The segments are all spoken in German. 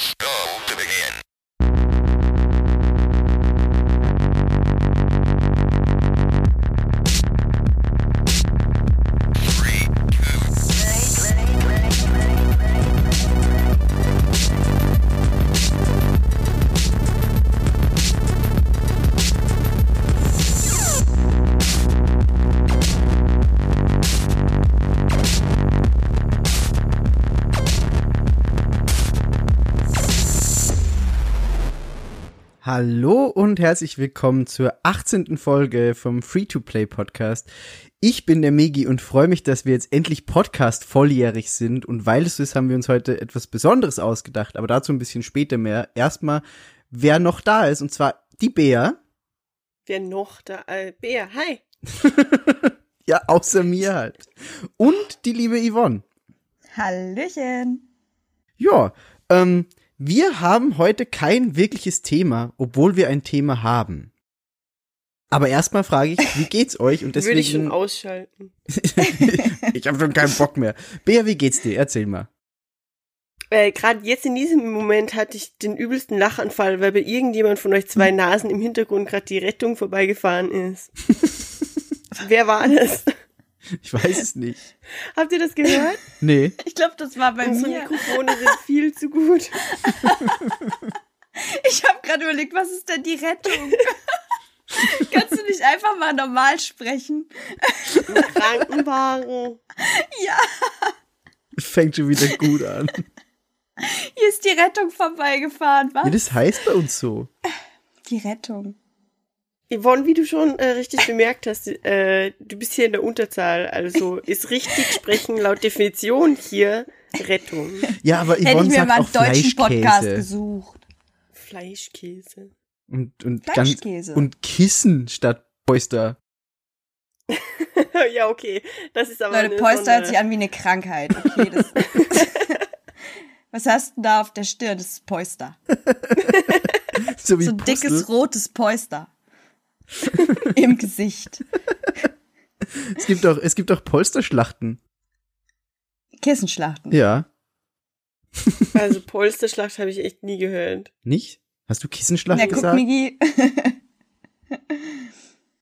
press go to begin. Hallo und herzlich willkommen zur 18. Folge vom Free-to-Play Podcast. Ich bin der Miggi und freue mich, dass wir jetzt endlich Podcast volljährig sind. Und weil es so ist, haben wir uns heute etwas Besonderes ausgedacht, aber dazu ein bisschen später mehr. Erstmal, wer noch da ist, und zwar die Bea. Wer noch da ist? Bea, hi. Ja, außer mir halt. Und die liebe Yvonne. Hallöchen. Ja, wir haben heute kein wirkliches Thema, obwohl wir ein Thema haben. Aber erstmal frage ich, wie geht's euch? Und deswegen würde ich schon ausschalten. Ich habe schon keinen Bock mehr. Bea, wie geht's dir? Erzähl mal. Gerade jetzt in diesem Moment hatte ich den übelsten Lachanfall, weil bei irgendjemand von euch zwei Nasen im Hintergrund gerade die Rettung vorbeigefahren ist. Wer war das? Ich weiß es nicht. Habt ihr das gehört? Nee. Ich glaube, das war bei mir. Mikrofone sind viel zu gut. Ich habe gerade überlegt, was ist denn die Rettung? Kannst du nicht einfach mal normal sprechen? Krankenwagen. Ja. Fängt schon wieder gut an. Hier ist die Rettung vorbeigefahren, was? Ja, das heißt bei uns so. Die Rettung. Yvonne, wie du schon richtig bemerkt hast, du bist hier in der Unterzahl, also ist richtig sprechen laut Definition hier Rettung. Ja, aber Yvonne sagt mal auch Fleischkäse. Hätte ich mir mal einen deutschen Podcast gesucht. Fleischkäse. Und Fleischkäse. Und Kissen statt Polster. Ja, okay. Das ist aber Leute, Polster hört sich an wie eine Krankheit. Okay, das was hast du da auf der Stirn? Das ist Polster. So wie so ein dickes, rotes Polster. Im Gesicht. Es gibt auch Polsterschlachten. Kissenschlachten. Ja. Also Polsterschlacht habe ich echt nie gehört. Nicht? Hast du Kissenschlacht gesagt? Na, guck, Miggi.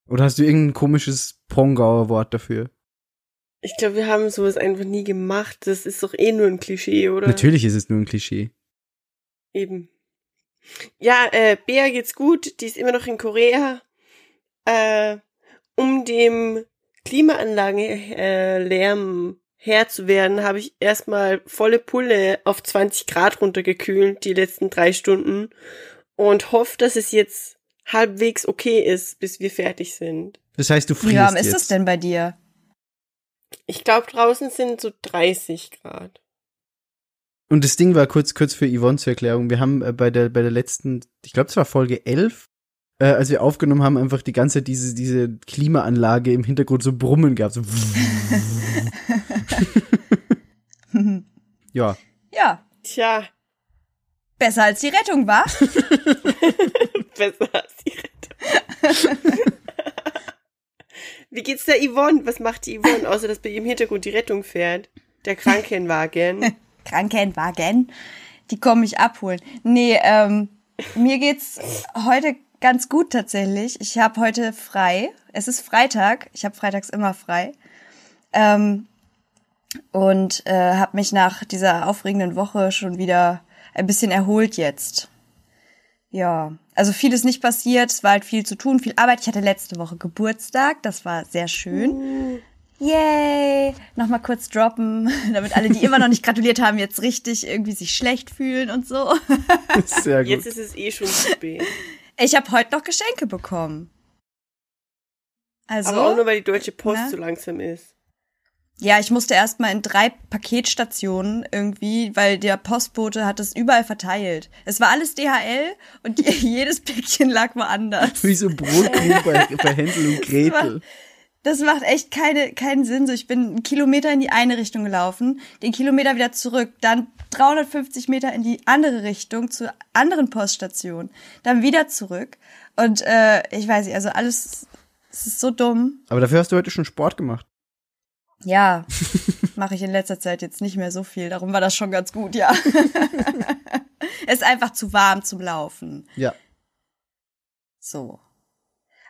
Oder hast du irgendein komisches Pongauer Wort dafür? Ich glaube, wir haben sowas einfach nie gemacht. Das ist doch eh nur ein Klischee, oder? Natürlich ist es nur ein Klischee. Eben. Ja, Bea geht's gut. Die ist immer noch in Korea. Um dem Klimaanlagenlärm Herr zu werden, habe ich erstmal volle Pulle auf 20 Grad runtergekühlt die letzten 3 Stunden und hoffe, dass es jetzt halbwegs okay ist, bis wir fertig sind. Das heißt, du frierst jetzt. Wie warm ist es denn bei dir? Ich glaube, draußen sind so 30 Grad. Und das Ding war kurz für Yvonne zur Erklärung. Wir haben bei der letzten, ich glaube, es war Folge 11, als wir aufgenommen haben, einfach die ganze Zeit diese Klimaanlage im Hintergrund so brummen gab. So. Ja. Ja. Tja. Besser als die Rettung, wa? Besser als die Rettung. Wie geht's der Yvonne? Was macht die Yvonne, außer dass bei ihr im Hintergrund die Rettung fährt? Der Krankenwagen. Krankenwagen? Die kommen mich abholen. Nee, mir geht's heute ganz gut tatsächlich. Ich habe heute frei. Es ist Freitag. Ich habe freitags immer frei. Und habe mich nach dieser aufregenden Woche schon wieder ein bisschen erholt jetzt. Ja, also viel ist nicht passiert. Es war halt viel zu tun, viel Arbeit. Ich hatte letzte Woche Geburtstag. Das war sehr schön. Yay! Nochmal kurz droppen, damit alle, die immer noch nicht gratuliert haben, jetzt richtig irgendwie sich schlecht fühlen und so. Sehr gut. Jetzt ist es eh schon zu spät. Ich habe heute noch Geschenke bekommen. Also, aber auch nur, weil die Deutsche Post so langsam ist. Ja, ich musste erstmal in 3 Paketstationen irgendwie, weil der Postbote hat es überall verteilt. Es war alles DHL und jedes Päckchen lag woanders. Wie so Brotkrümel bei Hänsel und Gretel. Das macht echt keinen Sinn. So, ich bin 1 Kilometer in die eine Richtung gelaufen, den Kilometer wieder zurück, dann 350 Meter in die andere Richtung zur anderen Poststation, dann wieder zurück. Und ich weiß nicht, also alles, es ist so dumm. Aber dafür hast du heute schon Sport gemacht. Ja, mache ich in letzter Zeit jetzt nicht mehr so viel. Darum war das schon ganz gut, ja. Ist einfach zu warm zum Laufen. Ja. So.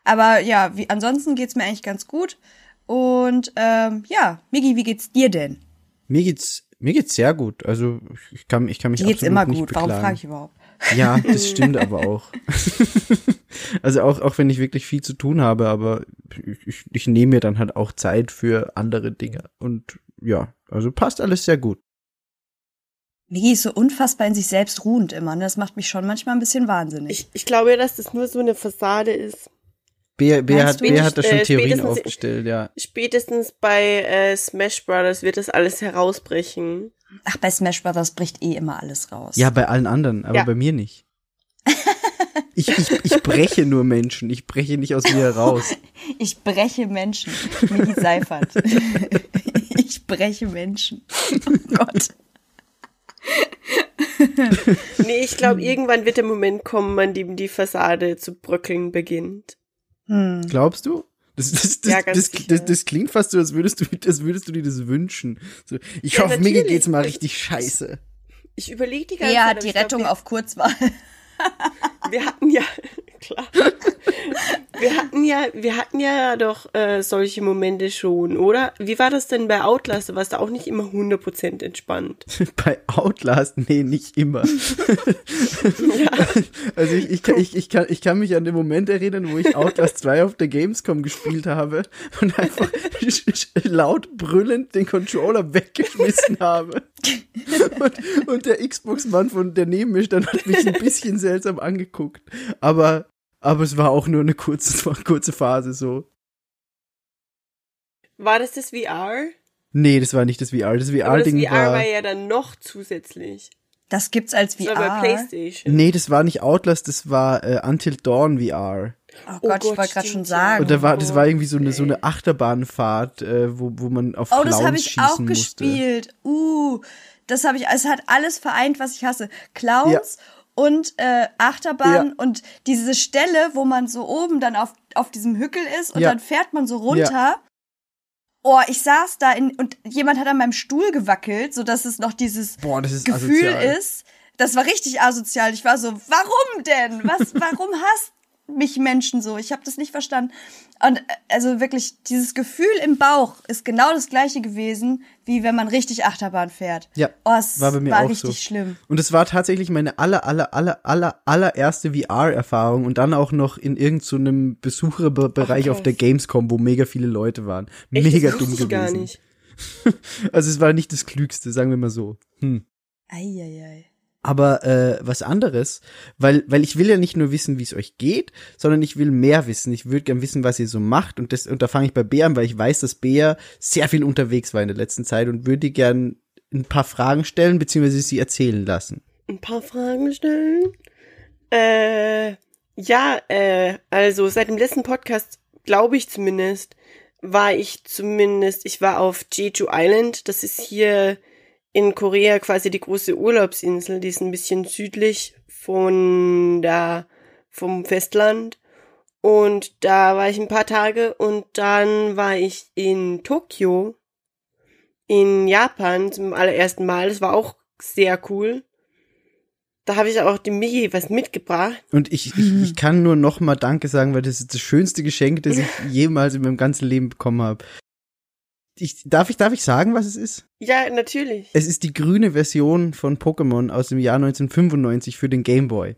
Aber ja, ansonsten geht's mir eigentlich ganz gut. Und ja, Miggi, wie geht's dir denn? Mir geht's sehr gut. Also ich kann mich absolut nicht beklagen. Mir geht's immer gut. Warum frage ich überhaupt? Ja, das stimmt aber auch. Also auch wenn ich wirklich viel zu tun habe, aber ich nehme mir dann halt auch Zeit für andere Dinge. Und ja, also passt alles sehr gut. Miggi ist so unfassbar in sich selbst ruhend immer. Ne? Das macht mich schon manchmal ein bisschen wahnsinnig. Ich glaube ja, dass das nur so eine Fassade ist. Bea hat da schon Theorien aufgestellt, ja. Spätestens bei Smash Brothers wird das alles herausbrechen. Ach, bei Smash Brothers bricht eh immer alles raus. Ja, bei allen anderen, aber bei mir nicht. Ich breche nur Menschen, ich breche nicht aus mir heraus. Ich breche Menschen, Miggi Seifert. Ich breche Menschen. Oh Gott. Nee, ich glaube, irgendwann wird der Moment kommen, an dem die Fassade zu bröckeln beginnt. Hm. Glaubst du? Das klingt fast so, als würdest du dir das wünschen. So, ich hoffe, Miggi geht's mal richtig scheiße. Ich überlege die ganze Zeit. Ja, die Rettung auf Kurzwahl. Wir hatten ja doch solche Momente schon, oder? Wie war das denn bei Outlast? Warst du auch nicht immer 100% entspannt? Bei Outlast? Nee, nicht immer. Ja. Also ich kann mich an den Moment erinnern, wo ich Outlast 2 auf der Gamescom gespielt habe und einfach laut brüllend den Controller weggeschmissen habe. Und der Xbox-Mann, der neben mir stand, hat mich ein bisschen seltsam angeguckt. Aber es war auch nur eine kurze Phase so. War das VR? Nee, das war nicht das VR. Das VR-Ding war... Das VR war ja dann noch zusätzlich. Das gibt's als VR? Das war bei PlayStation. Nee, das war nicht Outlast, das war Until Dawn VR. Oh Gott, ich wollte gerade schon sagen. Und das war irgendwie so eine Achterbahnfahrt, wo man auf Clowns schießen musste. Das habe ich auch gespielt. Es hat alles vereint, was ich hasse. Clowns... Ja. Und Achterbahn und diese Stelle, wo man so oben dann auf diesem Hückel ist und dann fährt man so runter. Ja. Oh, ich saß da und jemand hat an meinem Stuhl gewackelt, sodass es noch dieses Gefühl asozial ist. Das war richtig asozial. Ich war so, warum denn? Warum hasst mich Menschen so? Ich habe das nicht verstanden. Und also wirklich, dieses Gefühl im Bauch ist genau das gleiche gewesen, wie wenn man richtig Achterbahn fährt. Ja, oh, es war bei mir auch richtig schlimm. Und es war tatsächlich meine allererste VR-Erfahrung und dann auch noch in irgendeinem Besucherbereich auf der Gamescom, wo mega viele Leute waren. Echt, mega dumm gewesen. Gar nicht. Also es war nicht das Klügste, sagen wir mal so. Eieiei. Aber was anderes, weil ich will ja nicht nur wissen, wie es euch geht, sondern ich will mehr wissen. Ich würde gern wissen, was ihr so macht. Und da fange ich bei Bea an, weil ich weiß, dass Bea sehr viel unterwegs war in der letzten Zeit und würde gern ein paar Fragen stellen, beziehungsweise sie erzählen lassen. Ein paar Fragen stellen? Also seit dem letzten Podcast, glaube ich zumindest, ich war auf Jeju Island. Das ist hier... in Korea quasi die große Urlaubsinsel, die ist ein bisschen südlich vom Festland. Und da war ich ein paar Tage und dann war ich in Tokio, in Japan zum allerersten Mal. Das war auch sehr cool. Da habe ich auch dem Miggi was mitgebracht. Und ich kann nur nochmal Danke sagen, weil das ist das schönste Geschenk, das ich jemals in meinem ganzen Leben bekommen habe. Darf ich sagen, was es ist? Ja, natürlich. Es ist die grüne Version von Pokémon aus dem Jahr 1995 für den Game Boy.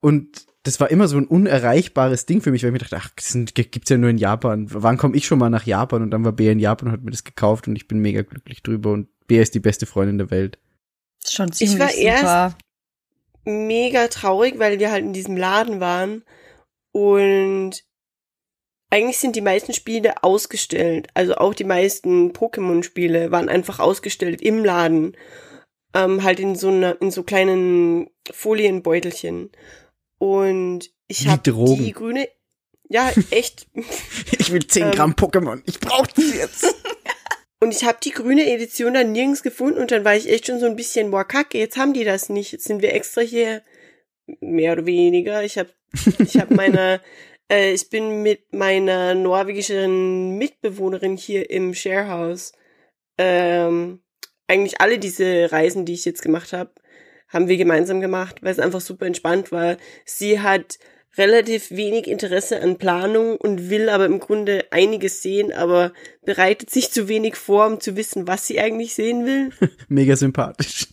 Und das war immer so ein unerreichbares Ding für mich, weil ich mir dachte, ach, das gibt's ja nur in Japan. Wann komme ich schon mal nach Japan? Und dann war Bea in Japan und hat mir das gekauft und ich bin mega glücklich drüber. Und Bea ist die beste Freundin der Welt. Das ist schon ziemlich super. Ich war erst mega traurig, weil wir halt in diesem Laden waren und eigentlich sind die meisten Spiele ausgestellt, also auch die meisten Pokémon-Spiele waren einfach ausgestellt im Laden, halt in so kleinen Folienbeutelchen. Und ich habe die grüne, ja echt. Ich will 10 Gramm Pokémon, ich brauche das jetzt. Und ich habe die grüne Edition dann nirgends gefunden und dann war ich echt schon so ein bisschen, boah kacke, jetzt haben die das nicht, jetzt sind wir extra hier, mehr oder weniger. Ich bin mit meiner norwegischen Mitbewohnerin hier im Sharehouse eigentlich alle diese Reisen, die ich jetzt gemacht habe, haben wir gemeinsam gemacht, weil es einfach super entspannt war. Sie hat relativ wenig Interesse an Planung und will aber im Grunde einiges sehen, aber bereitet sich zu wenig vor, um zu wissen, was sie eigentlich sehen will. Mega sympathisch.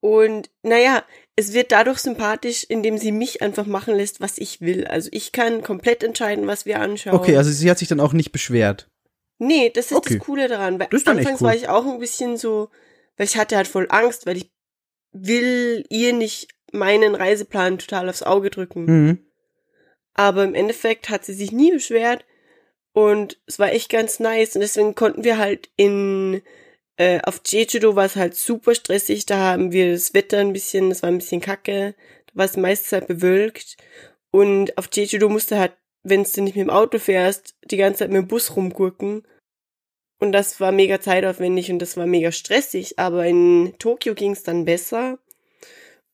Und naja, es wird dadurch sympathisch, indem sie mich einfach machen lässt, was ich will. Also ich kann komplett entscheiden, was wir anschauen. Okay, also sie hat sich dann auch nicht beschwert. Nee, das ist okay. Das Coole daran. Weil anfangs war ich auch ein bisschen so, weil ich hatte halt voll Angst, weil ich will ihr nicht meinen Reiseplan total aufs Auge drücken. Mhm. Aber im Endeffekt hat sie sich nie beschwert und es war echt ganz nice und deswegen konnten wir halt auf Jeju war es halt super stressig, da haben wir das Wetter ein bisschen, das war ein bisschen kacke, da war es meiste Zeit bewölkt und auf Jeju musst du halt, wenn du nicht mit dem Auto fährst, die ganze Zeit mit dem Bus rumgurken und das war mega zeitaufwendig und das war mega stressig, aber in Tokio ging es dann besser.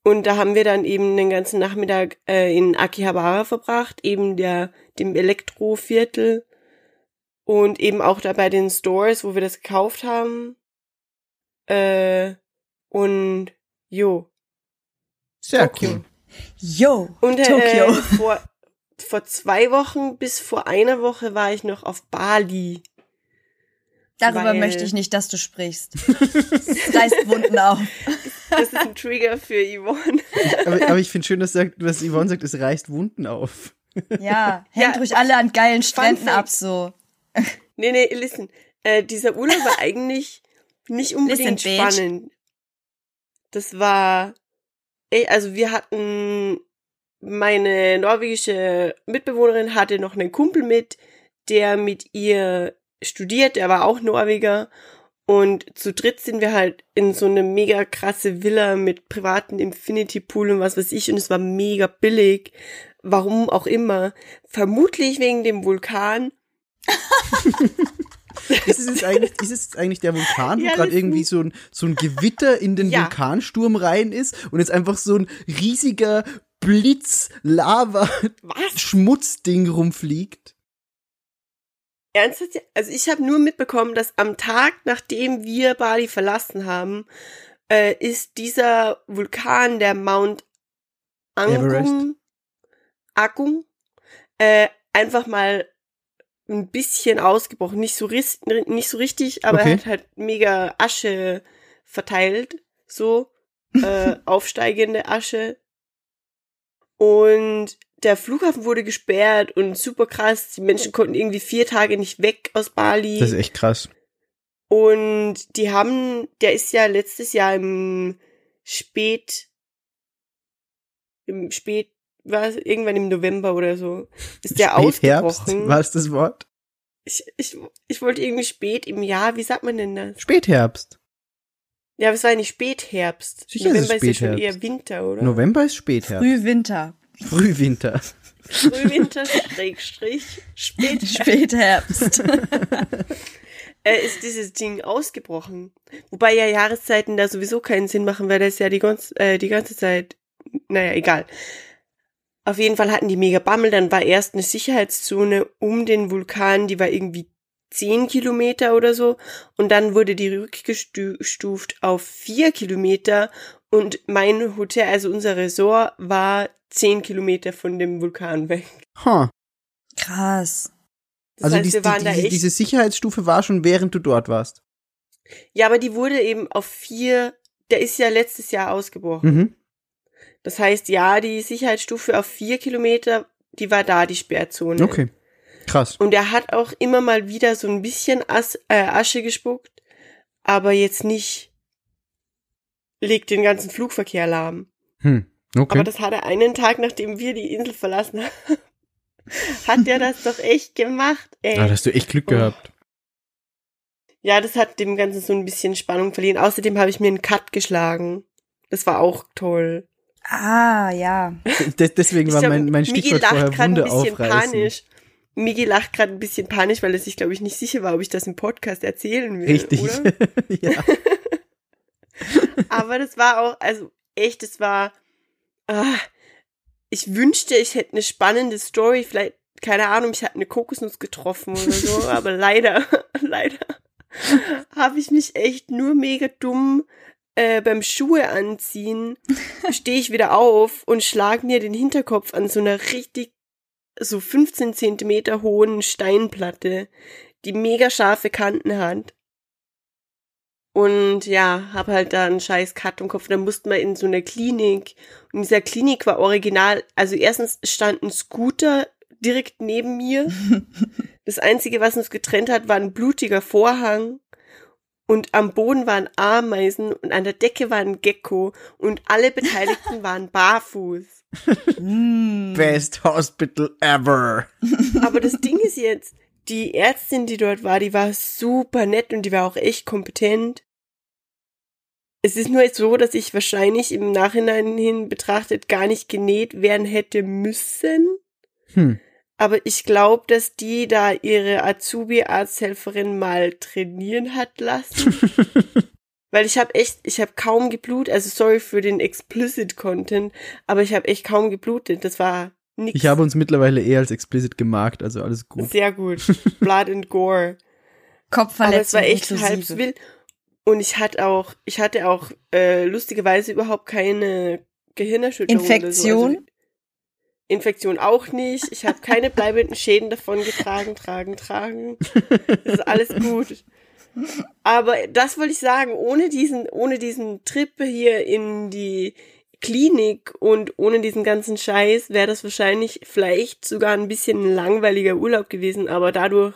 Und da haben wir dann eben den ganzen Nachmittag in Akihabara verbracht, eben dem Elektroviertel und eben auch da bei den Stores, wo wir das gekauft haben. Und jo. Sehr Tokio. Cool. Jo, und, Tokio. Und vor 2 Wochen bis vor 1 Woche war ich noch auf Bali. Darüber möchte ich nicht, dass du sprichst. Reißt Wunden auf. Das ist ein Trigger für Yvonne. Aber ich finde schön, dass Yvonne sagt, es reißt Wunden auf. Ja, hängt ruhig alle an geilen Stränden ab, so. Nee, listen. Dieser Urlaub war eigentlich nicht unbedingt spannend. Das war... Also wir hatten... Meine norwegische Mitbewohnerin hatte noch einen Kumpel mit, der mit ihr studiert, der war auch Norweger. Und zu dritt sind wir halt in so eine mega krasse Villa mit privaten Infinity Pool und was weiß ich. Und es war mega billig. Warum auch immer. Vermutlich wegen dem Vulkan. Ist es jetzt eigentlich der Vulkan, wo gerade irgendwie so ein Gewitter in den Vulkansturm rein ist und jetzt einfach so ein riesiger Blitz-Lava-Schmutzding rumfliegt? Ernsthaft? Also ich habe nur mitbekommen, dass am Tag, nachdem wir Bali verlassen haben, ist dieser Vulkan, der Mount Agung, einfach mal ein bisschen ausgebrochen. Nicht so richtig, aber er hat halt mega Asche verteilt. So, aufsteigende Asche. Und der Flughafen wurde gesperrt und super krass. Die Menschen konnten irgendwie 4 Tage nicht weg aus Bali. Das ist echt krass. Und der ist ja letztes Jahr irgendwann im November oder so, ist der ausgebrochen. War es das Wort? Ich wollte irgendwie spät im Jahr, wie sagt man denn das? Spätherbst. Ja, aber es war ja nicht Spätherbst. Sicher November ist ja schon eher Winter, oder? November ist Spätherbst. Frühwinter. Spätherbst. Ist dieses Ding ausgebrochen. Wobei ja Jahreszeiten da sowieso keinen Sinn machen, weil das ja die ganze Zeit, naja, egal. Auf jeden Fall hatten die mega Bammel, dann war erst eine Sicherheitszone um den Vulkan, die war irgendwie 10 Kilometer oder so und dann wurde die rückgestuft auf 4 Kilometer und mein Hotel, also unser Resort, war 10 Kilometer von dem Vulkan weg. Ha. Krass. Das heißt, wir waren da echt. Diese Sicherheitsstufe war schon, während du dort warst. Ja, aber die wurde eben auf 4, der ist ja letztes Jahr ausgebrochen. Mhm. Das heißt, ja, die Sicherheitsstufe auf 4 Kilometer, die war da, die Sperrzone. Okay, krass. Und er hat auch immer mal wieder so ein bisschen Asche gespuckt, aber jetzt nicht, legt den ganzen Flugverkehr lahm. Hm, okay. Aber das hat er einen Tag, nachdem wir die Insel verlassen haben, hat er das doch echt gemacht, ey. Ah, da hast du echt Glück gehabt. Ja, das hat dem Ganzen so ein bisschen Spannung verliehen. Außerdem habe ich mir einen Cut geschlagen. Das war auch toll. Ah, ja. Deswegen war mein Stichwort vorher Wunde aufreißen. Miggi lacht gerade ein bisschen panisch, weil er sich, glaube ich, nicht sicher war, ob ich das im Podcast erzählen will, richtig, oder? Ja. Aber das war auch, also echt, das war, ich wünschte, ich hätte eine spannende Story, vielleicht, keine Ahnung, ich hatte eine Kokosnuss getroffen oder so, aber leider habe ich mich echt nur mega dumm beim Schuhe anziehen stehe ich wieder auf und schlage mir den Hinterkopf an so einer richtig so 15 Zentimeter hohen Steinplatte, die mega scharfe Kanten hat. Und ja, hab halt da einen scheiß Cut im Kopf. Dann mussten wir in so einer Klinik. Und in dieser Klinik war original, also erstens stand ein Scooter direkt neben mir. Das Einzige, was uns getrennt hat, war ein blutiger Vorhang. Und am Boden waren Ameisen und an der Decke war ein Gecko. Und alle Beteiligten waren barfuß. Best Hospital ever. Aber das Ding ist jetzt, die Ärztin, die dort war, die war super nett und die war auch echt kompetent. Es ist nur jetzt so, dass ich wahrscheinlich im Nachhinein hin betrachtet gar nicht genäht werden hätte müssen. Aber ich glaube, dass die da ihre Azubi-Arzthelferin mal trainieren hat lassen. Weil ich habe kaum geblutet. Also sorry für den Explicit-Content, aber ich habe echt kaum geblutet. Das war nix. Ich habe uns mittlerweile eher als explicit gemarkt, also alles gut. Sehr gut. Blood and Gore. Kopfverletzung. Aber es war echt halb wild. Und ich hatte auch lustigerweise überhaupt keine Gehirnerschütterung Infektion? Oder so. Also, Infektion auch nicht. Ich habe keine bleibenden Schäden davon getragen, tragen. Das ist alles gut. Aber das wollte ich sagen, ohne diesen Trip hier in die Klinik und ohne diesen ganzen Scheiß wäre das wahrscheinlich vielleicht sogar ein bisschen ein langweiliger Urlaub gewesen, aber dadurch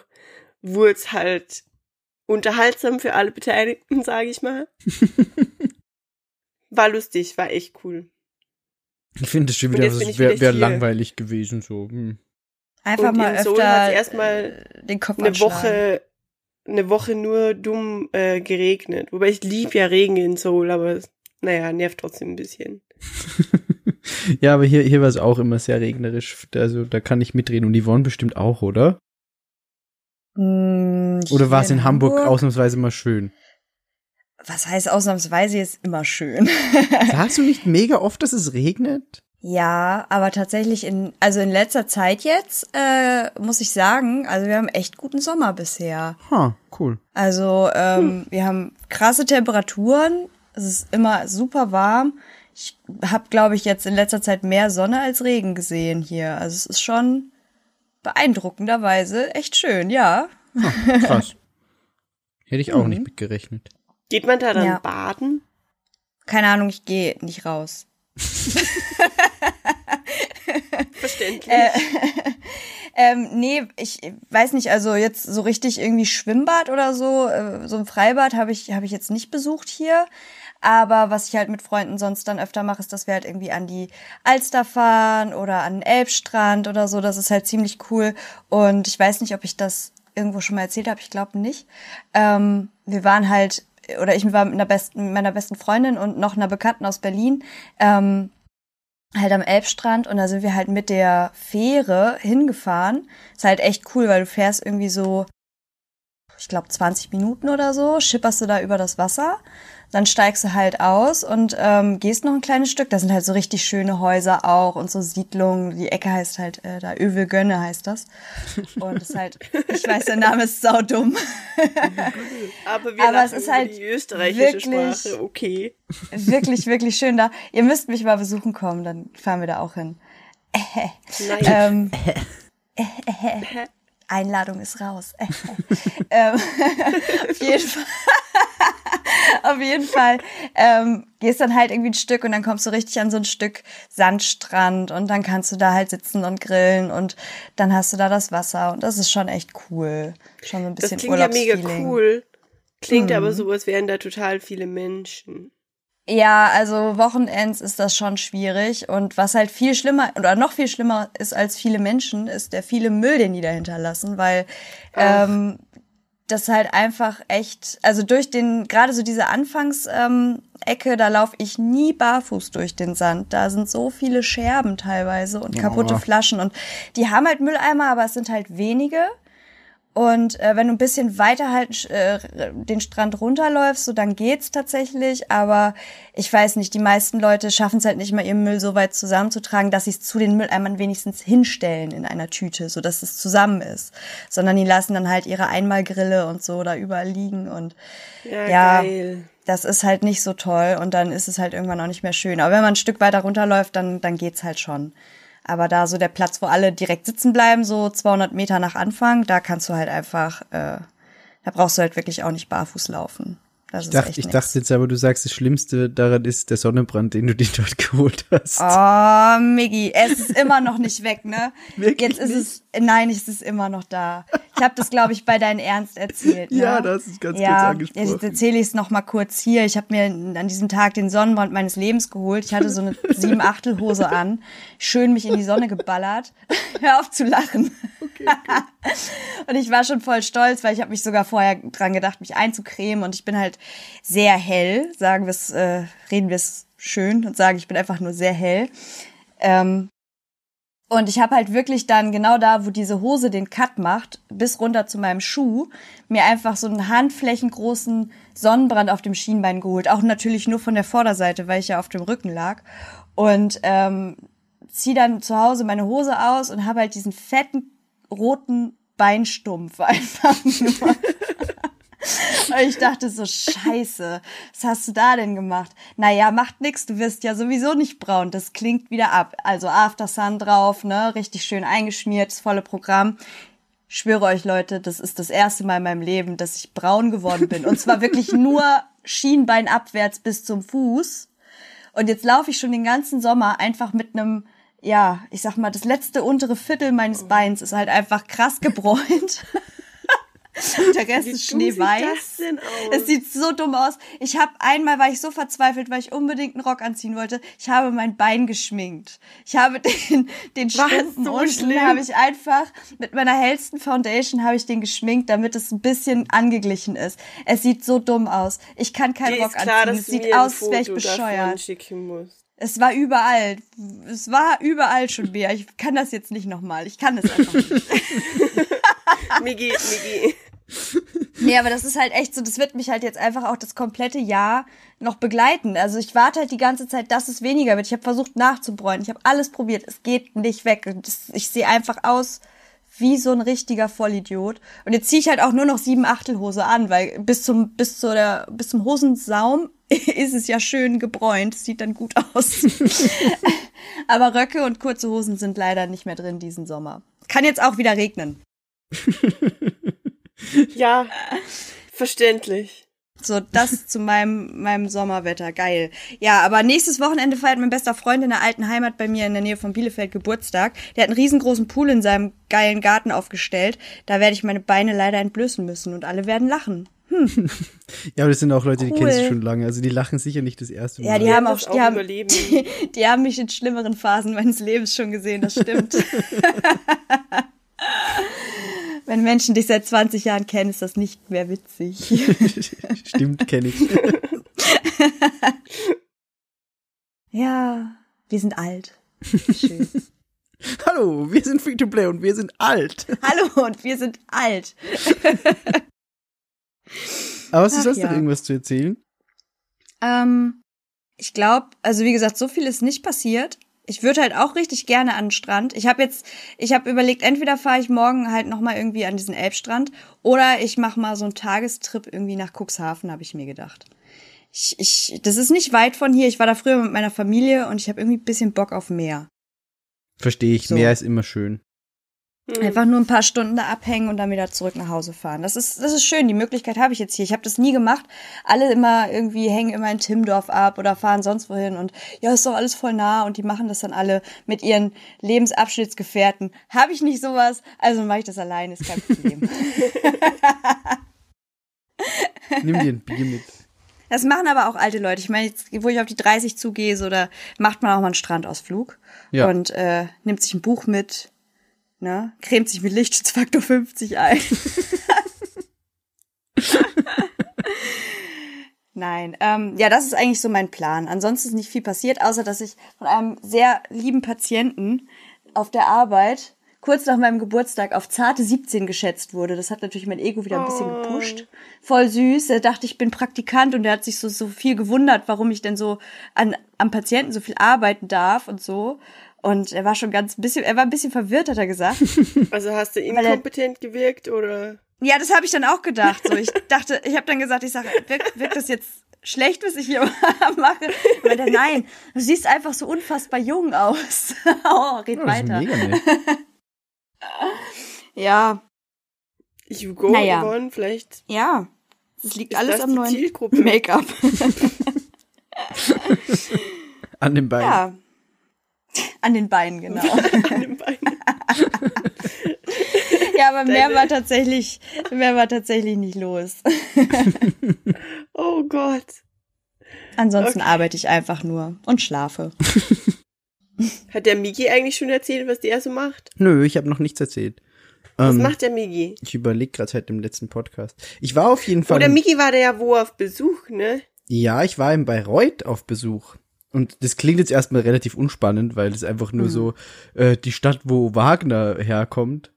wurde es halt unterhaltsam für alle Beteiligten, sage ich mal. War lustig, war echt cool. Ich finde das schon wieder, das wäre langweilig gewesen. So. Einfach und mal öfter Sohn hat erstmal den Kopf eine Woche nur dumm geregnet. Wobei ich liebe ja Regen in Seoul, aber naja, nervt trotzdem ein bisschen. Ja, aber hier war es auch immer sehr regnerisch. Also da kann ich mitreden. Und Yvonne bestimmt auch, oder? Oder war es in Hamburg ausnahmsweise mal schön? Was heißt ausnahmsweise jetzt immer schön? Sagst du nicht mega oft, dass es regnet? Ja, aber tatsächlich in letzter Zeit jetzt, muss ich sagen, also wir haben echt guten Sommer bisher. Ha, cool. Also wir haben krasse Temperaturen. Es ist immer super warm. Ich habe, glaube ich, jetzt in letzter Zeit mehr Sonne als Regen gesehen hier. Also es ist schon beeindruckenderweise echt schön, ja. Oh, krass. Hätte ich auch nicht mitgerechnet. Geht man da dann baden? Keine Ahnung, ich gehe nicht raus. Verständlich. Nee, ich weiß nicht, also jetzt so richtig irgendwie Schwimmbad oder so, so ein Freibad habe ich jetzt nicht besucht hier, aber was ich halt mit Freunden sonst dann öfter mache, ist, dass wir halt irgendwie an die Alster fahren oder an den Elbstrand oder so, das ist halt ziemlich cool und ich weiß nicht, ob ich das irgendwo schon mal erzählt habe, ich glaube nicht. Wir waren halt, oder ich war mit meiner besten Freundin und noch einer Bekannten aus Berlin, halt am Elbstrand und da sind wir halt mit der Fähre hingefahren. Ist halt echt cool, weil du fährst irgendwie so, ich glaube 20 Minuten oder so, schipperst du da über das Wasser, dann steigst du halt aus und gehst noch ein kleines Stück. Da sind halt so richtig schöne Häuser auch und so Siedlungen. Die Ecke heißt halt da Övelgönne heißt das. Und es ist halt, ich weiß, der Name ist saudumm. Aber es ist halt die österreichische wirklich, Sprache, okay. Wirklich, wirklich schön da. Ihr müsst mich mal besuchen kommen, dann fahren wir da auch hin. Nein. Einladung ist raus. Auf jeden Fall gehst dann halt irgendwie ein Stück und dann kommst du richtig an so ein Stück Sandstrand und dann kannst du da halt sitzen und grillen und dann hast du da das Wasser und das ist schon echt cool. Schon so ein bisschen Urlaubsfeeling. Das klingt ja mega cool. Klingt aber so, als wären da total viele Menschen. Ja, also Wochenends ist das schon schwierig und was halt viel schlimmer oder noch viel schlimmer ist als viele Menschen, ist der viele Müll, den die da hinterlassen, weil das halt einfach echt, also durch den, gerade so diese Anfangsecke, da laufe ich nie barfuß durch den Sand. Da sind so viele Scherben teilweise und kaputte Flaschen und die haben halt Mülleimer, aber es sind halt wenige. Und wenn du ein bisschen weiter halt den Strand runterläufst, so dann geht's tatsächlich, aber ich weiß nicht, die meisten Leute schaffen es halt nicht mal, ihren Müll so weit zusammenzutragen, dass sie es zu den Mülleimern wenigstens hinstellen in einer Tüte, so dass es zusammen ist, sondern die lassen dann halt ihre Einmalgrille und so da überall liegen und ja, geil. das ist halt nicht so toll und dann ist es halt irgendwann auch nicht mehr schön. Aber wenn man ein Stück weiter runterläuft, dann geht's halt schon. Aber da so der Platz, wo alle direkt sitzen bleiben, so 200 Meter nach Anfang, da kannst du halt einfach, da brauchst du halt wirklich auch nicht barfuß laufen. Ich dachte jetzt aber, du sagst, das Schlimmste daran ist der Sonnenbrand, den du dir dort geholt hast. Oh, Miggi, es ist immer noch nicht weg, ne? Wirklich jetzt ist nicht? Es ist immer noch da. Ich habe das, glaube ich, bei Dein Ernst erzählt. Ne? Ja, das ist ganz kurz angesprochen. Jetzt erzähle ich es nochmal kurz hier. Ich habe mir an diesem Tag den Sonnenbrand meines Lebens geholt. Ich hatte so eine 7/8-Hose an, schön mich in die Sonne geballert. Hör auf zu lachen. Okay. Und ich war schon voll stolz, weil ich habe mich sogar vorher dran gedacht, mich einzucremen. Und ich bin halt sehr hell, reden wir es schön und sagen, ich bin einfach nur sehr hell. Und ich habe halt wirklich dann genau da, wo diese Hose den Cut macht, bis runter zu meinem Schuh, mir einfach so einen handflächengroßen Sonnenbrand auf dem Schienbein geholt. Auch natürlich nur von der Vorderseite, weil ich ja auf dem Rücken lag. Und zieh dann zu Hause meine Hose aus und habe halt diesen fetten, roten Beinstumpf einfach nur. Und ich dachte so, scheiße, was hast du da denn gemacht? Naja, macht nix, du wirst ja sowieso nicht braun, das klingt wieder ab. Also After Sun drauf, ne, richtig schön eingeschmiert, das volle Programm. Ich schwöre euch, Leute, das ist das erste Mal in meinem Leben, dass ich braun geworden bin. Und zwar wirklich nur Schienbein abwärts bis zum Fuß. Und jetzt laufe ich schon den ganzen Sommer einfach mit einem, ja, ich sag mal, das letzte untere Viertel meines Beins ist halt einfach krass gebräunt. Der Rest ist schneeweiß. Wie dumm sieht das denn aus? Es sieht so dumm aus. Einmal war ich so verzweifelt, weil ich unbedingt einen Rock anziehen wollte. Ich habe mein Bein geschminkt. Ich habe den Stumpen unten habe ich einfach mit meiner hellsten Foundation habe ich den geschminkt, damit es ein bisschen angeglichen ist. Es sieht so dumm aus. Ich kann keinen Rock anziehen. Es sieht aus, als wäre ich bescheuert. Es war überall schon, Bea. Ich kann das jetzt nicht nochmal. Ich kann es einfach nicht. Miggi. Nee, aber das ist halt echt so, das wird mich halt jetzt einfach auch das komplette Jahr noch begleiten. Also ich warte halt die ganze Zeit, dass es weniger wird. Ich habe versucht nachzubräunen. Ich habe alles probiert. Es geht nicht weg. Ich sehe einfach aus wie so ein richtiger Vollidiot. Und jetzt ziehe ich halt auch nur noch 7/8-Hose an, weil bis zum Hosensaum ist es ja schön gebräunt. Sieht dann gut aus. Aber Röcke und kurze Hosen sind leider nicht mehr drin diesen Sommer. Kann jetzt auch wieder regnen. Ja, verständlich. So, das zu meinem Sommerwetter, geil. Ja, aber nächstes Wochenende feiert mein bester Freund in der alten Heimat bei mir in der Nähe von Bielefeld Geburtstag. Der hat einen riesengroßen Pool in seinem geilen Garten aufgestellt. Da werde ich meine Beine leider entblößen müssen und alle werden lachen. Ja, aber das sind auch Leute, die kennst du schon lange. Also die lachen sicher nicht das erste Mal. Ja, die haben mich in schlimmeren Phasen meines Lebens schon gesehen, das stimmt. Wenn Menschen dich seit 20 Jahren kennen, ist das nicht mehr witzig. Stimmt, kenne ich. Ja, wir sind alt. Schön. Hallo, wir sind Free-to-Play und wir sind alt. Aber hast du sonst noch irgendwas zu erzählen? Ich glaube, also wie gesagt, so viel ist nicht passiert. Ich würde halt auch richtig gerne an den Strand. Ich habe überlegt, entweder fahre ich morgen halt nochmal irgendwie an diesen Elbstrand oder ich mache mal so einen Tagestrip irgendwie nach Cuxhaven, habe ich mir gedacht. Das ist nicht weit von hier. Ich war da früher mit meiner Familie und ich habe irgendwie ein bisschen Bock auf Meer. Verstehe ich, so. Meer ist immer schön. Einfach nur ein paar Stunden da abhängen und dann wieder zurück nach Hause fahren. Das ist schön, die Möglichkeit habe ich jetzt hier. Ich habe das nie gemacht. Alle immer irgendwie hängen immer in Timmendorf ab oder fahren sonst wohin und ja, ist doch alles voll nah und die machen das dann alle mit ihren Lebensabschnittsgefährten. Habe ich nicht sowas, also mache ich das alleine, ist kein Problem. Nimm dir ein Bier mit. Das machen aber auch alte Leute. Ich meine, jetzt, wo ich auf die 30 zugehe, so, da macht man auch mal einen Strandausflug und nimmt sich ein Buch mit. Na, cremt sich mit Lichtschutzfaktor 50 ein. Nein, das ist eigentlich so mein Plan. Ansonsten ist nicht viel passiert, außer dass ich von einem sehr lieben Patienten auf der Arbeit kurz nach meinem Geburtstag auf zarte 17 geschätzt wurde. Das hat natürlich mein Ego wieder ein bisschen gepusht. Voll süß. Er dachte, ich bin Praktikant und er hat sich so viel gewundert, warum ich denn so am Patienten so viel arbeiten darf und so. Und er war schon ein bisschen verwirrt, hat er gesagt. Also hast du inkompetent gewirkt, oder? Ja, das habe ich dann auch gedacht. So, ich habe dann gesagt, wirkt das jetzt schlecht, was ich hier mache. Aber dann, nein, du siehst einfach so unfassbar jung aus. Oh, red ja, weiter. Ja. Hugo, naja. Yvonne, vielleicht. Ja. Das liegt ist alles das am neuen Make-up. An den Beinen. Ja. An den Beinen, genau. An den Beinen. Ja, aber mehr war tatsächlich nicht los. Oh Gott. Ansonsten arbeite ich einfach nur und schlafe. Hat der Miggi eigentlich schon erzählt, was der so macht? Nö, ich habe noch nichts erzählt. Was macht der Miggi? Ich überlege gerade seit dem letzten Podcast. Ich war auf jeden Fall... Oder Miggi war da ja wo auf Besuch, ne? Ja, ich war in Bayreuth auf Besuch. Und das klingt jetzt erstmal relativ unspannend, weil es einfach nur so die Stadt, wo Wagner herkommt.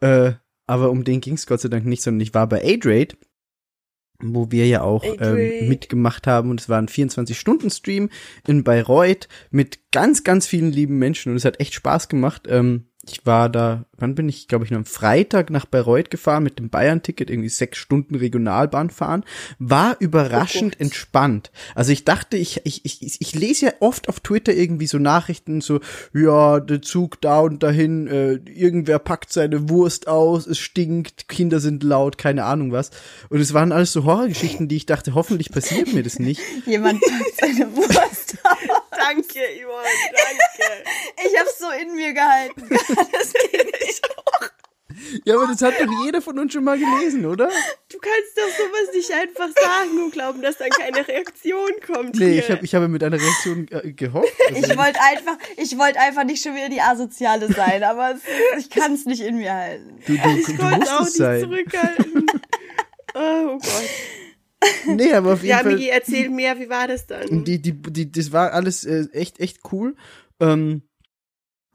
Aber um den ging's Gott sei Dank nicht, sondern ich war bei A-Drade, wo wir ja auch mitgemacht haben. Und es war ein 24-Stunden-Stream in Bayreuth mit ganz, ganz vielen lieben Menschen. Und es hat echt Spaß gemacht. Ich war da, glaube ich, am Freitag nach Bayreuth gefahren mit dem Bayern-Ticket, irgendwie 6 Stunden Regionalbahn fahren, war überraschend entspannt. Also ich dachte, ich lese ja oft auf Twitter irgendwie so Nachrichten, so, ja, der Zug da und dahin, irgendwer packt seine Wurst aus, es stinkt, Kinder sind laut, keine Ahnung was. Und es waren alles so Horrorgeschichten, die ich dachte, hoffentlich passiert mir das nicht. Jemand packt seine Wurst aus. Danke, Yvonne, danke. Ich hab's so in mir gehalten. Das ging nicht auch. Ja, aber das hat doch jeder von uns schon mal gelesen, oder? Du kannst doch sowas nicht einfach sagen und glauben, dass dann keine Reaktion kommt. Nee, ich habe mit einer Reaktion gehofft. Also ich wollte einfach nicht schon wieder die Asoziale sein, aber ich kann's nicht in mir halten. Ich wollte auch nicht zurückhalten. Oh Gott. Nee, aber auf jeden Fall. Ja, Miggi, erzähl mehr, wie war das dann? Das war alles echt cool.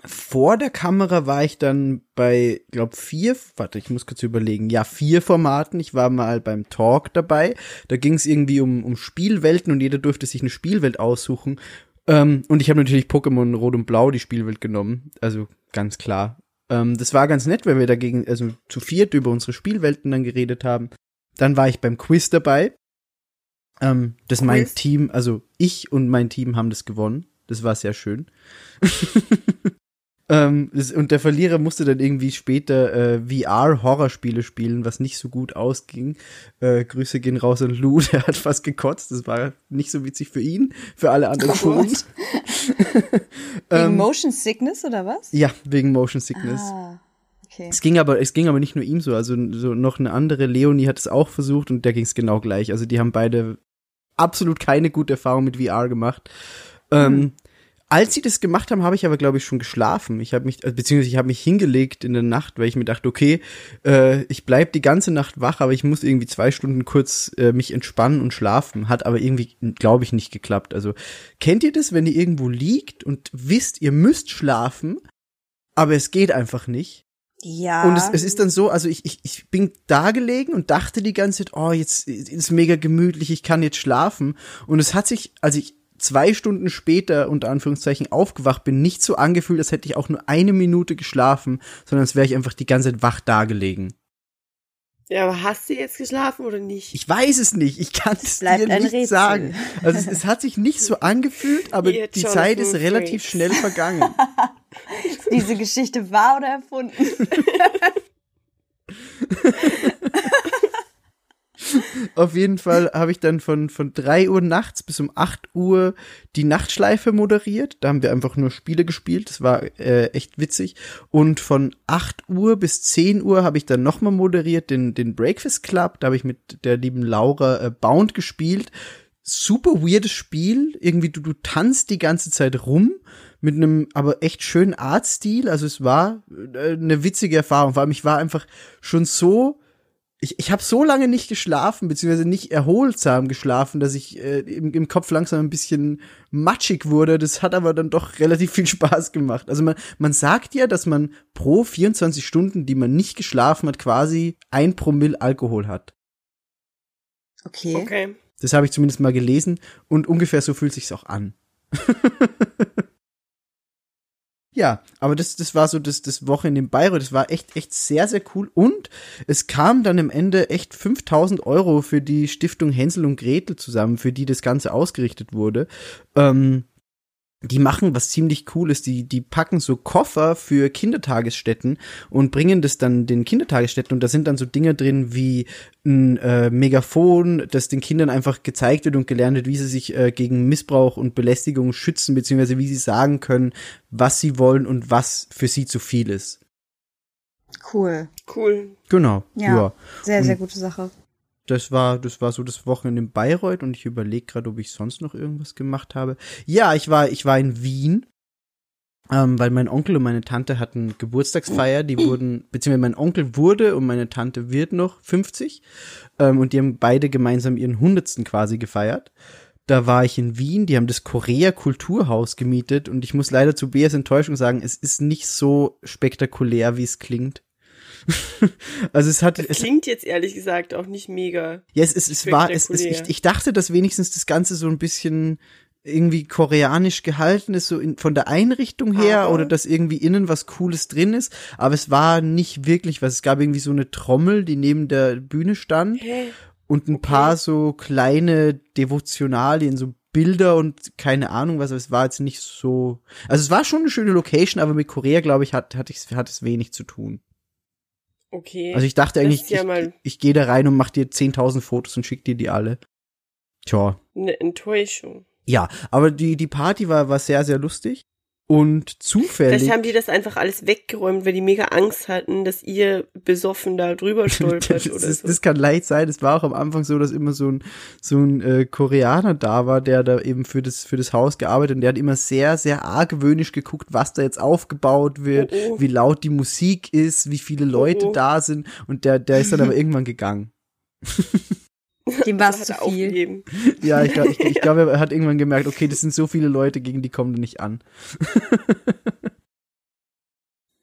Vor der Kamera war ich dann bei, glaube vier Formaten. Ich war mal beim Talk dabei. Da ging es irgendwie um Spielwelten und jeder durfte sich eine Spielwelt aussuchen. Und ich habe natürlich Pokémon Rot und Blau die Spielwelt genommen. Also ganz klar. Das war ganz nett, weil wir dagegen also zu viert über unsere Spielwelten dann geredet haben. Dann war ich beim Quiz dabei. Ich und mein Team haben das gewonnen. Das war sehr schön. Und der Verlierer musste dann irgendwie später VR-Horrorspiele spielen, was nicht so gut ausging. Grüße gehen raus an Lou, der hat fast gekotzt. Das war nicht so witzig für ihn, für alle anderen schon. Wegen Motion Sickness oder was? Ja, wegen Motion Sickness. Ah. Okay. Es ging aber nicht nur ihm so, also so noch eine andere, Leonie hat es auch versucht und der ging es genau gleich. Also die haben beide absolut keine gute Erfahrung mit VR gemacht. Als sie das gemacht haben, habe ich aber, glaube ich, schon geschlafen. Ich habe mich hingelegt in der Nacht, weil ich mir dachte, okay, ich bleib die ganze Nacht wach, aber ich muss irgendwie 2 Stunden kurz mich entspannen und schlafen. Hat aber irgendwie, glaube ich, nicht geklappt. Also kennt ihr das, wenn ihr irgendwo liegt und wisst, ihr müsst schlafen, aber es geht einfach nicht? Ja. Und es ist dann so, also ich bin da gelegen und dachte die ganze Zeit, oh, jetzt ist mega gemütlich, ich kann jetzt schlafen. Und es hat sich, als ich 2 Stunden später, unter Anführungszeichen, aufgewacht bin, nicht so angefühlt, als hätte ich auch nur 1 Minute geschlafen, sondern als wäre ich einfach die ganze Zeit wach da gelegen. Ja, aber hast du jetzt geschlafen oder nicht? Ich weiß es nicht, ich kann es dir nicht sagen. Also es hat sich nicht so angefühlt, aber die Zeit ist relativ schnell vergangen. Ist diese Geschichte wahr oder erfunden? Auf jeden Fall habe ich dann von 3 Uhr nachts bis um 8 Uhr die Nachtschleife moderiert. Da haben wir einfach nur Spiele gespielt. Das war echt witzig. Und von 8 Uhr bis 10 Uhr habe ich dann nochmal moderiert den Breakfast Club. Da habe ich mit der lieben Laura Bound gespielt. Super weirdes Spiel. Irgendwie du tanzt die ganze Zeit rum. Mit einem aber echt schönen Artstil. Also es war eine witzige Erfahrung. Vor allem ich war einfach schon so... Ich habe so lange nicht geschlafen, beziehungsweise nicht erholsam geschlafen, dass ich im Kopf langsam ein bisschen matschig wurde. Das hat aber dann doch relativ viel Spaß gemacht. Also man sagt ja, dass man pro 24 Stunden, die man nicht geschlafen hat, quasi 1 Promille Alkohol hat. Okay. Das habe ich zumindest mal gelesen und ungefähr so fühlt sich's auch an. Ja, aber das war so das Woche in dem Bayreuth, das war echt sehr, sehr cool und es kam dann am Ende echt 5.000 Euro für die Stiftung Hänsel und Gretel zusammen, für die das Ganze ausgerichtet wurde. Die machen was ziemlich Cooles, die packen so Koffer für Kindertagesstätten und bringen das dann den Kindertagesstätten und da sind dann so Dinge drin wie ein Megafon, das den Kindern einfach gezeigt wird und gelernt wird, wie sie sich gegen Missbrauch und Belästigung schützen, beziehungsweise wie sie sagen können, was sie wollen und was für sie zu viel ist. Cool. Genau. Ja. Sehr, sehr gute Sache. Das war so das Wochenende in Bayreuth und ich überlege gerade, ob ich sonst noch irgendwas gemacht habe. Ja, ich war in Wien, weil mein Onkel und meine Tante hatten Geburtstagsfeier, beziehungsweise mein Onkel wurde und meine Tante wird noch 50 und die haben beide gemeinsam ihren 100. quasi gefeiert. Da war ich in Wien, die haben das Korea-Kulturhaus gemietet und ich muss leider zu Beas Enttäuschung sagen, es ist nicht so spektakulär, wie es klingt. Also es klingt jetzt ehrlich gesagt auch nicht mega. Ja, ich dachte, dass wenigstens das Ganze so ein bisschen irgendwie koreanisch gehalten ist, so von der Einrichtung her, oder dass irgendwie innen was Cooles drin ist, aber es war nicht wirklich was. Es gab irgendwie so eine Trommel, die neben der Bühne stand und ein paar so kleine Devotionalien, so Bilder und keine Ahnung was, aber es war jetzt nicht so, also es war schon eine schöne Location, aber mit Korea, glaube ich, hat es wenig zu tun. Okay. Also ich dachte eigentlich, ich gehe da rein und mache dir 10.000 Fotos und schicke dir die alle. Tja. Eine Enttäuschung. Ja, aber die Party war sehr, sehr lustig und zufällig. Vielleicht haben die das einfach alles weggeräumt, weil die mega Angst hatten, dass ihr besoffen da drüber stolpert oder so. Das kann leicht sein. Es war auch am Anfang so, dass immer so ein Koreaner da war, der da eben für das Haus gearbeitet und der hat immer sehr, sehr argwöhnisch geguckt, was da jetzt aufgebaut wird, wie laut die Musik ist, wie viele Leute da sind und der ist dann aber irgendwann gegangen. Dem war es zu viel. Ja, ich glaube, er hat irgendwann gemerkt, okay, das sind so viele Leute, gegen die kommen wir nicht an.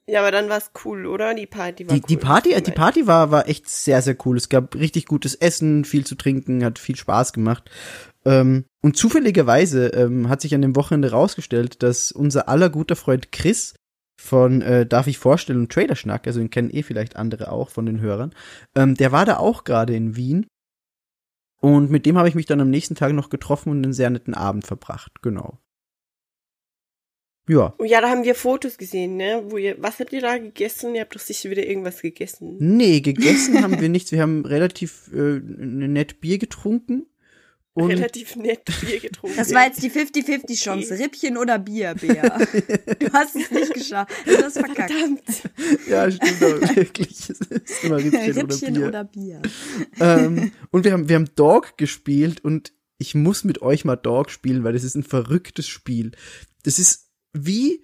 Ja, aber dann war es cool, oder? Die Party war cool. Die Party war echt sehr, sehr cool. Es gab richtig gutes Essen, viel zu trinken, hat viel Spaß gemacht. Und zufälligerweise hat sich an dem Wochenende rausgestellt, dass unser aller guter Freund Chris von Darf ich vorstellen und Trailerschnack, also den kennen vielleicht andere auch von den Hörern, der war da auch gerade in Wien. Und mit dem habe ich mich dann am nächsten Tag noch getroffen und einen sehr netten Abend verbracht, genau. Ja. Oh ja, da haben wir Fotos gesehen, ne? Was habt ihr da gegessen? Ihr habt doch sicher wieder irgendwas gegessen. Nee, gegessen haben wir nichts. Wir haben relativ nett Bier getrunken. Und relativ nett Bier getrunken. Das war jetzt die 50-50-Chance. Okay. Rippchen oder Bier, Bea. Du hast es nicht geschafft. Du hast verkackt. Verdammt. Ja, stimmt aber wirklich. Es ist immer Rippchen oder Bier. Und wir haben Dog gespielt und ich muss mit euch mal Dog spielen, weil das ist ein verrücktes Spiel. Das ist wie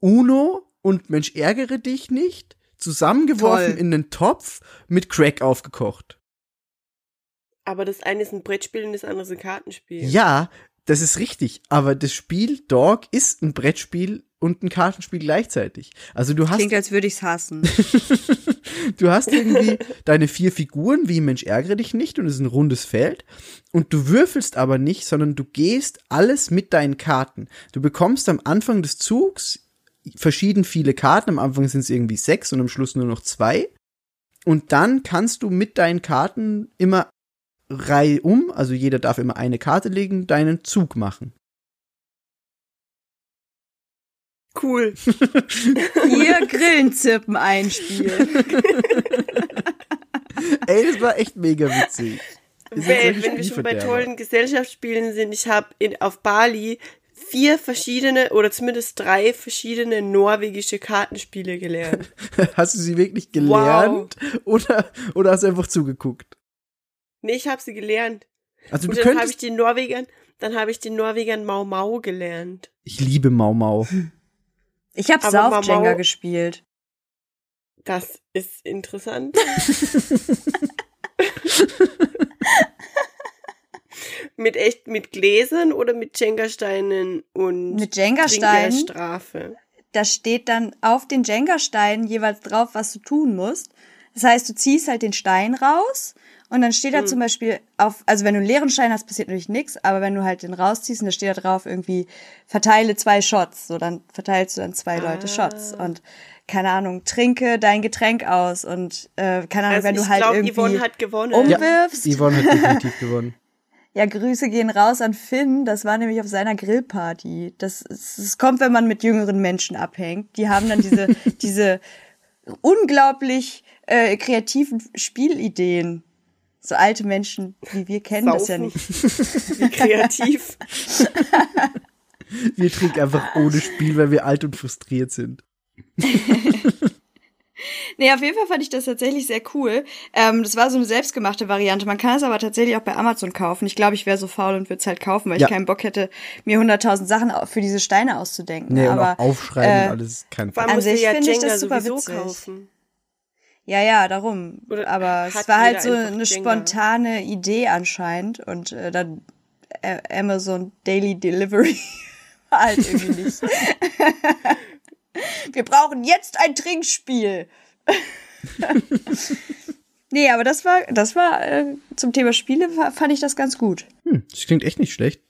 Uno und Mensch ärgere dich nicht, zusammengeworfen in einen Topf mit Crack aufgekocht. Aber das eine ist ein Brettspiel und das andere ist ein Kartenspiel. Ja, das ist richtig. Aber das Spiel Dog ist ein Brettspiel und ein Kartenspiel gleichzeitig. Also du hast. Klingt, als würde ich's hassen. Du hast irgendwie deine 4 Figuren, wie Mensch ärgere dich nicht, und es ist ein rundes Feld. Und du würfelst aber nicht, sondern du gehst alles mit deinen Karten. Du bekommst am Anfang des Zugs verschieden viele Karten. Am Anfang sind es irgendwie 6 und am Schluss nur noch 2. Und dann kannst du mit deinen Karten immer Reihe um, also jeder darf immer eine Karte legen, deinen Zug machen. Cool. Hier Grillenzirpen einspielen. Ey, das war echt mega witzig. Wenn wir schon bei tollen Gesellschaftsspielen sind, ich habe auf Bali 4 verschiedene oder zumindest 3 verschiedene norwegische Kartenspiele gelernt. Hast du sie wirklich gelernt? Wow. Oder hast du einfach zugeguckt? Nee, ich habe sie gelernt. Also und dann habe ich den Norwegern Mau Mau gelernt. Ich liebe Mau Mau. Ich habe auch Jenga gespielt. Das ist interessant. mit Gläsern oder mit Jenga-Steinen und mit Jenga-Steinen Strafe. Da steht dann auf den Jenga-Steinen jeweils drauf, was du tun musst. Das heißt, du ziehst halt den Stein raus. Und dann steht da zum Beispiel auf, also wenn du einen leeren Stein hast, passiert natürlich nichts, aber wenn du halt den rausziehst und da steht da drauf irgendwie, verteile 2 Shots, so dann verteilst du dann 2 Leute Shots und keine Ahnung, trinke dein Getränk aus und keine Ahnung, also wenn du halt irgendwie Yvonne hat gewonnen. Umwirfst. Ja, Yvonne hat definitiv gewonnen. Ja, Grüße gehen raus an Finn, das war nämlich auf seiner Grillparty. Das kommt, wenn man mit jüngeren Menschen abhängt. Die haben dann diese, diese unglaublich kreativen Spielideen. So alte Menschen, wie wir kennen Saufen. Das ja nicht. Wie kreativ. Wir trinken einfach ohne Spiel, weil wir alt und frustriert sind. Nee, auf jeden Fall fand ich das tatsächlich sehr cool. Das war so eine selbstgemachte Variante. Man kann es aber tatsächlich auch bei Amazon kaufen. Ich glaube, ich wäre so faul und würde es halt kaufen, weil ich keinen Bock hätte, mir 100.000 Sachen für diese Steine auszudenken. Nee, aber und auch aufschreiben und alles. Kein Problem. An sich finde ich das super witzig. Kaufen. Ja, ja, darum. Oder aber es war halt so eine spontane Idee anscheinend. Und dann Amazon Daily Delivery war halt irgendwie nicht. Wir brauchen jetzt ein Trinkspiel. Nee, aber das war zum Thema Spiele fand ich das ganz gut. Das klingt echt nicht schlecht.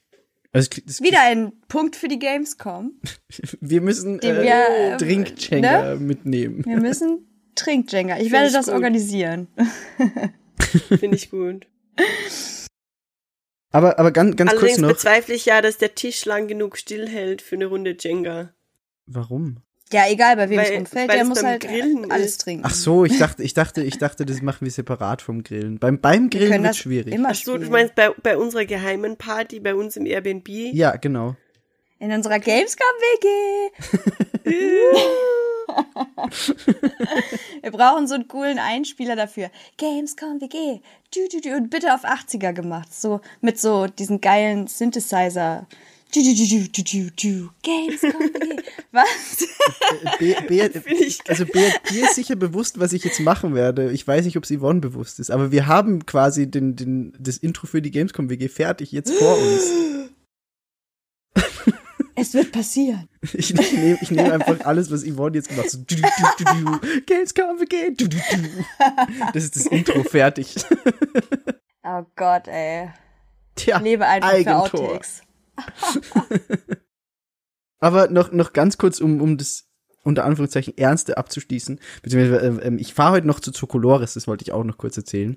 Also, wieder ein Punkt für die Gamescom. Wir müssen Trink-Jenga mitnehmen. Wir müssen Trink-Jenga. Ich werde das organisieren. Finde ich gut. Aber ganz allerdings kurz noch. Allerdings bezweifle ich ja, dass der Tisch lang genug stillhält für eine Runde Jenga. Warum? Ja, egal, bei wem es umfällt, der muss halt alles trinken. Ach so, ich dachte, das machen wir separat vom Grillen. Beim Grillen wird es schwierig. Immer so, du meinst bei unserer geheimen Party, bei uns im Airbnb? Ja, genau. In unserer Gamescom-WG. Wir brauchen so einen coolen Einspieler dafür. Gamescom-WG. Und bitte auf 80er gemacht. So, mit so diesen geilen Synthesizer- Gamescom. Was? Bea, dir ist sicher bewusst, was ich jetzt machen werde. Ich weiß nicht, ob es Yvonne bewusst ist, aber wir haben quasi das Intro für die Gamescom WG fertig jetzt vor uns. Es wird passieren. Ich nehm einfach alles, was Yvonne jetzt gemacht hat. So, Gamescom WG. Das ist das Intro fertig. Oh Gott, ey. Tja, lebe einfach Eigentor. Für Outtakes. Aber noch ganz kurz, um das unter Anführungszeichen Ernste abzuschließen, beziehungsweise ich fahre heute noch zu Zocolores, das wollte ich auch noch kurz erzählen,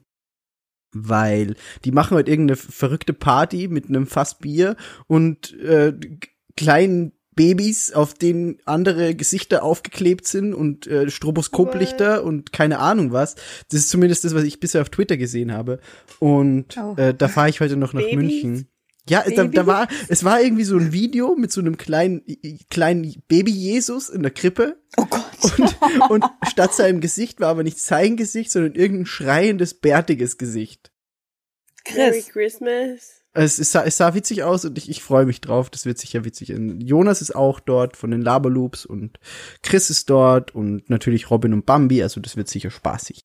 weil die machen heute irgendeine verrückte Party mit einem Fass Bier und kleinen Babys, auf denen andere Gesichter aufgeklebt sind und Stroboskoplichter und keine Ahnung was. Das ist zumindest das, was ich bisher auf Twitter gesehen habe. Und da fahre ich heute noch nach Babys? München. Ja, es war irgendwie so ein Video mit so einem kleinen Baby-Jesus in der Krippe. Oh Gott. Und statt seinem Gesicht war aber nicht sein Gesicht, sondern irgendein schreiendes, bärtiges Gesicht. Chris. Merry Christmas. Es sah witzig aus und ich freue mich drauf, das wird sicher witzig. Und Jonas ist auch dort von den Laberloops und Chris ist dort und natürlich Robin und Bambi, also das wird sicher spaßig.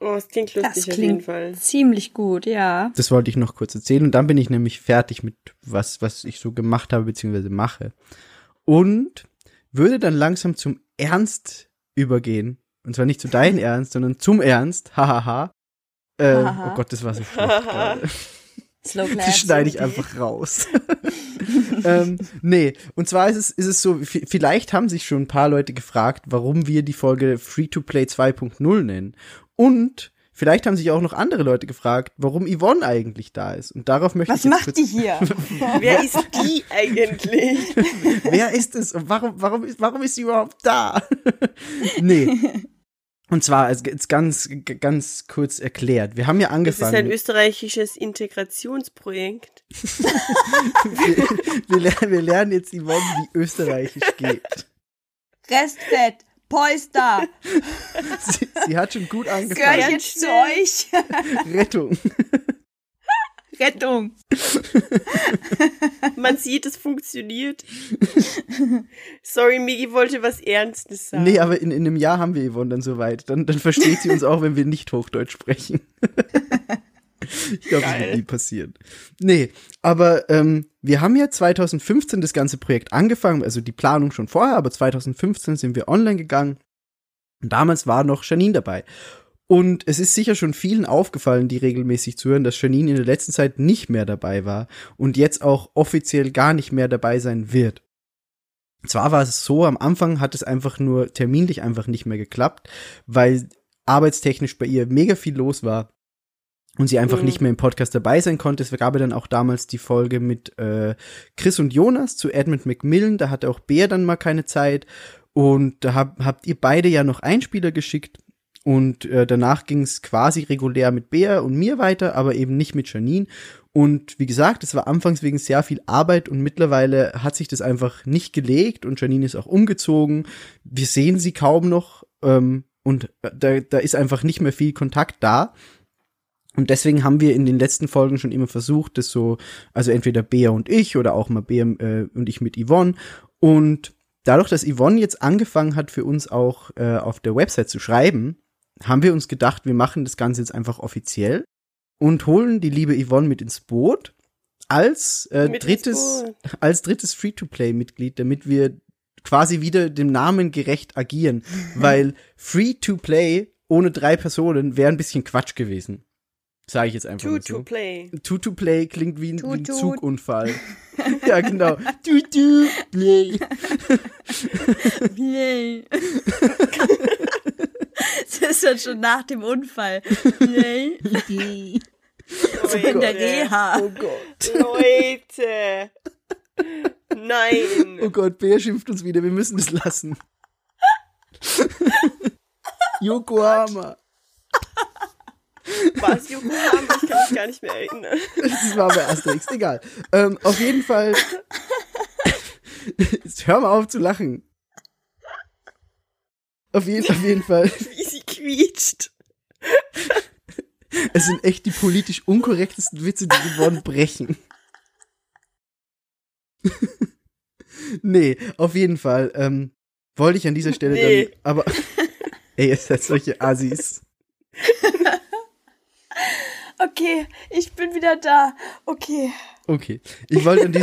Oh, es klingt lustig auf jeden Fall. Ziemlich gut, ja. Das wollte ich noch kurz erzählen und dann bin ich nämlich fertig mit was ich so gemacht habe bzw. mache. Und würde dann langsam zum Ernst übergehen. Und zwar nicht zu deinem Ernst, sondern zum Ernst. Hahaha. Oh Gott, das war so schlecht gerade. Das schneide ich einfach raus. Nee, und zwar ist es so, vielleicht haben sich schon ein paar Leute gefragt, warum wir die Folge Free-to-Play 2.0 nennen. Und vielleicht haben sich auch noch andere Leute gefragt, warum Yvonne eigentlich da ist. Und darauf möchte ich jetzt kurz... Was macht die hier? Wer ist die eigentlich? Wer ist es? Und warum ist sie überhaupt da? Nee. Und zwar jetzt ganz kurz erklärt. Wir haben ja angefangen. Das ist ein österreichisches Integrationsprojekt. wir lernen jetzt Yvonne, wie österreichisch geht. Restfett, Polster. Sie hat schon gut angefangen. Gehöre ich jetzt zu euch? Rettung. Man sieht, es funktioniert. Sorry, Miggi wollte was Ernstes sagen. Nee, aber in einem Jahr haben wir Yvonne dann soweit. Dann versteht sie uns auch, wenn wir nicht Hochdeutsch sprechen. Ich glaube, das wird nie passieren. Nee, aber wir haben ja 2015 das ganze Projekt angefangen, also die Planung schon vorher, aber 2015 sind wir online gegangen. Und damals war noch Janine dabei. Und es ist sicher schon vielen aufgefallen, die regelmäßig zuhören, dass Janine in der letzten Zeit nicht mehr dabei war und jetzt auch offiziell gar nicht mehr dabei sein wird. Zwar war es so, am Anfang hat es einfach nur terminlich einfach nicht mehr geklappt, weil arbeitstechnisch bei ihr mega viel los war und sie einfach nicht mehr im Podcast dabei sein konnte. Es gab ja dann auch damals die Folge mit Chris und Jonas zu Edmund McMillan, da hatte auch Bea dann mal keine Zeit und da habt ihr beide ja noch Einspieler geschickt. Und danach ging es quasi regulär mit Bea und mir weiter, aber eben nicht mit Janine. Und wie gesagt, es war anfangs wegen sehr viel Arbeit und mittlerweile hat sich das einfach nicht gelegt und Janine ist auch umgezogen. Wir sehen sie kaum noch und da ist einfach nicht mehr viel Kontakt da. Und deswegen haben wir in den letzten Folgen schon immer versucht, das so, also entweder Bea und ich oder auch mal Bea und ich mit Yvonne. Und dadurch, dass Yvonne jetzt angefangen hat, für uns auch auf der Website zu schreiben, haben wir uns gedacht, wir machen das Ganze jetzt einfach offiziell und holen die liebe Yvonne mit ins Boot als drittes Free-to-Play-Mitglied, damit wir quasi wieder dem Namen gerecht agieren, weil Free-to-Play ohne 3 Personen wäre ein bisschen Quatsch gewesen. Sage ich jetzt einfach mal so. To-to-play. To-to-play klingt wie ein Zugunfall. Ja, genau. To-to-play. Yay. Das ist dann schon nach dem Unfall. Yay. Oh in der Reha. Oh Gott. Leute. Nein. Oh Gott, Bea schimpft uns wieder. Wir müssen das lassen. Yokohama. Was, Yokohama? Ich kann mich gar nicht mehr erinnern. Das war bei Asterix, egal. Auf jeden Fall. Jetzt hör mal auf zu lachen. Auf jeden Fall. Wie sie quietscht. Es sind echt die politisch unkorrektesten Witze, die Yvonne brechen. Nee, auf jeden Fall. Wollte ich an dieser Stelle dann. Aber. Ey, ihr seid solche Assis. Okay, ich bin wieder da. Okay. Ich wollte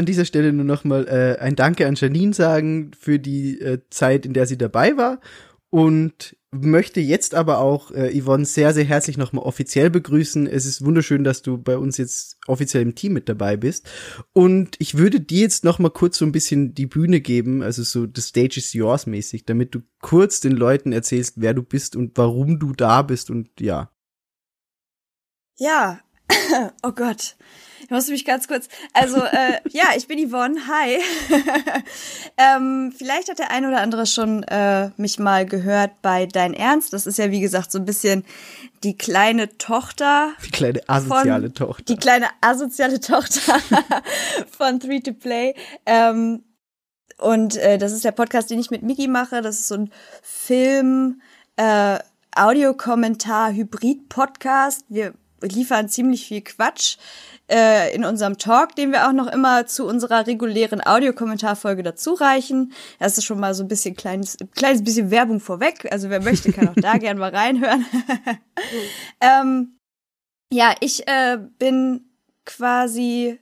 an dieser Stelle nur nochmal ein Danke an Janine sagen für die Zeit, in der sie dabei war und möchte jetzt aber auch Yvonne sehr, sehr herzlich nochmal offiziell begrüßen. Es ist wunderschön, dass du bei uns jetzt offiziell im Team mit dabei bist und ich würde dir jetzt nochmal kurz so ein bisschen die Bühne geben, also so the stage is yours mäßig, damit du kurz den Leuten erzählst, wer du bist und warum du da bist und ja. Ja, oh Gott. Ich muss mich ganz kurz, also ja, ich bin Yvonne, hi. Vielleicht hat der eine oder andere schon mich mal gehört bei Dein Ernst. Das ist ja, wie gesagt, so ein bisschen die kleine Tochter. Die kleine asoziale Tochter. Die kleine asoziale Tochter von Free-to-Play. Und das ist der Podcast, den ich mit Miggi mache. Das ist so ein Film, Audiokommentar, Hybrid-Podcast. Wir liefern ziemlich viel Quatsch in unserem Talk, den wir auch noch immer zu unserer regulären Audiokommentarfolge dazu reichen. Das ist schon mal so ein bisschen kleines bisschen Werbung vorweg. Also wer möchte, kann auch da gerne mal reinhören. Ja, ich bin quasi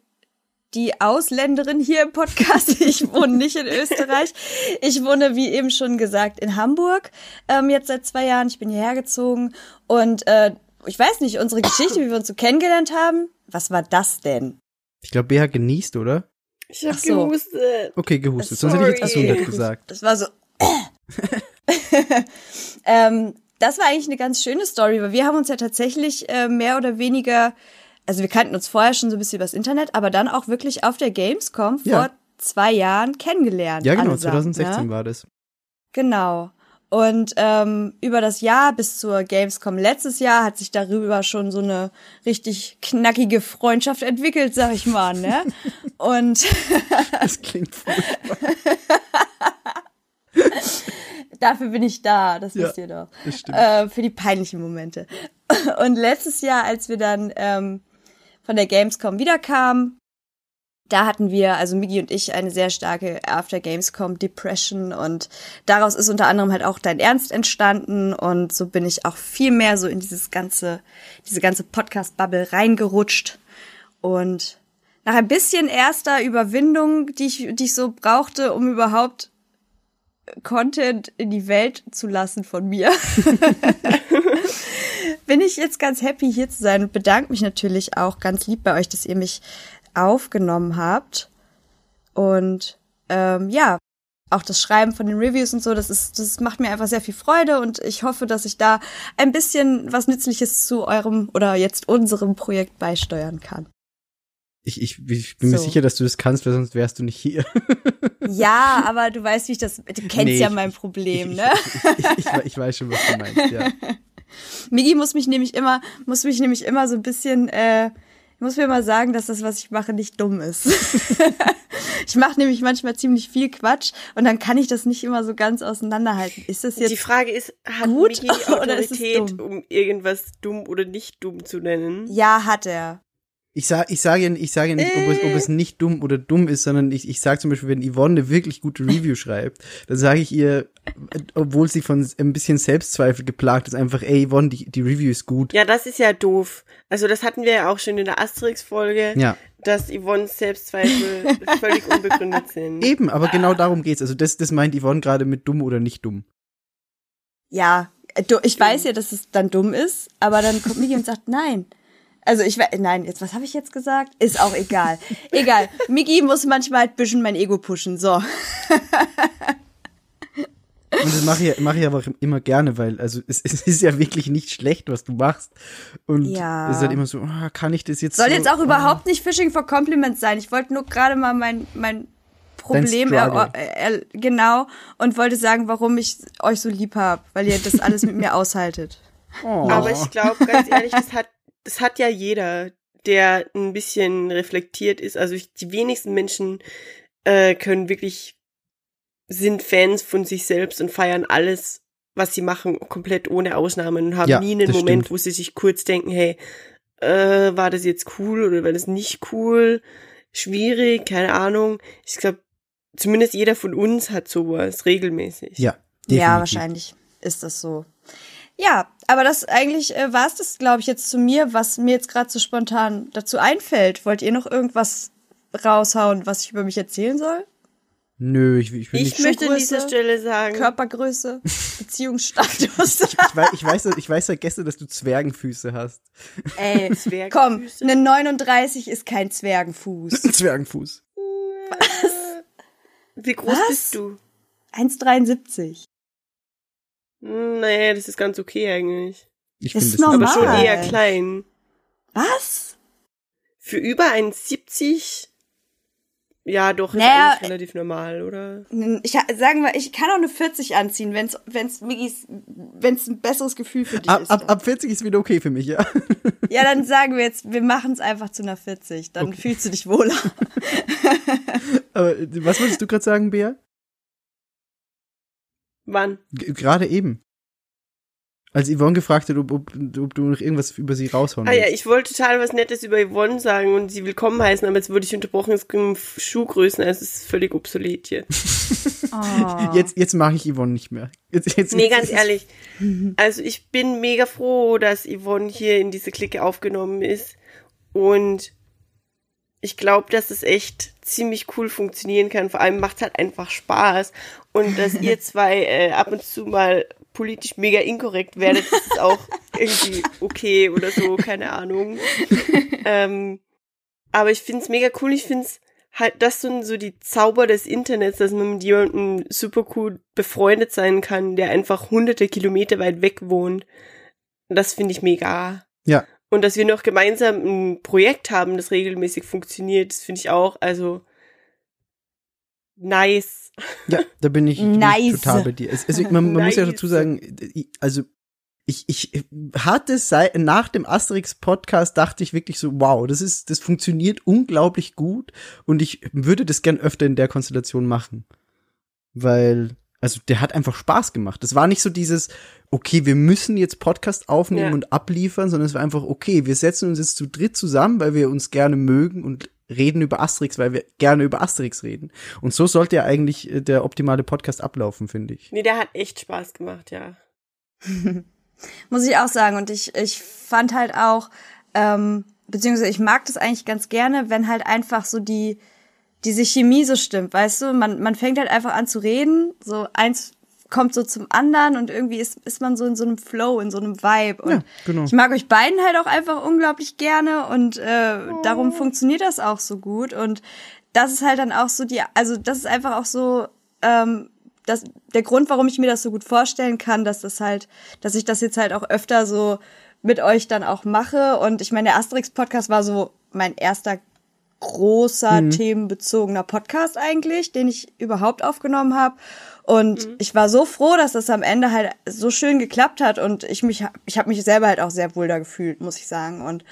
die Ausländerin hier im Podcast. Ich wohne nicht in Österreich. Ich wohne, wie eben schon gesagt, in Hamburg. Jetzt seit 2 Jahren. Ich bin hierher gezogen und ich weiß nicht, unsere Geschichte, wie wir uns so kennengelernt haben. Was war das denn? Ich glaube, Bea hat genießt, oder? Ich hab gehustet. Okay, gehustet. Sorry. Sonst hätte ich jetzt gesundheit gesagt. Das war so. Das war eigentlich eine ganz schöne Story, weil wir haben uns ja tatsächlich mehr oder weniger, also wir kannten uns vorher schon so ein bisschen übers Internet, aber dann auch wirklich auf der Gamescom vor 2 Jahren kennengelernt. Ja, genau, 2016 war das. Genau. Und über das Jahr bis zur Gamescom letztes Jahr hat sich darüber schon so eine richtig knackige Freundschaft entwickelt, sag ich mal, ne? Und das klingt furchtbar. Dafür bin ich da, das wisst ihr doch. Das stimmt. Für die peinlichen Momente. Und letztes Jahr, als wir dann von der Gamescom wiederkamen, da hatten wir, also Miggi und ich, eine sehr starke After-Gamescom-Depression und daraus ist unter anderem halt auch Dein Ernst entstanden und so bin ich auch viel mehr so in diese ganze Podcast-Bubble reingerutscht und nach ein bisschen erster Überwindung, die ich so brauchte, um überhaupt Content in die Welt zu lassen von mir, bin ich jetzt ganz happy, hier zu sein und bedanke mich natürlich auch ganz lieb bei euch, dass ihr mich aufgenommen habt. Und ja, auch das Schreiben von den Reviews und so, das macht mir einfach sehr viel Freude und ich hoffe, dass ich da ein bisschen was Nützliches zu eurem oder jetzt unserem Projekt beisteuern kann. Ich bin mir sicher, dass du das kannst, weil sonst wärst du nicht hier. Ja, aber du weißt, wie ich das, du kennst mein Problem, ne? Ich weiß schon, was du meinst, ja. Miggi muss mich nämlich immer so ein bisschen, muss mir immer sagen, dass das, was ich mache, nicht dumm ist. Ich mache nämlich manchmal ziemlich viel Quatsch und dann kann ich das nicht immer so ganz auseinanderhalten. Ist das jetzt die Frage ist, hat Miggi Autorität, um irgendwas dumm oder nicht dumm zu nennen? Ja, hat er. Ich sage ja nicht, ob es nicht dumm oder dumm ist, sondern ich sage zum Beispiel, wenn Yvonne eine wirklich gute Review schreibt, dann sage ich ihr, obwohl sie von ein bisschen Selbstzweifel geplagt ist, einfach, ey Yvonne, die Review ist gut. Ja, das ist ja doof. Also das hatten wir ja auch schon in der Asterix-Folge, ja, dass Yvonnes Selbstzweifel völlig unbegründet sind. Eben, aber genau darum geht's. Also das meint Yvonne gerade mit dumm oder nicht dumm. Ja, ich weiß ja, dass es dann dumm ist, aber dann kommt Miggi und sagt, nein. Also was habe ich jetzt gesagt? Ist auch egal. Egal, Miggi muss manchmal ein bisschen mein Ego pushen, so. Und das mache ich aber immer gerne, weil also es ist ja wirklich nicht schlecht, was du machst. Und es ist halt immer so, kann ich das jetzt soll so, jetzt auch überhaupt nicht Fishing for Compliments sein. Ich wollte nur gerade mal mein Problem genau und wollte sagen, warum ich euch so lieb habe, weil ihr das alles mit mir aushaltet. Oh. Aber ich glaube, ganz ehrlich, das hat ja jeder, der ein bisschen reflektiert ist. Also die wenigsten Menschen sind Fans von sich selbst und feiern alles, was sie machen, komplett ohne Ausnahmen und haben nie einen Moment, wo sie sich kurz denken, hey, war das jetzt cool oder war das nicht cool? Schwierig, keine Ahnung. Ich glaube, zumindest jeder von uns hat sowas regelmäßig. Ja, definitiv. Ja, wahrscheinlich ist das so. Ja, aber das eigentlich war es das, glaube ich, jetzt zu mir, was mir jetzt gerade so spontan dazu einfällt. Wollt ihr noch irgendwas raushauen, was ich über mich erzählen soll? Nö, ich will nicht. Ich möchte an dieser Stelle sagen. Körpergröße, Beziehungsstatus. ich weiß seit gestern, dass du Zwergenfüße hast. Ey, komm, eine 39 ist kein Zwergenfuß. Zwergenfuß. Was? Wie groß bist du? 1,73. Naja, das ist ganz okay eigentlich. Ich finde das normal. Aber schon eher klein. Was? Für über 1,70? Ja, doch, naja, ist eigentlich relativ normal, oder? Ich kann auch eine 40 anziehen, wenn's ein besseres Gefühl für dich ist. Ab 40 ist wieder okay für mich, ja. Ja, dann sagen wir jetzt, wir machen's einfach zu einer 40, dann fühlst du dich wohler. Aber was wolltest du gerade sagen, Bea? Wann? Gerade eben. Als Yvonne gefragt hat, ob du noch irgendwas über sie raushauen willst. Ja, ich wollte total was Nettes über Yvonne sagen und sie willkommen heißen, aber jetzt wurde ich unterbrochen, es ging um Schuhgrößen, also es ist völlig obsolet hier. Oh. Jetzt mache ich Yvonne nicht mehr. Ganz ehrlich, also ich bin mega froh, dass Yvonne hier in diese Clique aufgenommen ist und ich glaube, dass es echt ziemlich cool funktionieren kann. Vor allem macht es halt einfach Spaß. Und dass ihr zwei ab und zu mal politisch mega inkorrekt werdet, ist auch irgendwie okay oder so, keine Ahnung. Aber ich find's mega cool. Ich find's halt, das sind so die Zauber des Internets, dass man mit jemandem super cool befreundet sein kann, der einfach hunderte Kilometer weit weg wohnt. Das finde ich mega. Ja. Und dass wir noch gemeinsam ein Projekt haben, das regelmäßig funktioniert, das finde ich auch, also nice. Ja, da bin ich total bei dir. Also man muss ja dazu sagen, also ich hatte nach dem Asterix-Podcast dachte ich wirklich so, wow, das funktioniert unglaublich gut und ich würde das gern öfter in der Konstellation machen. Weil also der hat einfach Spaß gemacht. Das war nicht so dieses, okay, wir müssen jetzt Podcast aufnehmen und abliefern, sondern es war einfach, okay, wir setzen uns jetzt zu dritt zusammen, weil wir uns gerne mögen und reden über Asterix, weil wir gerne über Asterix reden. Und so sollte ja eigentlich der optimale Podcast ablaufen, finde ich. Nee, der hat echt Spaß gemacht, ja. Muss ich auch sagen. Und ich fand halt auch, beziehungsweise ich mag das eigentlich ganz gerne, wenn halt einfach so die diese Chemie so stimmt, weißt du? Man fängt halt einfach an zu reden, so eins kommt so zum anderen und irgendwie ist man so in so einem Flow, in so einem Vibe. Und ja, genau. Ich mag euch beiden halt auch einfach unglaublich gerne und darum funktioniert das auch so gut. Und das ist halt dann auch so das ist einfach auch so der Grund, warum ich mir das so gut vorstellen kann, dass ich das jetzt halt auch öfter so mit euch dann auch mache. Und ich meine, der Asterix-Podcast war so mein erster großer themenbezogener Podcast eigentlich, den ich überhaupt aufgenommen habe. Und ich war so froh, dass das am Ende halt so schön geklappt hat. Und ich habe mich selber halt auch sehr wohl da gefühlt, muss ich sagen. Und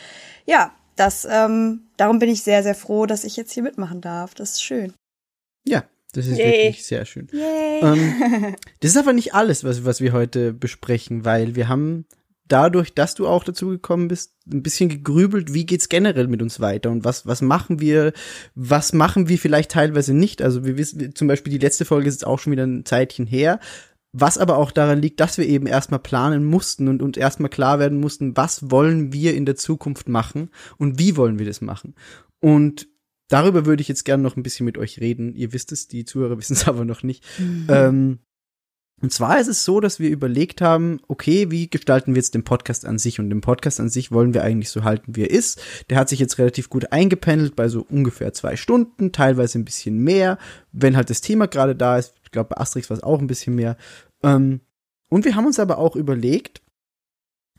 ja, darum bin ich sehr, sehr froh, dass ich jetzt hier mitmachen darf. Das ist schön. Ja. Das ist wirklich sehr schön. Das ist aber nicht alles, was wir heute besprechen, weil wir haben dadurch, dass du auch dazu gekommen bist, ein bisschen gegrübelt, wie geht's generell mit uns weiter und was machen wir vielleicht teilweise nicht. Also wir wissen, zum Beispiel die letzte Folge ist jetzt auch schon wieder ein Zeitchen her, was aber auch daran liegt, dass wir eben erstmal planen mussten und uns erstmal klar werden mussten, was wollen wir in der Zukunft machen und wie wollen wir das machen. Und darüber würde ich jetzt gerne noch ein bisschen mit euch reden. Ihr wisst es, die Zuhörer wissen es aber noch nicht. Und zwar ist es so, dass wir überlegt haben, okay, wie gestalten wir jetzt den Podcast an sich? Und den Podcast an sich wollen wir eigentlich so halten, wie er ist. Der hat sich jetzt relativ gut eingependelt bei so ungefähr 2 Stunden, teilweise ein bisschen mehr, wenn halt das Thema gerade da ist. Ich glaube, bei Asterix war es auch ein bisschen mehr. Und wir haben uns aber auch überlegt,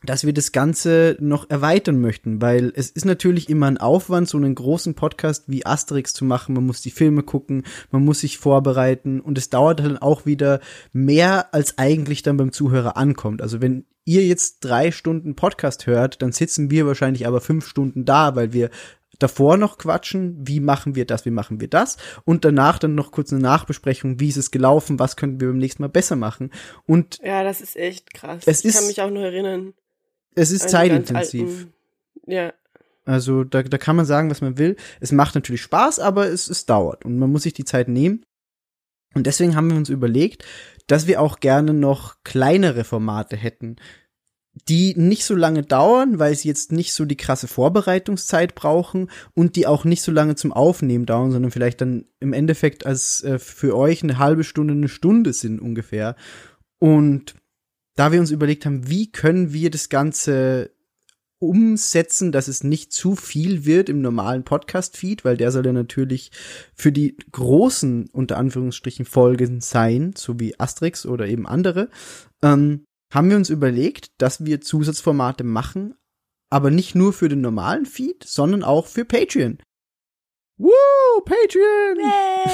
dass wir das Ganze noch erweitern möchten, weil es ist natürlich immer ein Aufwand, so einen großen Podcast wie Asterix zu machen. Man muss die Filme gucken, man muss sich vorbereiten und es dauert dann auch wieder mehr, als eigentlich dann beim Zuhörer ankommt. Also wenn ihr jetzt 3 Stunden Podcast hört, dann sitzen wir wahrscheinlich aber 5 Stunden da, weil wir davor noch quatschen, wie machen wir das und danach dann noch kurz eine Nachbesprechung, wie ist es gelaufen, was könnten wir beim nächsten Mal besser machen. Und ja, das ist echt krass. Ich kann mich auch nur erinnern. Es ist zeitintensiv. Ja. Also da kann man sagen, was man will. Es macht natürlich Spaß, aber es dauert und man muss sich die Zeit nehmen. Und deswegen haben wir uns überlegt, dass wir auch gerne noch kleinere Formate hätten, die nicht so lange dauern, weil sie jetzt nicht so die krasse Vorbereitungszeit brauchen und die auch nicht so lange zum Aufnehmen dauern, sondern vielleicht dann im Endeffekt als für euch eine halbe Stunde, eine Stunde sind ungefähr. Und da wir uns überlegt haben, wie können wir das Ganze umsetzen, dass es nicht zu viel wird im normalen Podcast-Feed, weil der soll ja natürlich für die großen, unter Anführungsstrichen, Folgen sein, so wie Asterix oder eben andere, haben wir uns überlegt, dass wir Zusatzformate machen, aber nicht nur für den normalen Feed, sondern auch für Patreon. Woo, Patreon! Yay,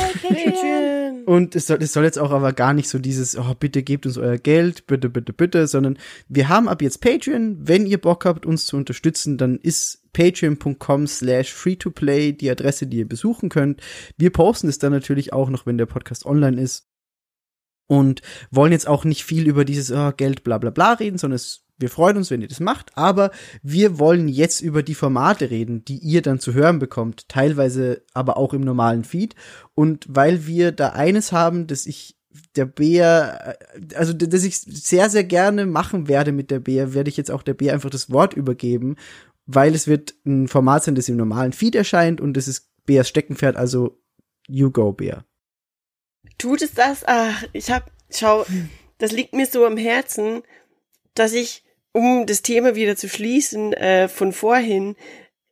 Patreon! Und es soll jetzt auch aber gar nicht so dieses, oh, bitte gebt uns euer Geld, bitte, bitte, bitte, sondern wir haben ab jetzt Patreon. Wenn ihr Bock habt, uns zu unterstützen, dann ist patreon.com/free-to-play die Adresse, die ihr besuchen könnt. Wir posten es dann natürlich auch noch, wenn der Podcast online ist. Und wollen jetzt auch nicht viel über dieses Geld bla bla bla reden, sondern wir freuen uns, wenn ihr das macht, aber wir wollen jetzt über die Formate reden, die ihr dann zu hören bekommt, teilweise aber auch im normalen Feed. Und weil wir da eines haben, das ich sehr, sehr gerne machen werde mit der Bea, werde ich jetzt auch der Bea einfach das Wort übergeben, weil es wird ein Format sein, das im normalen Feed erscheint und das ist Beas Steckenpferd, also you go, Bea. Tut es das? Ach, das liegt mir so am Herzen, dass ich, um das Thema wieder zu schließen, von vorhin,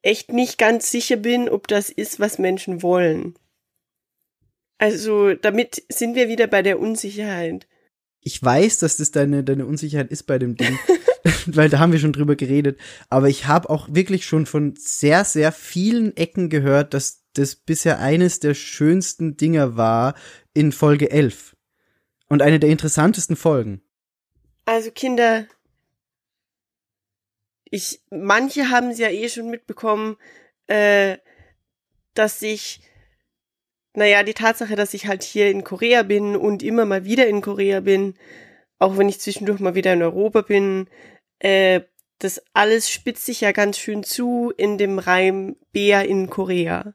echt nicht ganz sicher bin, ob das ist, was Menschen wollen. Also, damit sind wir wieder bei der Unsicherheit. Ich weiß, dass das deine Unsicherheit ist bei dem Ding, weil da haben wir schon drüber geredet, aber ich habe auch wirklich schon von sehr, sehr vielen Ecken gehört, dass das bisher eines der schönsten Dinger war in Folge 11 und eine der interessantesten Folgen. Also Kinder, manche haben es ja eh schon mitbekommen, die Tatsache, dass ich halt hier in Korea bin und immer mal wieder in Korea bin, auch wenn ich zwischendurch mal wieder in Europa bin, das alles spitzt sich ja ganz schön zu in dem Reim Bea in Korea.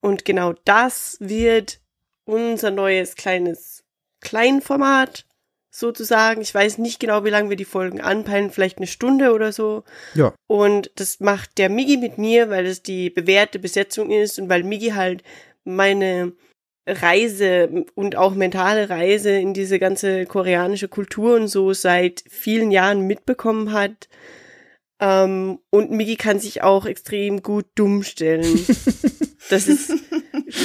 Und genau das wird unser neues kleines Kleinformat sozusagen. Ich weiß nicht genau, wie lange wir die Folgen anpeilen, vielleicht eine Stunde oder so. Ja. Und das macht der Miggi mit mir, weil es die bewährte Besetzung ist und weil Miggi halt meine Reise und auch mentale Reise in diese ganze koreanische Kultur und so seit vielen Jahren mitbekommen hat. Und Miggi kann sich auch extrem gut dumm stellen. Das ist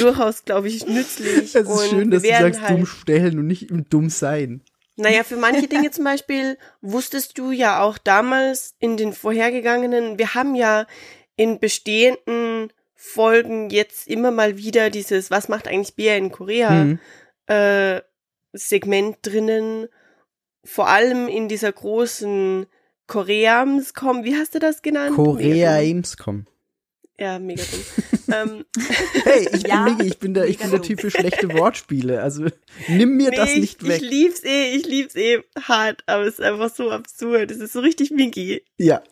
durchaus, glaube ich, nützlich. Es ist schön, dass du sagst, halt dumm stellen und nicht im dumm sein. Naja, für manche Dinge zum Beispiel wusstest du ja auch damals in den vorhergegangenen, wir haben ja in bestehenden Folgen jetzt immer mal wieder dieses, was macht eigentlich Bea in Korea, Segment drinnen, vor allem in dieser großen Koreamscom, wie hast du das genannt? Koreamscom. Ja, mega dumm. Hey, ich bin der Typ für schlechte Wortspiele, also nimm mir das nicht weg. Ich lieb's eh hart, aber es ist einfach so absurd, es ist so richtig Miggi. Ja.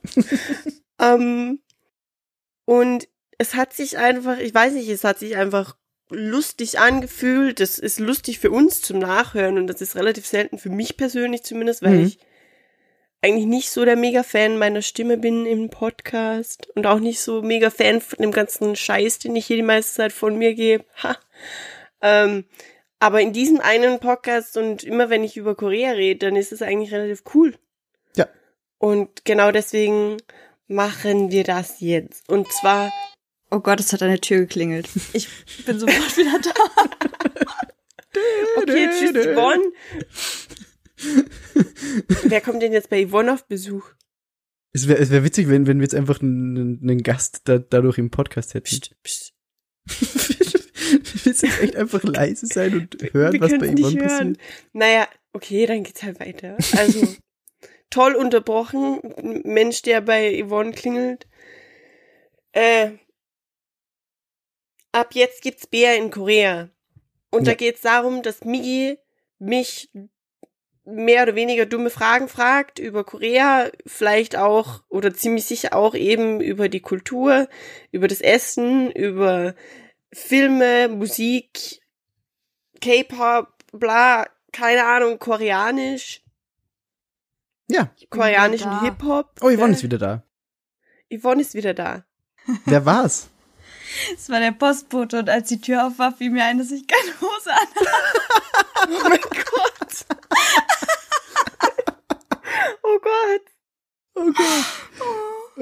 Und es hat sich einfach, es hat sich einfach lustig angefühlt, das ist lustig für uns zum Nachhören und das ist relativ selten für mich persönlich zumindest, weil ich eigentlich nicht so der Mega-Fan meiner Stimme bin im Podcast und auch nicht so Mega-Fan von dem ganzen Scheiß, den ich hier die meiste Zeit von mir gebe. Aber in diesem einen Podcast und immer wenn ich über Korea rede, dann ist es eigentlich relativ cool. Ja. Und genau deswegen machen wir das jetzt. Und zwar... Oh Gott, es hat an der Tür geklingelt. Ich bin sofort wieder da. Okay, tschüss, Yvonne. Wer kommt denn jetzt bei Yvonne auf Besuch? Es wär witzig, wenn wir jetzt einfach einen Gast dadurch im Podcast hätten. Psst, psst. Wir müssen echt einfach leise sein und hören, wir was bei Yvonne nicht hören. Passiert. Naja, okay, dann geht's halt weiter. Also, toll unterbrochen. Mensch, der bei Yvonne klingelt. Ab jetzt gibt's Bea in Korea. Und ja, da geht's darum, dass Miggi mich mehr oder weniger dumme Fragen fragt über Korea, vielleicht auch oder ziemlich sicher auch eben über die Kultur, über das Essen, über Filme, Musik, K-Pop, bla, keine Ahnung, koreanisch. Ja. Koreanischen Hip-Hop. Oh, Yvonne ist wieder da. Wer war's? Es war der Postbote und als die Tür auf war, fiel mir ein, dass ich keine Hose anhabe. Oh mein Gott. Oh Gott. Oh Gott.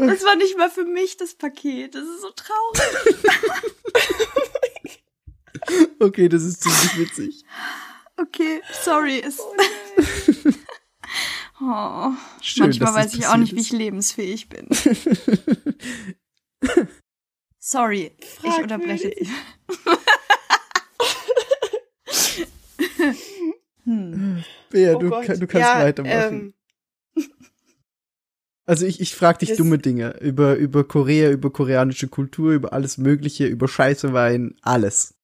Oh, das war nicht mal für mich das Paket. Das ist so traurig. Okay, das ist ziemlich witzig. Okay, sorry. Oh, schön, manchmal weiß ich auch nicht, wie ich lebensfähig bin. Sorry, ich unterbreche dich. Bea, du kannst weitermachen. Also ich frage dich dumme Dinge über Korea, über koreanische Kultur, über alles Mögliche, über Scheißewein, alles.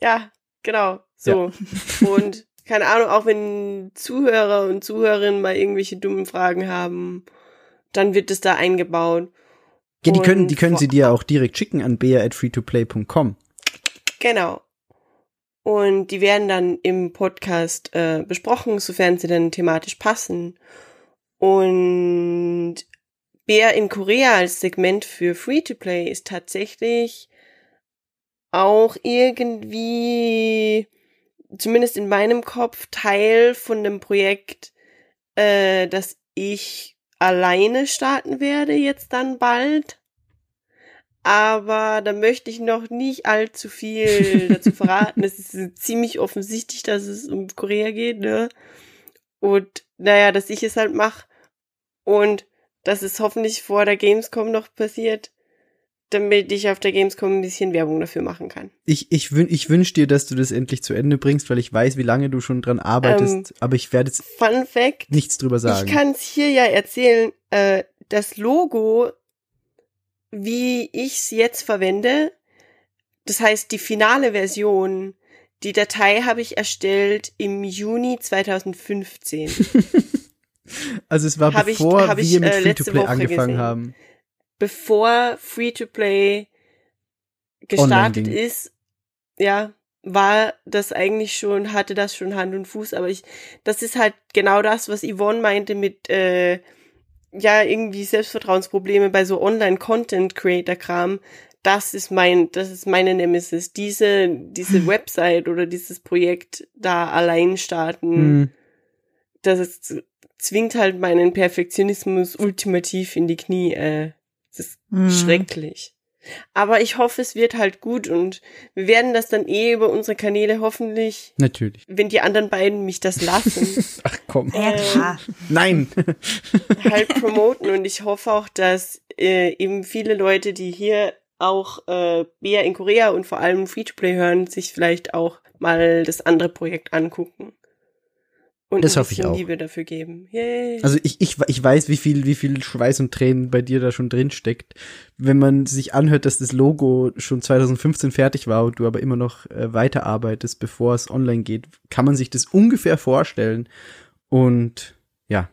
Ja, genau, so. Ja. Und keine Ahnung, auch wenn Zuhörer und Zuhörerinnen mal irgendwelche dummen Fragen haben, dann wird das da eingebaut. Ja, die können sie dir auch direkt schicken an bea@freetoplay.com. Genau. Und die werden dann im Podcast besprochen, sofern sie dann thematisch passen. Und Bea in Korea als Segment für Free-to-Play ist tatsächlich auch irgendwie, zumindest in meinem Kopf, Teil von einem Projekt, das ich alleine starten werde jetzt dann bald. Aber da möchte ich noch nicht allzu viel dazu verraten. Es ist ziemlich offensichtlich, dass es um Korea geht, ne? Und naja, dass ich es halt mache und dass es hoffentlich vor der Gamescom noch passiert, damit ich auf der Gamescom ein bisschen Werbung dafür machen kann. Ich wünsche dir, dass du das endlich zu Ende bringst, weil ich weiß, wie lange du schon dran arbeitest, aber ich werde jetzt Fun Fact, nichts drüber sagen. Ich kann es hier ja erzählen, das Logo, wie ich es jetzt verwende, das heißt die finale Version, die Datei habe ich erstellt im Juni 2015. Also es war bevor wir mit Free-to-Play angefangen haben. Bevor Free-to-Play gestartet ist, ja, war das eigentlich schon, hatte das schon Hand und Fuß, aber das ist halt genau das, was Yvonne meinte mit irgendwie Selbstvertrauensprobleme bei so Online-Content-Creator-Kram, Das ist meine Nemesis. Diese Website oder dieses Projekt da allein starten, das zwingt halt meinen Perfektionismus ultimativ in die Knie. Das ist schrecklich. Aber ich hoffe, es wird halt gut und wir werden das dann über unsere Kanäle hoffentlich. Natürlich. Wenn die anderen beiden mich das lassen. Ach komm. Nein. Halt promoten und ich hoffe auch, dass eben viele Leute, die hier auch Bea in Korea und vor allem Free-to-Play hören, sich vielleicht auch mal das andere Projekt angucken. Und das hoffe ich auch. Liebe dafür geben. Yay. Also ich weiß, wie viel Schweiß und Tränen bei dir da schon drin steckt. Wenn man sich anhört, dass das Logo schon 2015 fertig war und du aber immer noch weiterarbeitest, bevor es online geht, kann man sich das ungefähr vorstellen. Und ja,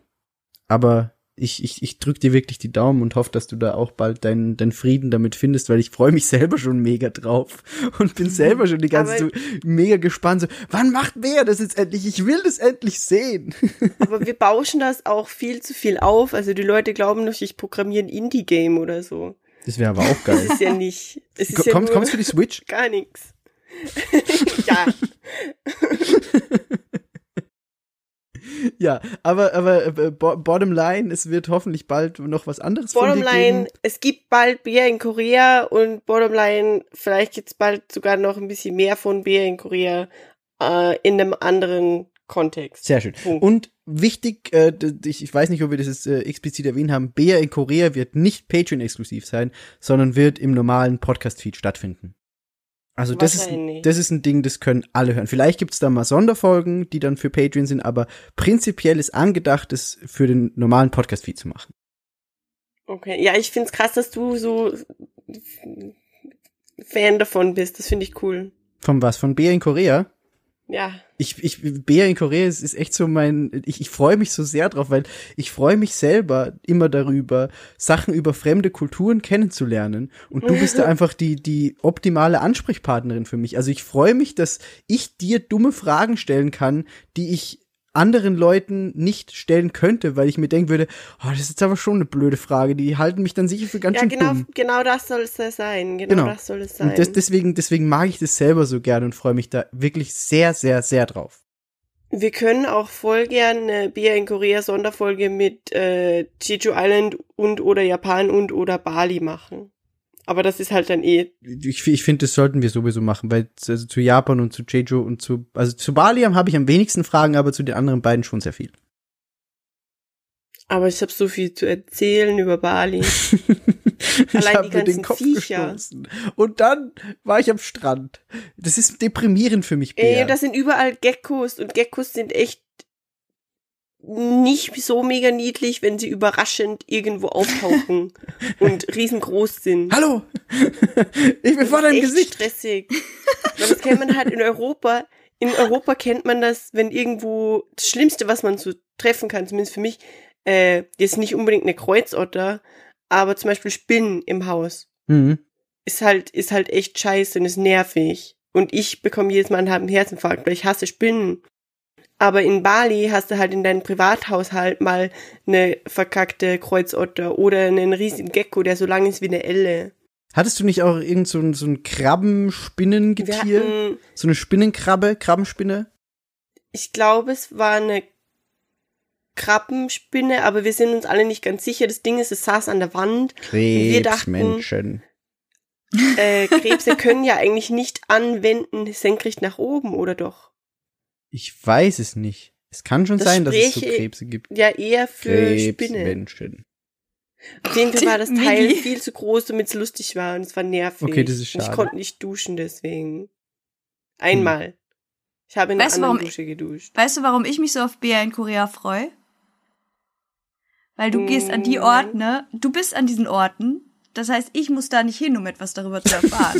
aber ich drück dir wirklich die Daumen und hoffe, dass du da auch bald deinen Frieden damit findest, weil ich freue mich selber schon mega drauf und bin selber schon die ganze Zeit so mega gespannt. So, wann macht Bea das jetzt endlich? Ich will das endlich sehen. Aber wir bauschen das auch viel zu viel auf. Also die Leute glauben noch, ich programmiere ein Indie-Game oder so. Das wäre aber auch geil. Das ist ja nicht. Kommst du die Switch? Gar nichts. Ja. Ja, aber bottom line, es wird hoffentlich bald noch was anderes von dir geben. Bottom line, es gibt bald Bea in Korea und bottom line, vielleicht gibt's bald sogar noch ein bisschen mehr von Bea in Korea in einem anderen Kontext. Sehr schön. Punkt. Und wichtig, ich weiß nicht, ob wir das jetzt explizit erwähnt haben, Bea in Korea wird nicht Patreon-exklusiv sein, sondern wird im normalen Podcast-Feed stattfinden. Also das ist ein Ding, das können alle hören. Vielleicht gibt's da mal Sonderfolgen, die dann für Patreon sind, aber prinzipiell ist angedacht, das für den normalen Podcast-Feed zu machen. Okay, ja, ich find's krass, dass du so Fan davon bist. Das finde ich cool. Von was? Von Bea in Korea? Ja. Bea in Korea ist echt so ich freue mich so sehr drauf, weil ich freue mich selber immer darüber, Sachen über fremde Kulturen kennenzulernen und du bist da einfach die optimale Ansprechpartnerin für mich. Also ich freue mich, dass ich dir dumme Fragen stellen kann, die ich anderen Leuten nicht stellen könnte, weil ich mir denken würde, das ist jetzt aber schon eine blöde Frage, die halten mich dann sicher für ganz schön dumm. Genau das soll es sein. Genau. Das soll es sein. Und deswegen mag ich das selber so gerne und freue mich da wirklich sehr, sehr, sehr drauf. Wir können auch voll gerne Bea in Korea Sonderfolge mit Jeju Island und oder Japan und oder Bali machen. Aber das ist halt dann eh. Ich finde, das sollten wir sowieso machen, weil zu Japan und zu Jeju und zu Bali habe ich am wenigsten Fragen, aber zu den anderen beiden schon sehr viel. Aber ich habe so viel zu erzählen über Bali. Allein die ganzen Viecher. Und dann war ich am Strand. Das ist deprimierend für mich, Bea. Das sind überall Geckos und Geckos sind echt nicht so mega niedlich, wenn sie überraschend irgendwo auftauchen und riesengroß sind. Hallo! Ich bin vor deinem Gesicht. Stressig. Das kennt man halt in Europa. In Europa kennt man das, wenn irgendwo das Schlimmste, was man so treffen kann, zumindest für mich, jetzt nicht unbedingt eine Kreuzotter, aber zum Beispiel Spinnen im Haus. Mhm. Ist halt echt scheiße und ist nervig. Und ich bekomme jedes Mal einen halben Herzinfarkt, weil ich hasse Spinnen. Aber in Bali hast du halt in deinem Privathaushalt mal eine verkackte Kreuzotter oder einen riesigen Gecko, der so lang ist wie eine Elle. Hattest du nicht auch irgend so ein Krabbenspinnengetier? So eine Spinnenkrabbe, Krabbenspinne? Ich glaube, es war eine Krabbenspinne, aber wir sind uns alle nicht ganz sicher. Das Ding ist, es saß an der Wand. Krebsmenschen. Krebse können ja eigentlich nicht anwenden, senkrecht nach oben, oder doch? Ich weiß es nicht. Es kann schon sein, dass es so Krebse gibt. Ja, eher für Spinnen. Auf jeden Fall war das Teil viel zu groß, damit es lustig war und es war nervig. Okay, das ist schade. Und ich konnte nicht duschen deswegen. Einmal. Ich habe in einer anderen Dusche geduscht. Weißt du, warum ich mich so auf Bea in Korea freue? Weil du gehst an die Orte, ne? Du bist an diesen Orten. Das heißt, ich muss da nicht hin, um etwas darüber zu erfahren.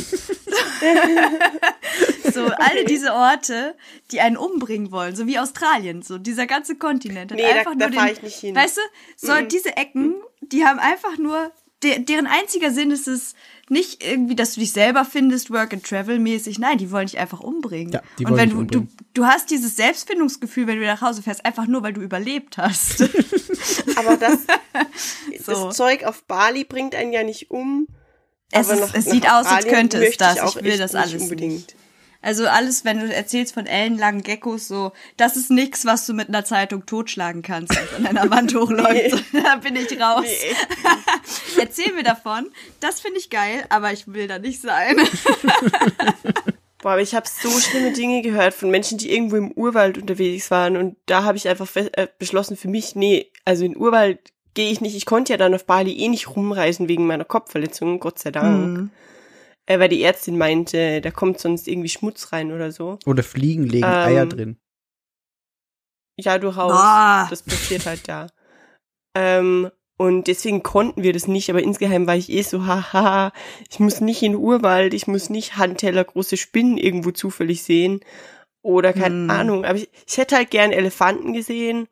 So, alle diese Orte, die einen umbringen wollen, so wie Australien, so dieser ganze Kontinent. Nee, da fahre ich nicht hin. Weißt du, so diese Ecken, die haben einfach nur, deren einziger Sinn ist es nicht irgendwie, dass du dich selber findest, Work-and-Travel-mäßig. Nein, die wollen dich einfach umbringen. Ja, die wollen dich umbringen. Und wenn du hast dieses Selbstfindungsgefühl, wenn du nach Hause fährst, einfach nur, weil du überlebt hast. Aber das Zeug auf Bali bringt einen ja nicht um, Es sieht aus, als könnte es das. Ich will das alles unbedingt. Also alles, wenn du erzählst von ellenlangen Geckos, so, das ist nichts, was du mit einer Zeitung totschlagen kannst, wenn es an einer Wand hochläuft. Da bin ich raus. Nee. Erzähl mir davon. Das finde ich geil, aber ich will da nicht sein. Boah, aber ich habe so schlimme Dinge gehört von Menschen, die irgendwo im Urwald unterwegs waren. Und da habe ich einfach beschlossen für mich, nee, also in den Urwald gehe ich nicht. Ich konnte ja dann auf Bali nicht rumreisen wegen meiner Kopfverletzung, Gott sei Dank. Mhm. Weil die Ärztin meinte, da kommt sonst irgendwie Schmutz rein oder so. Oder Fliegen legen Eier drin. Ja, durchaus. Ah. Das passiert halt da. Und deswegen konnten wir das nicht, aber insgeheim war ich eh so, haha, ich muss nicht in den Urwald, ich muss nicht Handteller, große Spinnen irgendwo zufällig sehen. Oder keine Ahnung. Aber ich hätte halt gern Elefanten gesehen,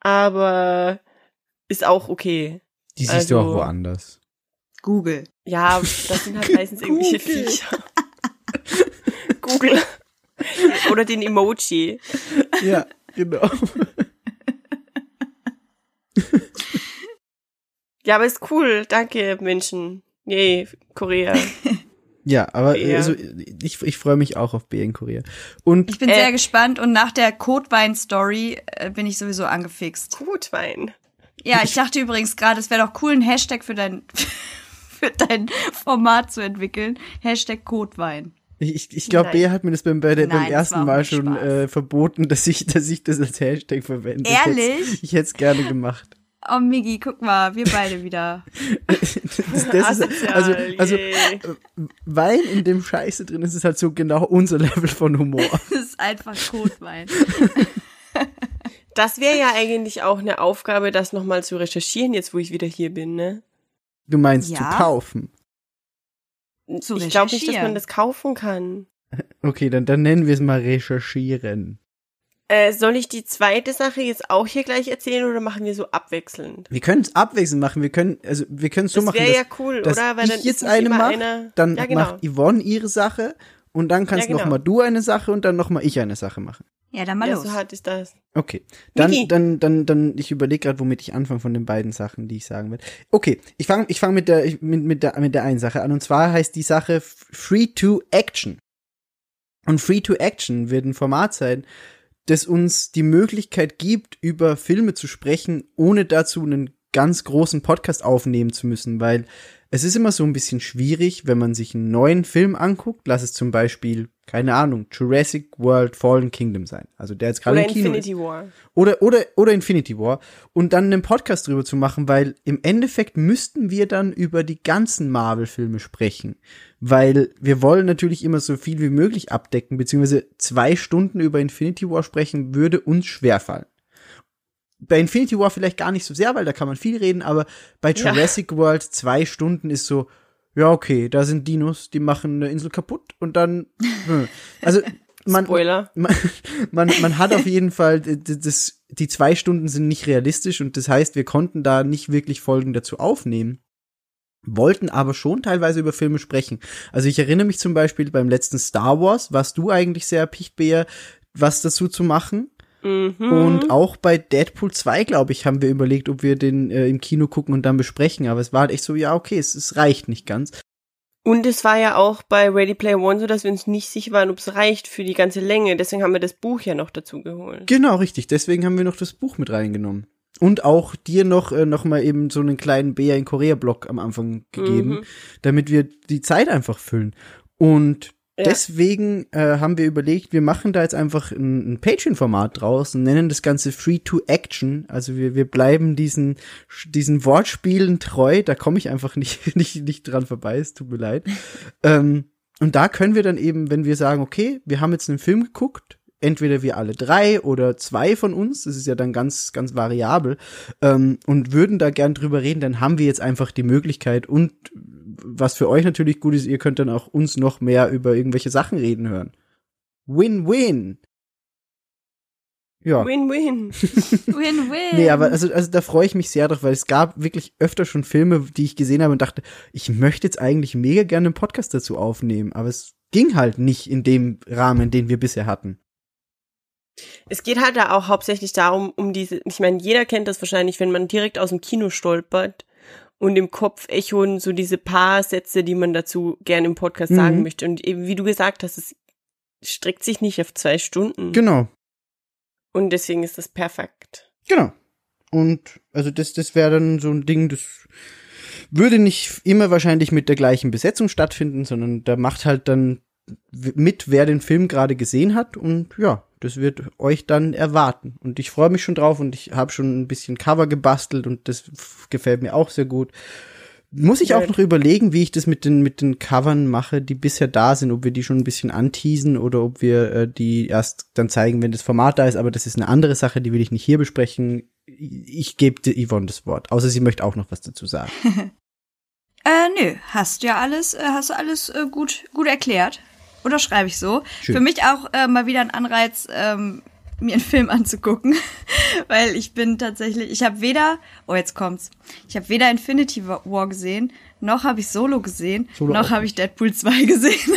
aber ist auch okay. Die siehst du auch woanders. Google. Ja, das sind halt meistens irgendwelche Viecher. Google. Oder den Emoji. Ja, genau. Ja, aber ist cool. Danke, Menschen. Yay, Korea. Ja, aber Korea. Also, ich freue mich auch auf Bea in Korea. Und ich bin sehr gespannt und nach der Kotwein-Story bin ich sowieso angefixt. Kotwein? Ja, ich dachte übrigens gerade, es wäre doch cool, einen Hashtag für dein Format zu entwickeln. Hashtag Kotwein. Ich glaube, Bea hat mir das beim ersten Mal schon verboten, dass ich das als Hashtag verwende. Ehrlich? Ich hätte es gerne gemacht. Oh, Miggi, guck mal, wir beide wieder. Das ist, also Wein in dem Scheiße drin ist, ist halt so genau unser Level von Humor. Das ist einfach Kotwein. Das wäre ja eigentlich auch eine Aufgabe, das nochmal zu recherchieren, jetzt wo ich wieder hier bin, ne? Du meinst zu kaufen? Ich glaube nicht, dass man das kaufen kann. Okay, dann nennen wir es mal recherchieren. Soll ich die zweite Sache jetzt auch hier gleich erzählen oder machen wir so abwechselnd? Wir können es abwechselnd machen. Wir können es so machen, dass cool, dass oder? Weil ich dann jetzt eine mache, dann macht Yvonne ihre Sache und dann kannst nochmal du eine Sache und dann nochmal ich eine Sache machen. Ja, dann mal los. So hart ist das. Okay, dann ich überlege gerade, womit ich anfange von den beiden Sachen, die ich sagen will. Okay, ich fange mit der einen Sache an, und zwar heißt die Sache Free-to-Action. Und Free-to-Action wird ein Format sein, das uns die Möglichkeit gibt, über Filme zu sprechen, ohne dazu einen ganz großen Podcast aufnehmen zu müssen, weil es ist immer so ein bisschen schwierig, wenn man sich einen neuen Film anguckt, lass es zum Beispiel, keine Ahnung, Jurassic World Fallen Kingdom sein. Also der jetzt gerade im Kino Infinity War. Oder Infinity War. Und dann einen Podcast drüber zu machen, weil im Endeffekt müssten wir dann über die ganzen Marvel-Filme sprechen. Weil wir wollen natürlich immer so viel wie möglich abdecken, beziehungsweise 2 Stunden über Infinity War sprechen, würde uns schwerfallen. Bei Infinity War vielleicht gar nicht so sehr, weil da kann man viel reden, aber bei Jurassic World 2 Stunden ist so, ja okay, da sind Dinos, die machen eine Insel kaputt und dann, also Spoiler. Man hat auf jeden Fall, die 2 Stunden sind nicht realistisch und das heißt, wir konnten da nicht wirklich Folgen dazu aufnehmen, wollten aber schon teilweise über Filme sprechen. Also ich erinnere mich zum Beispiel beim letzten Star Wars, warst du eigentlich sehr erpicht, Bea, was dazu zu machen. Mhm. Und auch bei Deadpool 2, glaube ich, haben wir überlegt, ob wir den im Kino gucken und dann besprechen. Aber es war halt echt so, ja, okay, es reicht nicht ganz. Und es war ja auch bei Ready Player One so, dass wir uns nicht sicher waren, ob es reicht für die ganze Länge. Deswegen haben wir das Buch ja noch dazu geholt. Genau, richtig. Deswegen haben wir noch das Buch mit reingenommen. Und auch dir noch mal eben so einen kleinen Bea in Korea-Block am Anfang gegeben, damit wir die Zeit einfach füllen. Und deswegen haben wir überlegt, wir machen da jetzt einfach ein Patreon-Format draus und nennen das Ganze Free-to-Action. Also wir bleiben diesen Wortspielen treu. Da komme ich einfach nicht dran vorbei, es tut mir leid. Und da können wir dann eben, wenn wir sagen, okay, wir haben jetzt einen Film geguckt, entweder wir alle 3 oder 2 von uns, das ist ja dann ganz, ganz variabel, und würden da gern drüber reden, dann haben wir jetzt einfach die Möglichkeit. Und was für euch natürlich gut ist, ihr könnt dann auch uns noch mehr über irgendwelche Sachen reden hören. Win-win. Ja. Win-win. Win-win. Nee, aber also da freue ich mich sehr drauf, weil es gab wirklich öfter schon Filme, die ich gesehen habe und dachte, ich möchte jetzt eigentlich mega gerne einen Podcast dazu aufnehmen, aber es ging halt nicht in dem Rahmen, den wir bisher hatten. Es geht halt da auch hauptsächlich darum, ich meine, jeder kennt das wahrscheinlich, wenn man direkt aus dem Kino stolpert. und im Kopf echoen so diese paar Sätze, die man dazu gerne im Podcast sagen möchte. Und eben, wie du gesagt hast, es streckt sich nicht auf 2 Stunden. Genau. Und deswegen ist das perfekt. Genau. Und also das wäre dann so ein Ding, das würde nicht immer wahrscheinlich mit der gleichen Besetzung stattfinden, sondern da macht halt dann mit, wer den Film gerade gesehen hat. Und ja, das wird euch dann erwarten. Und ich freue mich schon drauf und ich habe schon ein bisschen Cover gebastelt und das gefällt mir auch sehr gut. Muss ich auch noch überlegen, wie ich das mit den Covern mache, die bisher da sind, ob wir die schon ein bisschen anteasen oder ob wir die erst dann zeigen, wenn das Format da ist. Aber das ist eine andere Sache, die will ich nicht hier besprechen. Ich gebe Yvonne das Wort, außer sie möchte auch noch was dazu sagen. Nö, hast du alles gut erklärt. Oder schreibe ich so. Schön. Für mich auch mal wieder ein Anreiz, mir einen Film anzugucken, weil ich habe weder Infinity War gesehen, noch habe ich Solo gesehen, noch habe ich Deadpool 2 gesehen.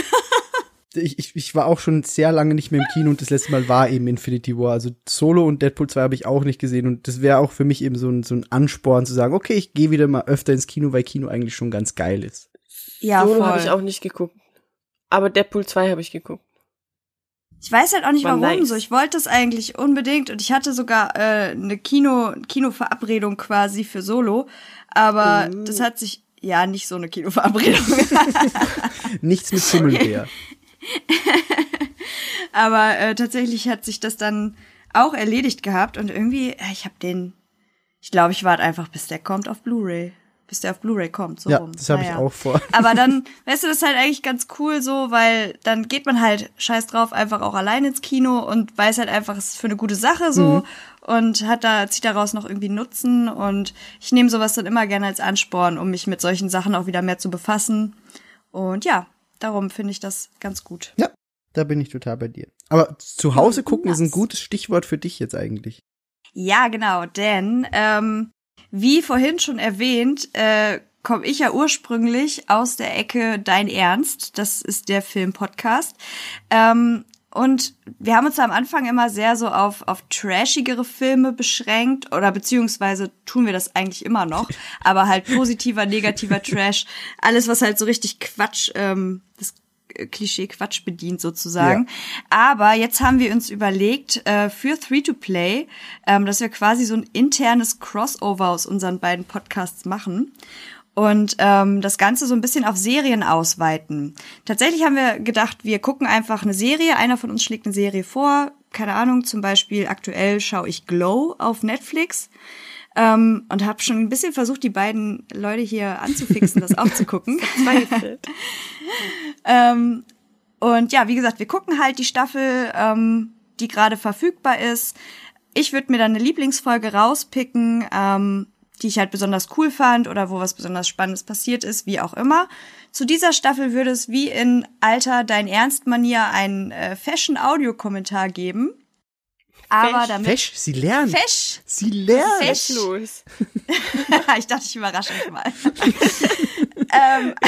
Ich war auch schon sehr lange nicht mehr im Kino und das letzte Mal war eben Infinity War. Also Solo und Deadpool 2 habe ich auch nicht gesehen und das wäre auch für mich eben so ein Ansporn zu sagen, okay, ich gehe wieder mal öfter ins Kino, weil Kino eigentlich schon ganz geil ist. Ja, Solo habe ich auch nicht geguckt, aber Deadpool 2 habe ich geguckt. Ich weiß halt auch nicht, warum so. Ich wollte das eigentlich unbedingt und ich hatte sogar eine Kinoverabredung quasi für Solo, aber das hat sich, ja, nicht so eine Kinoverabredung. Nichts mit Schimmelbeer. Aber tatsächlich hat sich das dann auch erledigt gehabt und irgendwie, ich warte einfach, bis der kommt auf Blu-ray. Bis der auf Blu-ray kommt, so ja, rum. Ja, das habe ich auch vor. Aber dann, weißt du, das ist halt eigentlich ganz cool so, weil dann geht man halt scheiß drauf einfach auch allein ins Kino und weiß halt einfach, es ist für eine gute Sache so und zieht daraus noch irgendwie Nutzen und ich nehme sowas dann immer gerne als Ansporn, um mich mit solchen Sachen auch wieder mehr zu befassen und ja, darum finde ich das ganz gut. Ja, da bin ich total bei dir. Aber zu Hause gucken ist ein gutes Stichwort für dich jetzt eigentlich. Ja, genau, denn wie vorhin schon erwähnt, komme ich ja ursprünglich aus der Ecke Dein Ernst. Das ist der Film-Podcast. Und wir haben uns da am Anfang immer sehr so auf trashigere Filme beschränkt oder beziehungsweise tun wir das eigentlich immer noch, aber halt positiver, negativer Trash, alles was halt so richtig Quatsch, das Klischee Quatsch bedient sozusagen. Ja. Aber jetzt haben wir uns überlegt für Free-to-Play, dass wir quasi so ein internes Crossover aus unseren beiden Podcasts machen. Und das Ganze so ein bisschen auf Serien ausweiten. Tatsächlich haben wir gedacht, wir gucken einfach eine Serie. Einer von uns schlägt eine Serie vor. Keine Ahnung, zum Beispiel aktuell schaue ich Glow auf Netflix. Und habe schon ein bisschen versucht, die beiden Leute hier anzufixen, das auch zu gucken. Verzweifelt. Und ja, wie gesagt, wir gucken halt die Staffel, die gerade verfügbar ist. Ich würde mir dann eine Lieblingsfolge rauspicken, die ich halt besonders cool fand oder wo was besonders Spannendes passiert ist, wie auch immer. Zu dieser Staffel würde es wie in alter Dein-Ernst-Manier einen Fashion-Audio-Kommentar geben. Aber Fesch. Damit Fesch, sie lernen. Fesch. Sie lernen. Fesch los. Ich dachte, ich überrasche mich mal.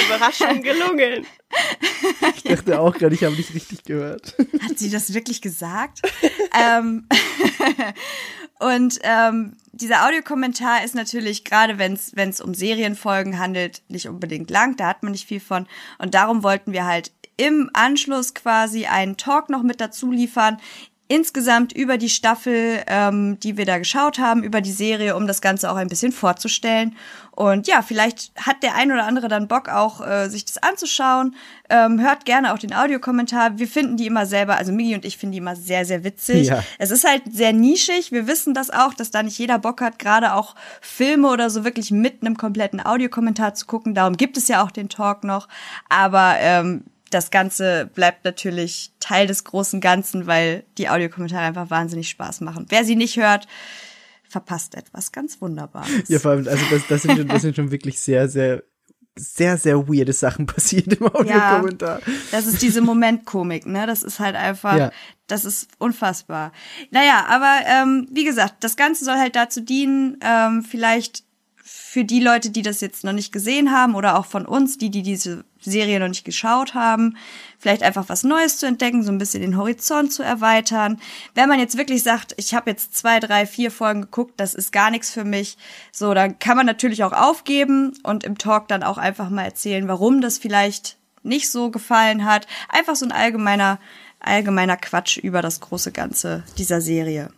Überraschung gelungen. Ich dachte auch gerade, ich habe nicht richtig gehört. Hat sie das wirklich gesagt? Und dieser Audiokommentar ist natürlich, gerade wenn es um Serienfolgen handelt, nicht unbedingt lang. Da hat man nicht viel von. Und darum wollten wir halt im Anschluss quasi einen Talk noch mit dazu liefern. Insgesamt über die Staffel, die wir da geschaut haben, über die Serie, um das Ganze auch ein bisschen vorzustellen. Und ja, vielleicht hat der ein oder andere dann Bock auch, sich das anzuschauen. Hört gerne auch den Audiokommentar. Wir finden die immer selber, also Miggi und ich finden die immer sehr, sehr witzig. Ja. Es ist halt sehr nischig. Wir wissen das auch, dass da nicht jeder Bock hat, gerade auch Filme oder so wirklich mit einem kompletten Audiokommentar zu gucken. Darum gibt es ja auch den Talk noch. Aber das Ganze bleibt natürlich Teil des großen Ganzen, weil die Audiokommentare einfach wahnsinnig Spaß machen. Wer sie nicht hört, verpasst etwas ganz Wunderbares. Ja, vor allem, also das sind schon wirklich sehr, sehr, sehr, sehr weirde Sachen passiert im Audiokommentar. Ja, das ist diese Momentkomik, ne? Das ist halt einfach, Das ist unfassbar. Naja, aber wie gesagt, das Ganze soll halt dazu dienen, vielleicht für die Leute, die das jetzt noch nicht gesehen haben oder auch von uns, die diese Serie noch nicht geschaut haben, vielleicht einfach was Neues zu entdecken, so ein bisschen den Horizont zu erweitern. Wenn man jetzt wirklich sagt, ich habe jetzt 2, 3, 4 Folgen geguckt, das ist gar nichts für mich, so, dann kann man natürlich auch aufgeben und im Talk dann auch einfach mal erzählen, warum das vielleicht nicht so gefallen hat. Einfach so ein allgemeiner Quatsch über das große Ganze dieser Serie.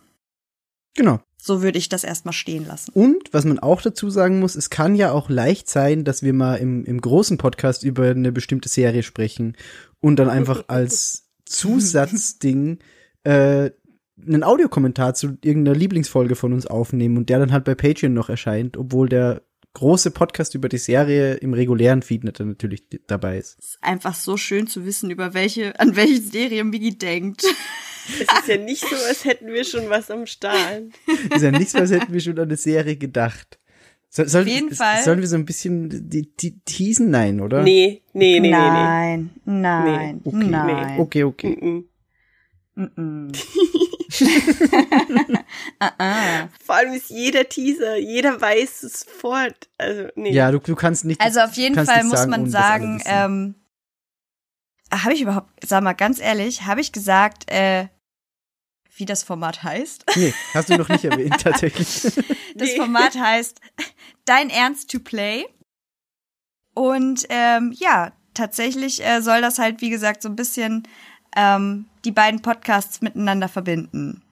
Genau. So würde ich das erstmal stehen lassen. Und was man auch dazu sagen muss, es kann ja auch leicht sein, dass wir mal im großen Podcast über eine bestimmte Serie sprechen und dann einfach als Zusatzding einen Audiokommentar zu irgendeiner Lieblingsfolge von uns aufnehmen und der dann halt bei Patreon noch erscheint, obwohl der große Podcast über die Serie im regulären Feed natürlich dabei ist. Es ist einfach so schön zu wissen, an welche Serie Miggi denkt. Es ist ja nicht so, als hätten wir schon was am Start. Es ist ja nicht so, als hätten wir schon an eine Serie gedacht. Auf jeden Fall. Sollen wir so ein bisschen die teasen? Nein, oder? Nee. Nein. Nee. Okay. Nein. Okay. Mm-mm. Vor allem ist jeder Teaser, jeder weiß es sofort. Also, nee. Ja, du kannst nicht. Also auf jeden Fall muss man sagen, habe ich gesagt, wie das Format heißt? Nee, hast du noch nicht erwähnt, tatsächlich. Das Format heißt Dein Ernst to Play. Und tatsächlich soll das halt, wie gesagt, so ein bisschen die beiden Podcasts miteinander verbinden.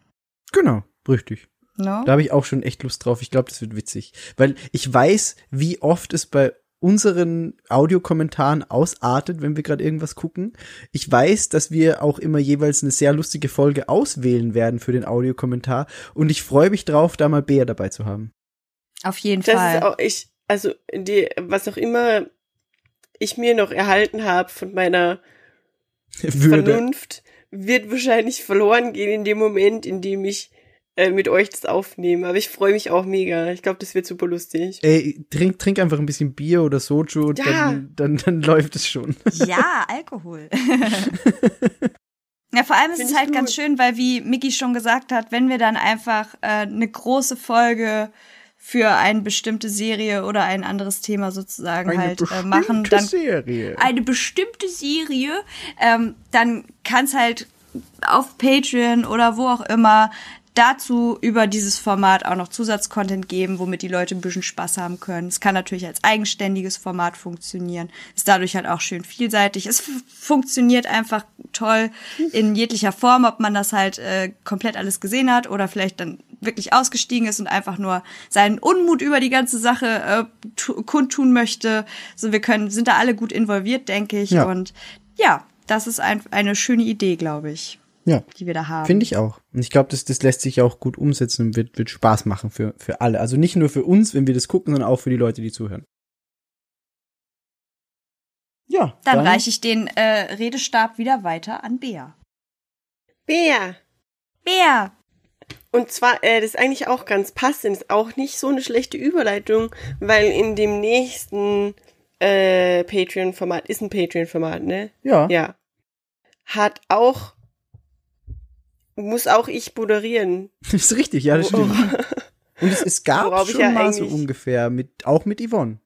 Genau, richtig. No? Da habe ich auch schon echt Lust drauf. Ich glaube, das wird witzig. Weil ich weiß, wie oft es bei unseren Audiokommentaren ausartet, wenn wir gerade irgendwas gucken. Ich weiß, dass wir auch immer jeweils eine sehr lustige Folge auswählen werden für den Audiokommentar und ich freue mich drauf, da mal Bea dabei zu haben. Auf jeden Fall. Das ist auch was auch immer ich mir noch erhalten habe von meiner Vernunft, wird wahrscheinlich verloren gehen in dem Moment, in dem ich mit euch das aufnehmen, aber ich freue mich auch mega. Ich glaube, das wird super lustig. Ey, trink einfach ein bisschen Bier oder Soju und dann läuft es schon. Ja, Alkohol. Ja, vor allem ist es halt gut. Ganz schön, weil wie Miggi schon gesagt hat, wenn wir dann einfach eine große Folge für eine bestimmte Serie oder ein anderes Thema sozusagen machen. Eine bestimmte Serie. Dann kann es halt auf Patreon oder wo auch immer dazu über dieses Format auch noch Zusatzcontent geben, womit die Leute ein bisschen Spaß haben können. Es kann natürlich als eigenständiges Format funktionieren. Ist dadurch halt auch schön vielseitig. Es funktioniert einfach toll in jeglicher Form, ob man das halt komplett alles gesehen hat oder vielleicht dann wirklich ausgestiegen ist und einfach nur seinen Unmut über die ganze Sache kundtun möchte. So, sind da alle gut involviert, denke ich. Ja. Und ja, das ist eine schöne Idee, glaube ich. Ja, die wir da haben. Finde ich auch. Und ich glaube, das lässt sich auch gut umsetzen und wird Spaß machen für alle. Also nicht nur für uns, wenn wir das gucken, sondern auch für die Leute, die zuhören. Ja. Dann reiche ich den Redestab wieder weiter an Bea. Bea! Und zwar, das ist eigentlich auch ganz passend, ist auch nicht so eine schlechte Überleitung, weil in dem nächsten Patreon-Format, ist ein Patreon-Format, ne? Ja. Muss auch ich moderieren. Das ist richtig, ja, das stimmt. Und es gab schon mal so ungefähr, auch mit Yvonne.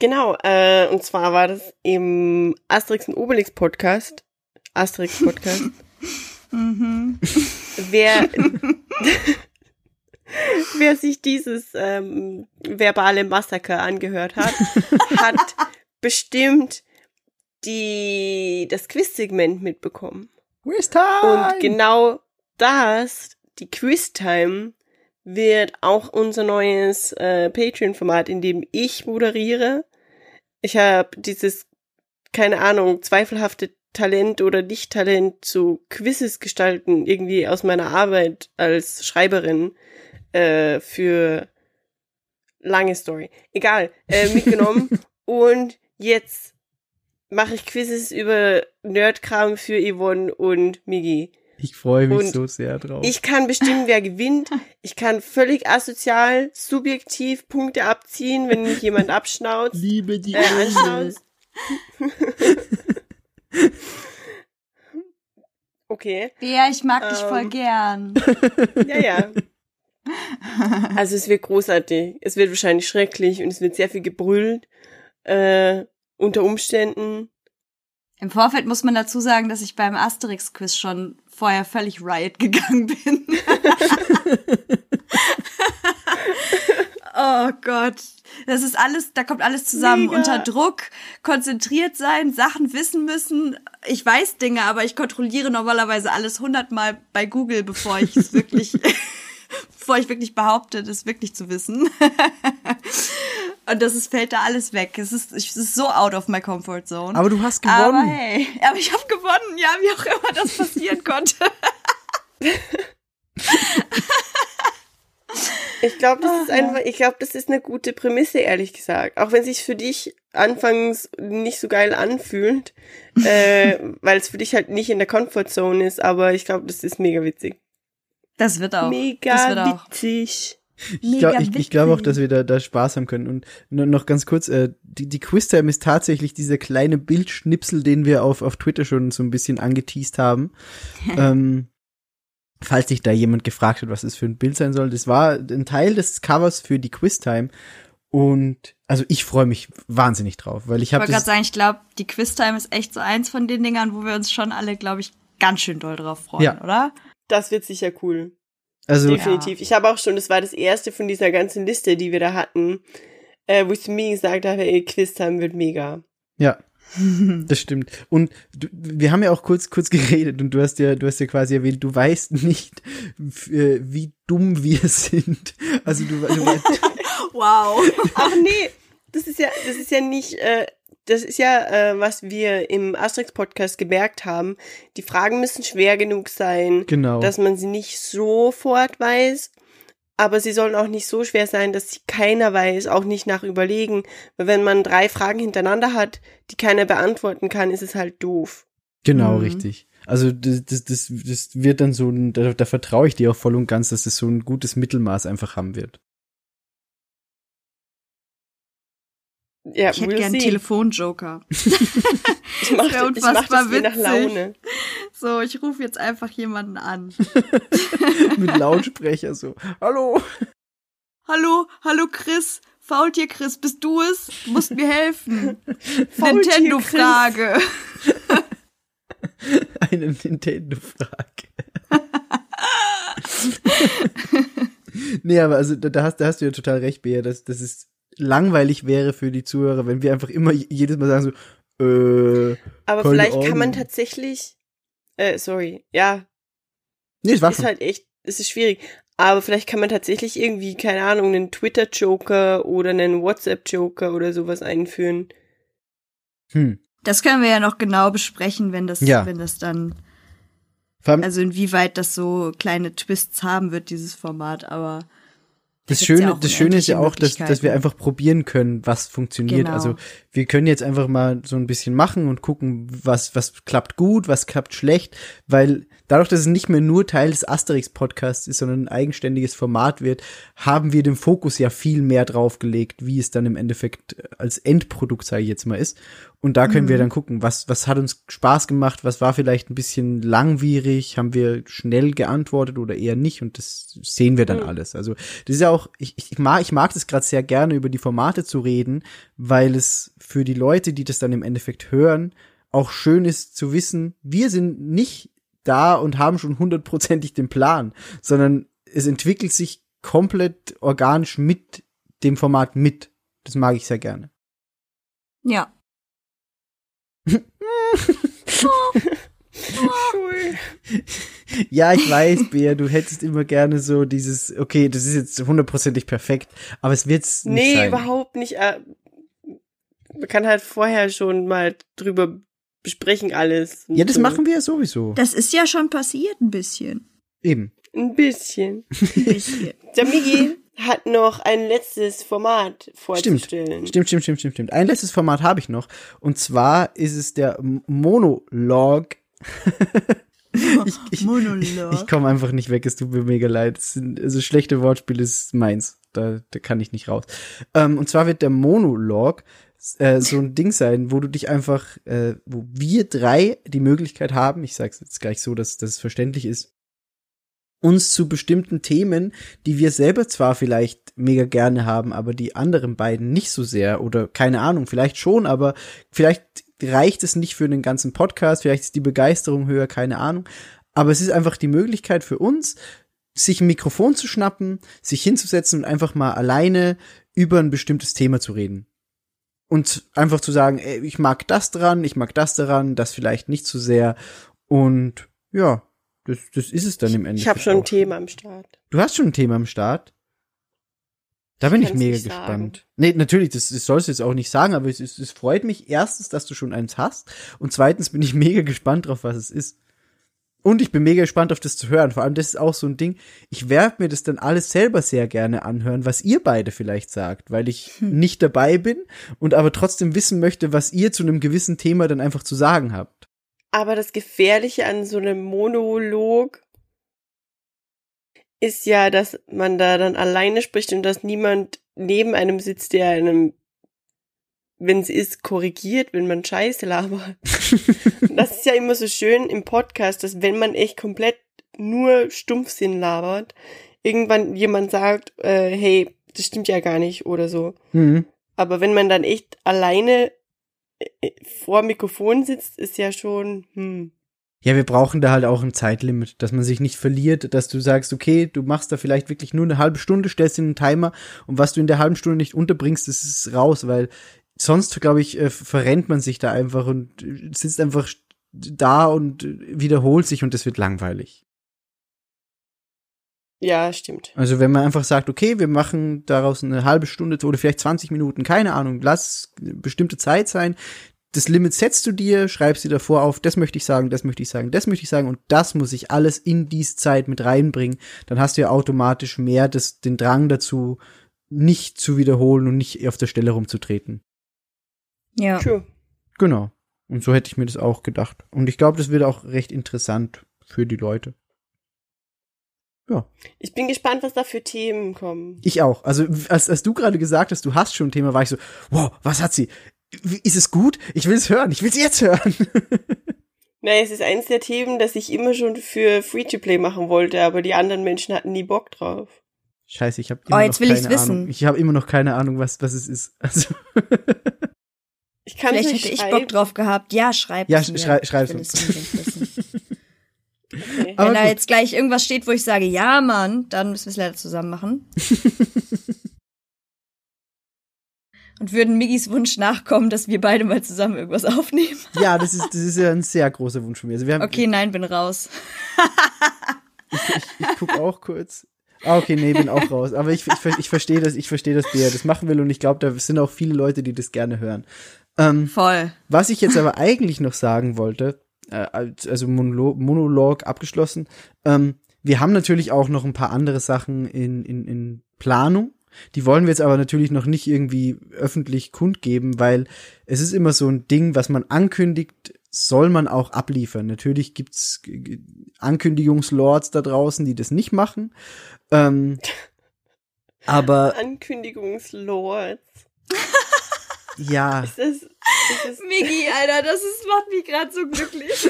Genau, und zwar war das im Asterix und Obelix Podcast. Mhm. Wer sich dieses verbale Massaker angehört hat, hat bestimmt das Quiz-Segment mitbekommen. Quiz-Time! Und genau die Quiz-Time, wird auch unser neues Patreon-Format, in dem ich moderiere. Ich habe dieses, keine Ahnung, zweifelhafte Talent oder Nicht-Talent zu Quizzes gestalten, irgendwie aus meiner Arbeit als Schreiberin für lange Story. Egal, mitgenommen. Und jetzt mache ich Quizzes über Nerdkram für Yvonne und Miggi. Ich freue mich so sehr drauf. Ich kann bestimmen, wer gewinnt. Ich kann völlig asozial, subjektiv Punkte abziehen, wenn mich jemand abschnauzt. Liebe die anschnauzt. Okay. Bea, ich mag dich voll gern. Ja. Also es wird großartig. Es wird wahrscheinlich schrecklich und es wird sehr viel gebrüllt unter Umständen. Im Vorfeld muss man dazu sagen, dass ich beim Asterix-Quiz schon vorher völlig Riot gegangen bin. Oh Gott, das ist alles, da kommt alles zusammen. Mega. Unter Druck, konzentriert sein, Sachen wissen müssen. Ich weiß Dinge, aber ich kontrolliere normalerweise alles 100-mal bei Google, bevor ich es wirklich, bevor ich wirklich behaupte, das wirklich zu wissen. Und das ist, fällt da alles weg. Es ist so out of my comfort zone. Aber du hast gewonnen. Aber ich habe gewonnen, ja, wie auch immer das passieren konnte. Ich glaube, das ist eine gute Prämisse, ehrlich gesagt. Auch wenn es sich für dich anfangs nicht so geil anfühlt, weil es für dich halt nicht in der Comfort Zone ist, aber ich glaube, das ist mega witzig. Das wird auch. Mega witzig. Ich glaube auch, dass wir da Spaß haben können. Und noch ganz kurz, die Quiz-Time ist tatsächlich dieser kleine Bildschnipsel, den wir auf Twitter schon so ein bisschen angeteased haben. Falls sich da jemand gefragt hat, was das für ein Bild sein soll. Das war ein Teil des Covers für die Quiz-Time. Und also ich freue mich wahnsinnig drauf, weil ich wollte gerade sagen, ich glaube, die Quiz-Time ist echt so eins von den Dingern, wo wir uns schon alle, glaube ich, ganz schön doll drauf freuen, ja. Oder? Das wird sicher cool. Also definitiv. Ja. Ich habe auch schon, das war das erste von dieser ganzen Liste, die wir da hatten, wo ich zu mir gesagt habe, ey, Quiz-Time wird mega. Ja. Das stimmt. Und wir haben ja auch kurz geredet und du hast ja quasi erwähnt, du weißt nicht, wie dumm wir sind. Also du weißt. Wow. Ach nee, das ist ja nicht, was wir im Asterix-Podcast gemerkt haben. Die Fragen müssen schwer genug sein, genau, dass man sie nicht sofort weiß. Aber sie sollen auch nicht so schwer sein, dass sie keiner weiß, auch nicht nach Überlegen. Weil wenn man 3 Fragen hintereinander hat, die keiner beantworten kann, ist es halt doof. Genau, richtig. Also das wird dann so, da vertraue ich dir auch voll und ganz, dass das so ein gutes Mittelmaß einfach haben wird. Ja, ich hätte gerne einen Telefonjoker. Ich mache das unfassbar witzig. Nach Laune. So, ich rufe jetzt einfach jemanden an. Mit Lautsprecher so. Hallo. Hallo Chris. Faultier Chris, bist du es? Du musst mir helfen. Nintendo-Frage. Eine Nintendo-Frage. Nee, aber also da hast du ja total recht, Bea. Das ist langweilig wäre für die Zuhörer, wenn wir einfach immer jedes Mal sagen so, aber vielleicht kann man tatsächlich, ja. Nee, es war schon. Ist halt echt, es ist schwierig, aber vielleicht kann man tatsächlich irgendwie, keine Ahnung, einen Twitter-Joker oder einen WhatsApp-Joker oder sowas einführen. Das können wir ja noch genau besprechen, wenn das dann, also inwieweit das so kleine Twists haben wird, dieses Format, aber Das Schöne ist ja auch, dass wir einfach probieren können, was funktioniert. Genau. Also wir können jetzt einfach mal so ein bisschen machen und gucken, was klappt gut, was klappt schlecht, weil dadurch, dass es nicht mehr nur Teil des Asterix-Podcasts ist, sondern ein eigenständiges Format wird, haben wir den Fokus ja viel mehr drauf gelegt, wie es dann im Endeffekt als Endprodukt, sage ich jetzt mal, ist. Und da können wir dann gucken, was hat uns Spaß gemacht, was war vielleicht ein bisschen langwierig, haben wir schnell geantwortet oder eher nicht, und das sehen wir dann alles. Also das ist ja auch, ich mag das gerade sehr gerne, über die Formate zu reden, weil es für die Leute, die das dann im Endeffekt hören, auch schön ist zu wissen, wir sind nicht da und haben schon 100%ig den Plan, sondern es entwickelt sich komplett organisch mit dem Format mit. Das mag ich sehr gerne. Ja. Ja, ich weiß, Bea, du hättest immer gerne so dieses, okay, das ist jetzt 100%ig perfekt, aber es wird's nicht sein. Nee, überhaupt nicht. Man kann halt vorher schon mal drüber besprechen alles. Ja, das machen wir ja sowieso. Das ist ja schon passiert ein bisschen. Eben. Ein bisschen. Der Miggi hat noch ein letztes Format vorzustellen. Stimmt. Ein letztes Format habe ich noch. Und zwar ist es der Monolog. Ich komme einfach nicht weg, es tut mir mega leid. Also schlechte Wortspiele ist meins. Da kann ich nicht raus. Und zwar wird der Monolog so ein Ding sein, wo du dich einfach, wo wir drei die Möglichkeit haben, ich sag's jetzt gleich so, dass das verständlich ist, uns zu bestimmten Themen, die wir selber zwar vielleicht mega gerne haben, aber die anderen beiden nicht so sehr oder keine Ahnung, vielleicht schon, aber vielleicht reicht es nicht für den ganzen Podcast, vielleicht ist die Begeisterung höher, keine Ahnung. Aber es ist einfach die Möglichkeit für uns, sich ein Mikrofon zu schnappen, sich hinzusetzen und einfach mal alleine über ein bestimmtes Thema zu reden. Und einfach zu sagen, ey, ich mag das daran, das vielleicht nicht so sehr. Und ja, das ist es dann im Endeffekt. Ich habe schon ein Thema am Start. Du hast schon ein Thema am Start? Da bin ich mega gespannt. Nee, natürlich, das sollst du jetzt auch nicht sagen, aber es freut mich erstens, dass du schon eins hast. Und zweitens bin ich mega gespannt drauf, was es ist. Und ich bin mega gespannt auf das zu hören. Vor allem, das ist auch so ein Ding, ich werde mir das dann alles selber sehr gerne anhören, was ihr beide vielleicht sagt, weil ich nicht dabei bin und aber trotzdem wissen möchte, was ihr zu einem gewissen Thema dann einfach zu sagen habt. Aber das Gefährliche an so einem Monolog ist ja, dass man da dann alleine spricht und dass niemand neben einem sitzt, der einem, wenn es ist, korrigiert, wenn man Scheiße labert. Das ist ja immer so schön im Podcast, dass wenn man echt komplett nur Stumpfsinn labert, irgendwann jemand sagt, hey, das stimmt ja gar nicht oder so. Mhm. Aber wenn man dann echt alleine vor Mikrofon sitzt, ist ja schon, Ja, wir brauchen da halt auch ein Zeitlimit, dass man sich nicht verliert, dass du sagst, okay, du machst da vielleicht wirklich nur eine halbe Stunde, stellst dir einen Timer und was du in der halben Stunde nicht unterbringst, das ist raus, weil sonst, glaube ich, verrennt man sich da einfach und sitzt einfach da und wiederholt sich und das wird langweilig. Ja, stimmt. Also wenn man einfach sagt, okay, wir machen daraus eine halbe Stunde oder vielleicht 20 Minuten, keine Ahnung, lass eine bestimmte Zeit sein. Das Limit setzt du dir, schreibst dir davor auf, das möchte ich sagen, das möchte ich sagen, das möchte ich sagen und das muss ich alles in diese Zeit mit reinbringen. Dann hast du ja automatisch mehr den Drang dazu, nicht zu wiederholen und nicht auf der Stelle rumzutreten. Ja. Sure. Genau. Und so hätte ich mir das auch gedacht. Und ich glaube, das wird auch recht interessant für die Leute. Ja. Ich bin gespannt, was da für Themen kommen. Ich auch. Also, als du gerade gesagt hast, du hast schon ein Thema, war ich so, wow, was hat sie? Ist es gut? Ich will es hören. Ich will es jetzt hören. Nein, es ist eins der Themen, das ich immer schon für Free-to-Play machen wollte, aber die anderen Menschen hatten nie Bock drauf. Scheiße, ich habe immer noch keine Ahnung. Ich habe immer noch keine Ahnung, was es ist. Also ich kann vielleicht nicht hätte ich Bock drauf gehabt. Ja, schreib es mir. Ja, schreib es uns. Okay. Wenn da jetzt gleich irgendwas steht, wo ich sage, ja, Mann, dann müssen wir es leider zusammen machen. Und würden Miggis Wunsch nachkommen, dass wir beide mal zusammen irgendwas aufnehmen. Ja, das ist ja ein sehr großer Wunsch von mir. Also okay, nein, bin raus. Ich guck auch kurz. Ah, okay, nee, bin auch raus. Aber ich verstehe das, dass Bea das machen will und ich glaube, da sind auch viele Leute, die das gerne hören. Voll. Was ich jetzt aber eigentlich noch sagen wollte, also Monolog abgeschlossen, wir haben natürlich auch noch ein paar andere Sachen in Planung. Die wollen wir jetzt aber natürlich noch nicht irgendwie öffentlich kundgeben, weil es ist immer so ein Ding, was man ankündigt, soll man auch abliefern. Natürlich gibt's Ankündigungslords da draußen, die das nicht machen. Aber Ankündigungslords. Ja. Ist das Miggi, Alter, das macht mich gerade so glücklich.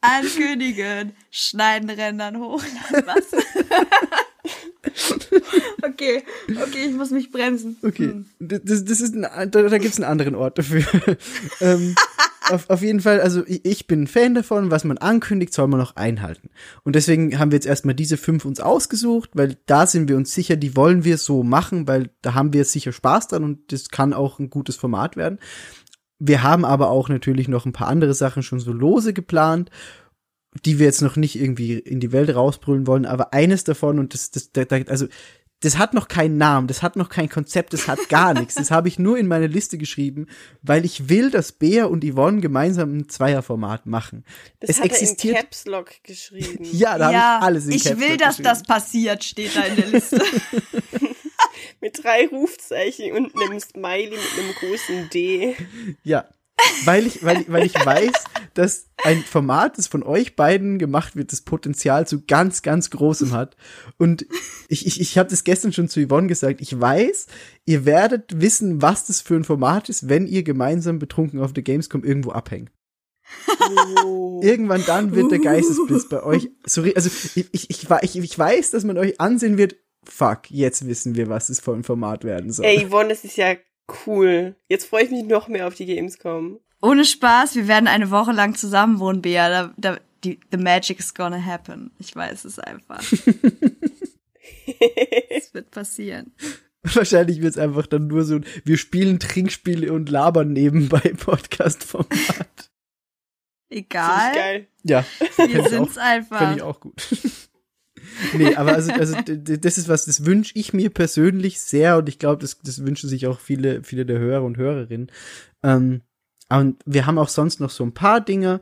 Ankündigen, schneiden, rendern, hochladen, was? Okay, ich muss mich bremsen. Okay, das ist da gibt's einen anderen Ort dafür. Auf jeden Fall, also ich bin ein Fan davon, was man ankündigt, soll man auch einhalten. Und deswegen haben wir jetzt erstmal diese 5 uns ausgesucht, weil da sind wir uns sicher, die wollen wir so machen, weil da haben wir sicher Spaß dran und das kann auch ein gutes Format werden. Wir haben aber auch natürlich noch ein paar andere Sachen schon so lose geplant, die wir jetzt noch nicht irgendwie in die Welt rausbrüllen wollen, aber eines davon und das hat noch keinen Namen, das hat noch kein Konzept, das hat gar nichts. Das habe ich nur in meine Liste geschrieben, weil ich will, dass Bea und Yvonne gemeinsam ein Zweierformat machen. Das es hat existiert. In Caps Lock geschrieben. Ja, da habe ich alles in Caps Lock geschrieben. Ich will, dass das passiert, steht da in der Liste. Mit 3 Rufzeichen und einem Smiley mit einem großen D. Ja. Weil ich weiß, dass ein Format, das von euch beiden gemacht wird, das Potenzial zu ganz, ganz Großem hat. Und ich habe das gestern schon zu Yvonne gesagt. Ich weiß, ihr werdet wissen, was das für ein Format ist, wenn ihr gemeinsam betrunken auf der Gamescom irgendwo abhängt. Oh. Irgendwann dann wird der Geistesblitz bei euch so, also ich weiß, dass man euch ansehen wird, fuck, jetzt wissen wir, was das für ein Format werden soll. Ey, Yvonne, das ist ja cool. Jetzt freue ich mich noch mehr auf die Gamescom. Ohne Spaß, wir werden eine Woche lang zusammen wohnen, Bea. The magic is gonna happen. Ich weiß es einfach. Es wird passieren. Wahrscheinlich wird es einfach dann nur so, wir spielen Trinkspiele und labern nebenbei Podcast-Format. Egal. Geil. Ja. Wir sind's einfach. Finde ich auch gut. Nee, aber also das ist was, das wünsche ich mir persönlich sehr und ich glaube, das wünschen sich auch viele der Hörer und Hörerinnen. Und wir haben auch sonst noch so ein paar Dinge,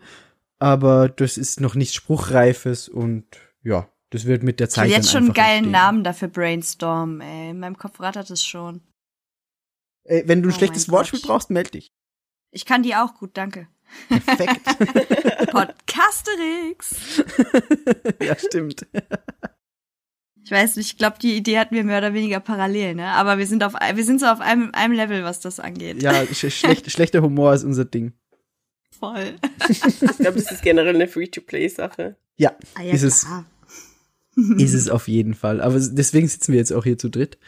aber das ist noch nichts Spruchreifes und ja, das wird mit der Zeit dann einfach jetzt schon einen geilen entstehen. Namen dafür brainstormen, ey. In meinem Kopf rattert es schon. Ey, wenn du ein schlechtes Wortspiel brauchst, melde dich. Ich kann die auch gut, danke. Perfekt. Podcasterix. Ja, stimmt. Ich weiß nicht, ich glaube, die Idee hatten wir mehr oder weniger parallel, ne? Aber wir sind so auf einem Level, was das angeht. Ja, schlechter Humor ist unser Ding. Voll. Ich glaube, das ist generell eine Free-to-Play-Sache. Ja, ist es auf jeden Fall. Aber deswegen sitzen wir jetzt auch hier zu dritt.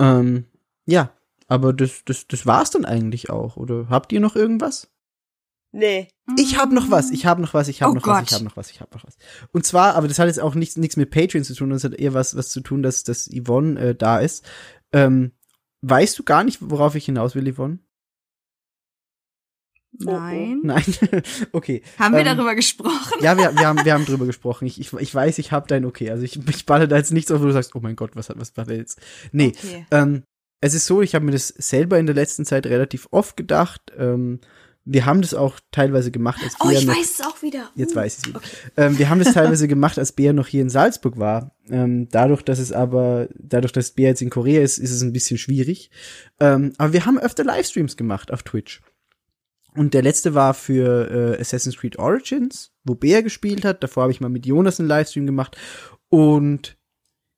Ja, aber das war's dann eigentlich auch. Oder habt ihr noch irgendwas? Nee. Ich habe noch was. Und zwar, aber das hat jetzt auch nichts mit Patreon zu tun, das hat eher was zu tun, dass Yvonne da ist. Weißt du gar nicht, worauf ich hinaus will, Yvonne? Nein. Oh. Nein? Okay. Haben wir darüber gesprochen? Ja, wir haben drüber gesprochen. Ich weiß, ich habe dein Okay. Also ich balle da jetzt nichts auf, wo du sagst, oh mein Gott, was war da jetzt? Nee. Okay. Es ist so, ich habe mir das selber in der letzten Zeit relativ oft gedacht. Wir haben das auch teilweise gemacht, als Bea Jetzt weiß ich es wieder. Okay. Wir haben das teilweise gemacht, als Bea noch hier in Salzburg war. Dadurch, dass Bea jetzt in Korea ist, ist es ein bisschen schwierig. Aber wir haben öfter Livestreams gemacht auf Twitch. Und der letzte war für Assassin's Creed Origins, wo Bea gespielt hat. Davor habe ich mal mit Jonas einen Livestream gemacht. Und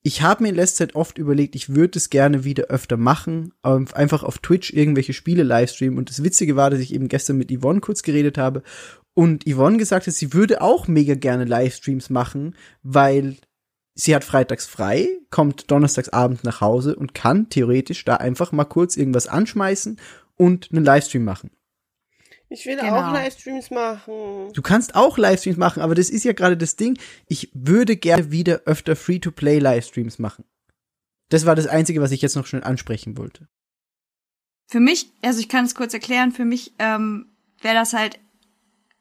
ich habe mir in letzter Zeit oft überlegt, ich würde es gerne wieder öfter machen, einfach auf Twitch irgendwelche Spiele livestreamen. Und das Witzige war, dass ich eben gestern mit Yvonne kurz geredet habe und Yvonne gesagt hat, sie würde auch mega gerne Livestreams machen, weil sie hat freitags frei, kommt donnerstags abends nach Hause und kann theoretisch da einfach mal kurz irgendwas anschmeißen und einen Livestream machen. Ich will auch Livestreams machen. Du kannst auch Livestreams machen, aber das ist ja gerade das Ding. Ich würde gerne wieder öfter Free-to-Play-Livestreams machen. Das war das Einzige, was ich jetzt noch schnell ansprechen wollte. Für mich, also ich kann es kurz erklären, für mich wäre das halt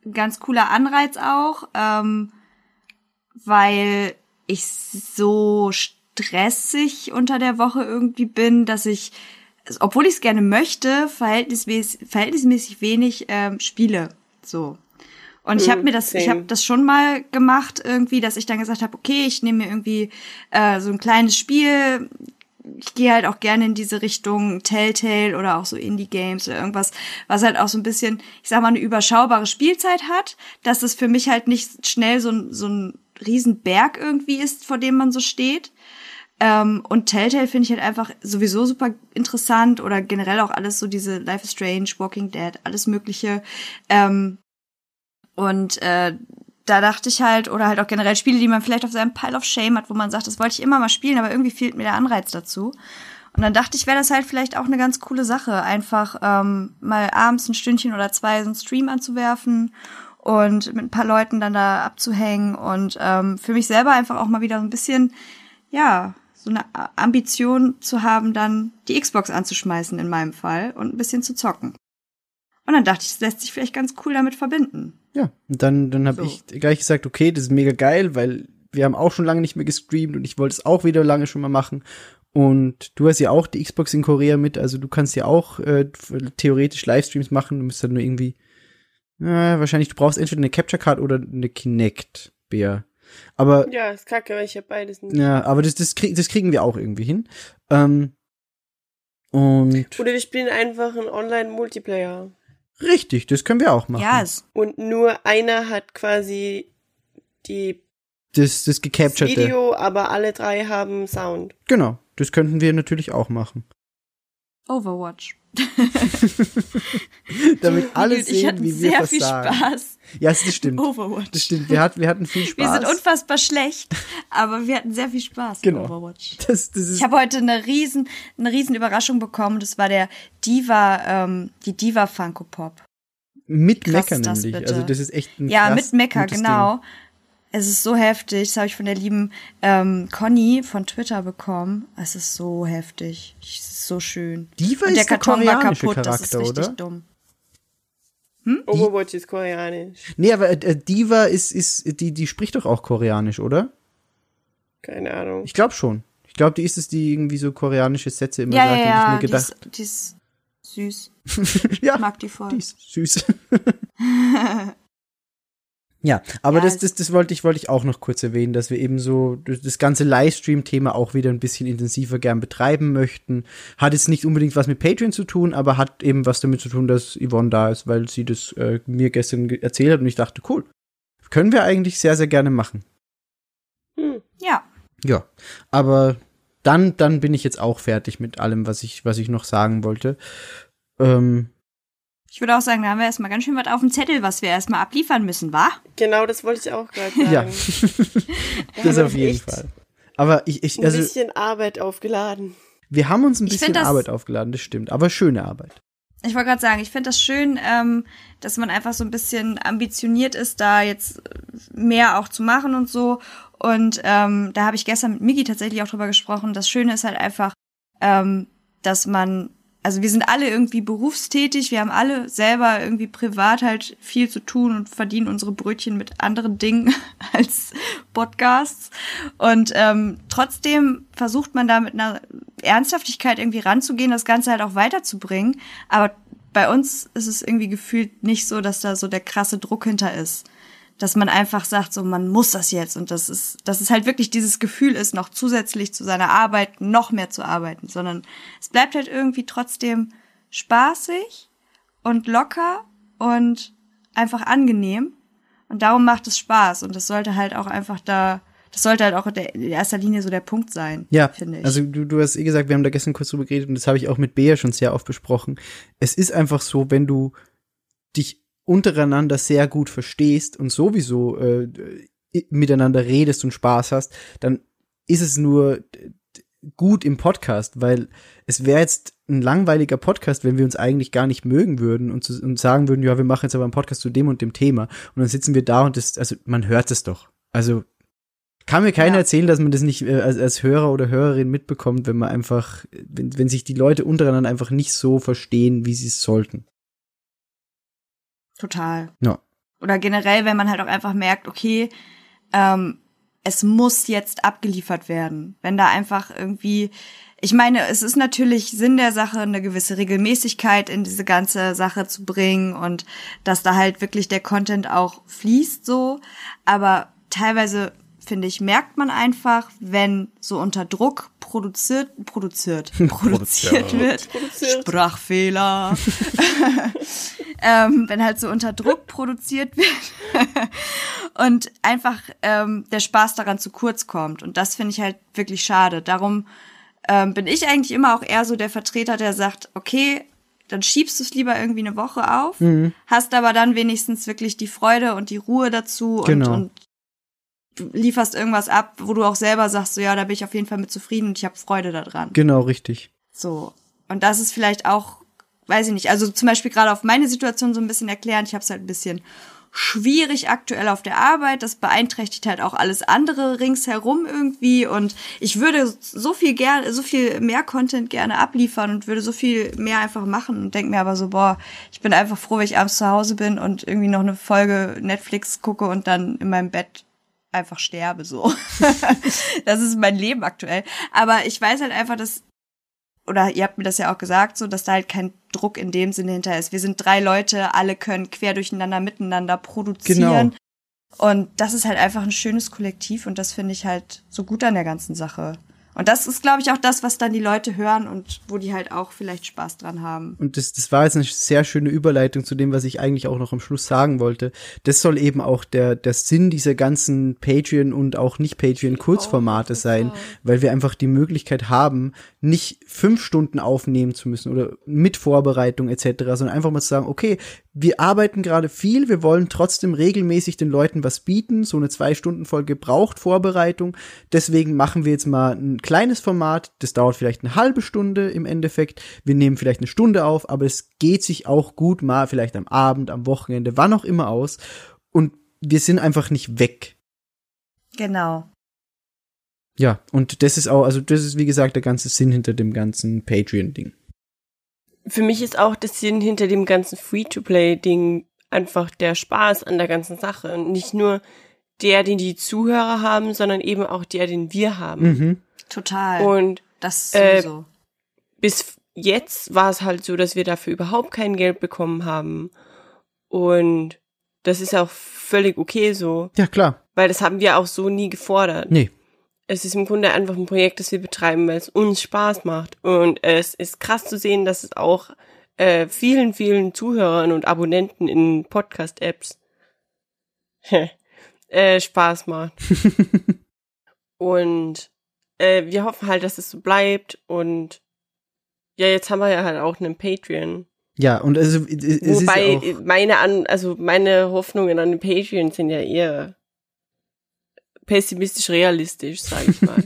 ein ganz cooler Anreiz auch, weil ich so stressig unter der Woche irgendwie bin, dass ich, obwohl ich es gerne möchte, verhältnismäßig wenig spiele. So. Und ich habe das schon mal gemacht irgendwie, dass ich dann gesagt habe, okay, ich nehme mir irgendwie so ein kleines Spiel. Ich gehe halt auch gerne in diese Richtung Telltale oder auch so Indie-Games oder irgendwas, was halt auch so ein bisschen, ich sag mal, eine überschaubare Spielzeit hat, dass es für mich halt nicht schnell so ein Riesenberg irgendwie ist, vor dem man so steht. Und Telltale finde ich halt einfach sowieso super interessant oder generell auch alles so diese Life is Strange, Walking Dead, alles Mögliche. Da dachte ich halt, oder halt auch generell Spiele, die man vielleicht auf seinem Pile of Shame hat, wo man sagt, das wollte ich immer mal spielen, aber irgendwie fehlt mir der Anreiz dazu. Und dann dachte ich, wäre das halt vielleicht auch eine ganz coole Sache, einfach mal abends ein Stündchen oder zwei so einen Stream anzuwerfen und mit ein paar Leuten dann da abzuhängen und für mich selber einfach auch mal wieder so ein bisschen, ja, so eine Ambition zu haben, dann die Xbox anzuschmeißen in meinem Fall und ein bisschen zu zocken. Und dann dachte ich, das lässt sich vielleicht ganz cool damit verbinden. Ja, und dann habe ich gleich gesagt, okay, das ist mega geil, weil wir haben auch schon lange nicht mehr gestreamt und ich wollte es auch wieder lange schon mal machen. Und du hast ja auch die Xbox in Korea mit, also du kannst ja auch theoretisch Livestreams machen, du musst dann nur irgendwie, wahrscheinlich, du brauchst entweder eine Capture Card oder eine Kinect, Bea. Aber, ja, ist kacke, weil ich habe beides nicht. Ja, aber das kriegen wir auch irgendwie hin. Oder wir spielen einfach einen Online-Multiplayer. Richtig, das können wir auch machen. Yes. Und nur einer hat quasi das gecapturete Video, aber alle drei haben Sound. Genau, das könnten wir natürlich auch machen. Overwatch. Damit alle sehen, wie wir versagen. Ich hatte sehr viel Spaß. Ja, das stimmt. Overwatch. Das stimmt. Wir hatten viel Spaß. Wir sind unfassbar schlecht, aber wir hatten sehr viel Spaß mit Overwatch. Das ist ich habe heute eine riesen Überraschung bekommen. Das war der Diva, die Diva Funko Pop. Mit Mekka nämlich. Bitte. Also das ist echt ein krass, mit Mekka, genau. Ding. Es ist so heftig. Das habe ich von der lieben Conny von Twitter bekommen. Es ist so heftig. Es ist so schön. Diva und der ist Karton war kaputt. Charakter, das ist richtig dumm. Hm? Overwatch ist koreanisch. Nee, aber Diva ist die spricht doch auch koreanisch, oder? Keine Ahnung. Ich glaube schon. Ich glaube, die ist es, die irgendwie so koreanische Sätze immer sagt. Ja, ich mir gedacht. Die ist süß. Ja, ich mag die voll. Die ist süß. Ja, aber das wollte ich auch noch kurz erwähnen, dass wir eben so das ganze Livestream-Thema auch wieder ein bisschen intensiver gern betreiben möchten. Hat jetzt nicht unbedingt was mit Patreon zu tun, aber hat eben was damit zu tun, dass Yvonne da ist, weil sie das mir gestern erzählt hat und ich dachte, cool, können wir eigentlich sehr, sehr gerne machen. Ja. Ja, aber dann bin ich jetzt auch fertig mit allem, was ich noch sagen wollte. Ich würde auch sagen, da haben wir erstmal ganz schön was auf dem Zettel, was wir erstmal abliefern müssen, wa? Genau, das wollte ich auch gerade sagen. Ja, das auf jeden Fall. Aber also, ein bisschen Arbeit aufgeladen. Wir haben uns ein bisschen Arbeit aufgeladen, das stimmt. Aber schöne Arbeit. Ich wollte gerade sagen, ich finde das schön, dass man einfach so ein bisschen ambitioniert ist, da jetzt mehr auch zu machen und so. Und da habe ich gestern mit Miggi tatsächlich auch drüber gesprochen. Das Schöne ist halt einfach, dass man Also wir sind alle irgendwie berufstätig, wir haben alle selber irgendwie privat halt viel zu tun und verdienen unsere Brötchen mit anderen Dingen als Podcasts. Und trotzdem versucht man da mit einer Ernsthaftigkeit irgendwie ranzugehen, das Ganze halt auch weiterzubringen. Aber bei uns ist es irgendwie gefühlt nicht so, dass da so der krasse Druck hinter ist. Dass man einfach sagt, so man muss das jetzt. Und dass es halt wirklich dieses Gefühl ist, noch zusätzlich zu seiner Arbeit noch mehr zu arbeiten. Sondern es bleibt halt irgendwie trotzdem spaßig und locker und einfach angenehm. Und darum macht es Spaß. Und das sollte halt auch einfach in erster Linie so der Punkt sein, finde ich. Also du hast gesagt, wir haben da gestern kurz drüber geredet und das habe ich auch mit Bea schon sehr oft besprochen. Es ist einfach so, wenn du dich untereinander sehr gut verstehst und sowieso miteinander redest und Spaß hast, dann ist es nur gut im Podcast, weil es wäre jetzt ein langweiliger Podcast, wenn wir uns eigentlich gar nicht mögen würden und sagen würden, ja, wir machen jetzt aber einen Podcast zu dem und dem Thema und dann sitzen wir da und man hört es doch. Also kann mir keiner erzählen, dass man das nicht als Hörer oder Hörerin mitbekommt, wenn man einfach, wenn sich die Leute untereinander einfach nicht so verstehen, wie sie es sollten. Total. Ja. Oder generell, wenn man halt auch einfach merkt, okay, es muss jetzt abgeliefert werden. Wenn da einfach irgendwie, ich meine, es ist natürlich Sinn der Sache, eine gewisse Regelmäßigkeit in diese ganze Sache zu bringen und dass da halt wirklich der Content auch fließt so. Aber teilweise, finde ich, merkt man einfach, wenn so unter Druck produziert wird. Sprachfehler. Wenn halt so unter Druck produziert wird und einfach der Spaß daran zu kurz kommt. Und das finde ich halt wirklich schade. Darum bin ich eigentlich immer auch eher so der Vertreter, der sagt, okay, dann schiebst du es lieber irgendwie eine Woche auf, hast aber dann wenigstens wirklich die Freude und die Ruhe dazu und du lieferst irgendwas ab, wo du auch selber sagst, so ja, da bin ich auf jeden Fall mit zufrieden und ich habe Freude daran. Genau, richtig. So, und das ist vielleicht auch, weiß ich nicht, also zum Beispiel gerade auf meine Situation so ein bisschen erklären, ich habe es halt ein bisschen schwierig aktuell auf der Arbeit, das beeinträchtigt halt auch alles andere ringsherum irgendwie und ich würde so viel mehr Content gerne abliefern und würde so viel mehr einfach machen und denke mir aber so, boah, ich bin einfach froh, wenn ich abends zu Hause bin und irgendwie noch eine Folge Netflix gucke und dann in meinem Bett einfach sterbe, so. Das ist mein Leben aktuell. Aber ich weiß halt einfach, dass, oder ihr habt mir das ja auch gesagt, so, dass da halt kein Druck in dem Sinne hinter ist. Wir sind 3 Leute, alle können quer durcheinander miteinander produzieren. Genau. Und das ist halt einfach ein schönes Kollektiv und das finde ich halt so gut an der ganzen Sache. Und das ist, glaube ich, auch das, was dann die Leute hören und wo die halt auch vielleicht Spaß dran haben. Und das war jetzt eine sehr schöne Überleitung zu dem, was ich eigentlich auch noch am Schluss sagen wollte. Das soll eben auch der Sinn dieser ganzen Patreon- und auch Nicht-Patreon-Kurzformate sein, weil wir einfach die Möglichkeit haben, nicht 5 Stunden aufnehmen zu müssen oder mit Vorbereitung etc., sondern einfach mal zu sagen, okay, wir arbeiten gerade viel, wir wollen trotzdem regelmäßig den Leuten was bieten, so eine 2-Stunden-Folge braucht Vorbereitung, deswegen machen wir jetzt mal ein kleines Format, das dauert vielleicht eine halbe Stunde im Endeffekt, wir nehmen vielleicht eine Stunde auf, aber es geht sich auch gut mal vielleicht am Abend, am Wochenende, wann auch immer aus und wir sind einfach nicht weg. Genau. Ja, und das ist auch, also das ist wie gesagt der ganze Sinn hinter dem ganzen Patreon-Ding. Für mich ist auch der Sinn hinter dem ganzen Free-to-Play-Ding einfach der Spaß an der ganzen Sache. Und nicht nur der, den die Zuhörer haben, sondern eben auch der, den wir haben. Mhm. Total. Und das sowieso. Bis jetzt war es halt so, dass wir dafür überhaupt kein Geld bekommen haben. Und das ist auch völlig okay so. Ja, klar. Weil das haben wir auch so nie gefordert. Nee. Es ist im Grunde einfach ein Projekt, das wir betreiben, weil es uns Spaß macht. Und es ist krass zu sehen, dass es auch vielen, vielen Zuhörern und Abonnenten in Podcast-Apps Spaß macht. Und wir hoffen halt, dass es so bleibt. Und ja, jetzt haben wir ja halt auch einen Patreon. Ja, und also es wobei ist ja auch meine Hoffnungen an den Patreon sind ja eher pessimistisch realistisch, sag ich mal.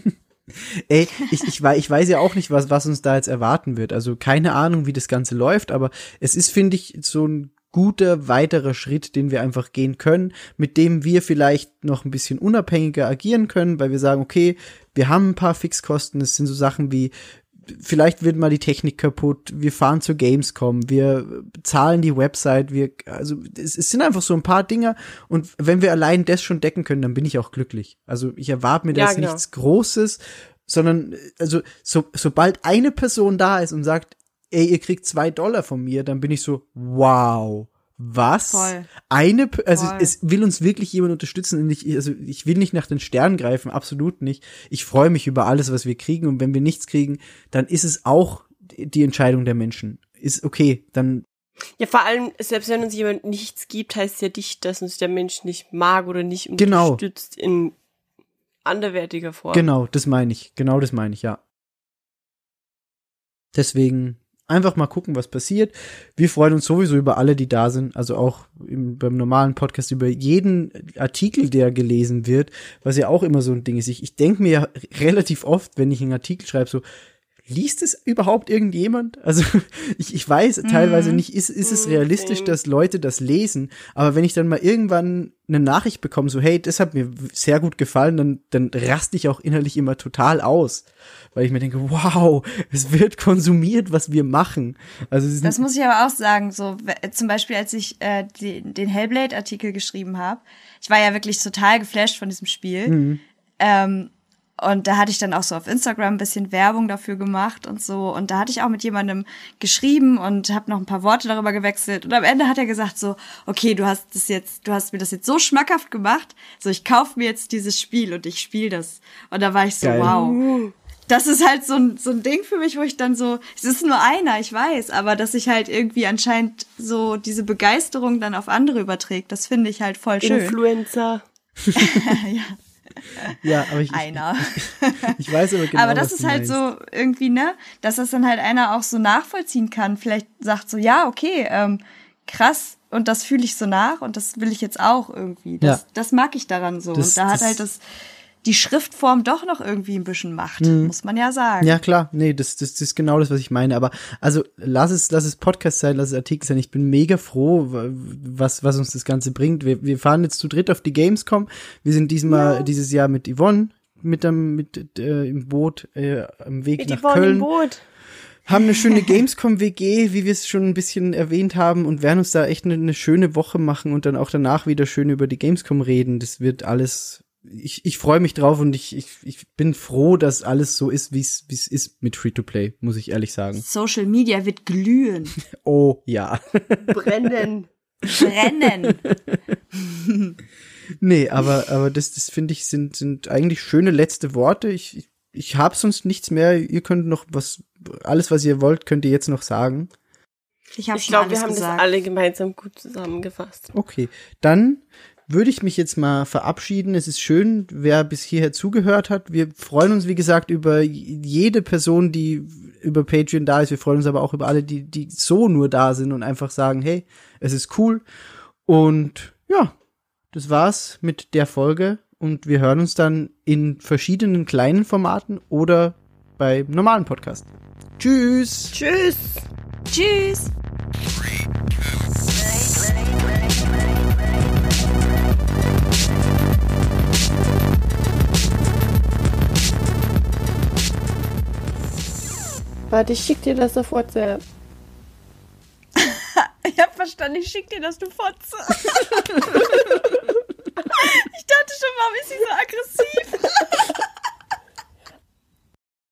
Ey, ich weiß ja auch nicht, was uns da jetzt erwarten wird. Also keine Ahnung, wie das Ganze läuft, aber es ist, finde ich, so ein guter weiterer Schritt, den wir einfach gehen können, mit dem wir vielleicht noch ein bisschen unabhängiger agieren können, weil wir sagen, okay, wir haben ein paar Fixkosten, es sind so Sachen wie vielleicht wird mal die Technik kaputt, wir fahren zur Gamescom, wir zahlen die Website, es sind einfach so ein paar Dinger und wenn wir allein das schon decken können, dann bin ich auch glücklich. Also ich erwarte mir da nichts Großes, sondern also sobald eine Person da ist und sagt, ey, ihr kriegt $2 von mir, dann bin ich so, wow. Was? Voll. Voll. Es will uns wirklich jemand unterstützen und ich will nicht nach den Sternen greifen, absolut nicht. Ich freue mich über alles, was wir kriegen und wenn wir nichts kriegen, dann ist es auch die Entscheidung der Menschen. Ist okay, dann. Ja, vor allem, selbst wenn uns jemand nichts gibt, heißt es ja nicht, dass uns der Mensch nicht mag oder nicht unterstützt in anderwertiger Form. Genau, das meine ich. Genau das meine ich, ja. Deswegen einfach mal gucken, was passiert. Wir freuen uns sowieso über alle, die da sind. Also auch beim normalen Podcast über jeden Artikel, der gelesen wird, was ja auch immer so ein Ding ist. Ich denke mir ja relativ oft, wenn ich einen Artikel schreibe, so, liest es überhaupt irgendjemand? Also ich weiß teilweise nicht, ist es realistisch, dass Leute das lesen? Aber wenn ich dann mal irgendwann eine Nachricht bekomme, so hey, das hat mir sehr gut gefallen, dann raste ich auch innerlich immer total aus. Weil ich mir denke, wow, es wird konsumiert, was wir machen. Also das muss ich aber auch sagen, so zum Beispiel, als ich den Hellblade-Artikel geschrieben habe, ich war ja wirklich total geflasht von diesem Spiel, und da hatte ich dann auch so auf Instagram ein bisschen Werbung dafür gemacht und so. Und da hatte ich auch mit jemandem geschrieben und habe noch ein paar Worte darüber gewechselt. Und am Ende hat er gesagt so, okay, du hast mir das jetzt so schmackhaft gemacht. So, ich kauf mir jetzt dieses Spiel und ich spiele das. Und da war ich so, wow. Das ist halt so ein Ding für mich, wo ich dann so, es ist nur einer, ich weiß, aber dass ich halt irgendwie anscheinend so diese Begeisterung dann auf andere überträgt, das finde ich halt voll schön. Influencer. Ja. Ja, aber ich weiß aber genau, aber das was ist halt so irgendwie, ne, dass das dann halt einer auch so nachvollziehen kann. Vielleicht sagt so, ja, okay, krass und das fühle ich so nach und das will ich jetzt auch irgendwie. Das mag ich daran so. Und da hat halt die Schriftform doch noch irgendwie ein bisschen Macht, muss man ja sagen. Ja, klar. Nee, das ist genau das, was ich meine. Aber also lass es Podcast sein, lass es Artikel sein. Ich bin mega froh, was uns das Ganze bringt. Wir fahren jetzt zu dritt auf die Gamescom. Wir sind dieses Jahr mit Yvonne im Boot am Weg nach Köln. Mit Yvonne im Boot. Haben eine schöne Gamescom-WG, wie wir es schon ein bisschen erwähnt haben und werden uns da echt eine schöne Woche machen und dann auch danach wieder schön über die Gamescom reden. Das wird alles Ich freue mich drauf und ich bin froh, dass alles so ist, wie es ist mit Free-to-Play, muss ich ehrlich sagen. Social Media wird glühen. Oh, ja. Brennen. Nee, aber das finde ich, sind eigentlich schöne letzte Worte. Ich habe sonst nichts mehr. Ihr könnt noch alles, was ihr wollt, könnt ihr jetzt noch sagen. Ich glaube, wir haben gesagt. Das alle gemeinsam gut zusammengefasst. Okay, dann würde ich mich jetzt mal verabschieden. Es ist schön, wer bis hierher zugehört hat. Wir freuen uns, wie gesagt, über jede Person, die über Patreon da ist. Wir freuen uns aber auch über alle, die so nur da sind und einfach sagen, hey, es ist cool. Und ja, das war's mit der Folge. Und wir hören uns dann in verschiedenen kleinen Formaten oder bei normalen Podcast. Tschüss. Tschüss. Tschüss. Warte, ich schick dir das auf WhatsApp. Ich hab verstanden, ich schick dir das, du Fotze. Ich dachte schon, warum ist sie so aggressiv?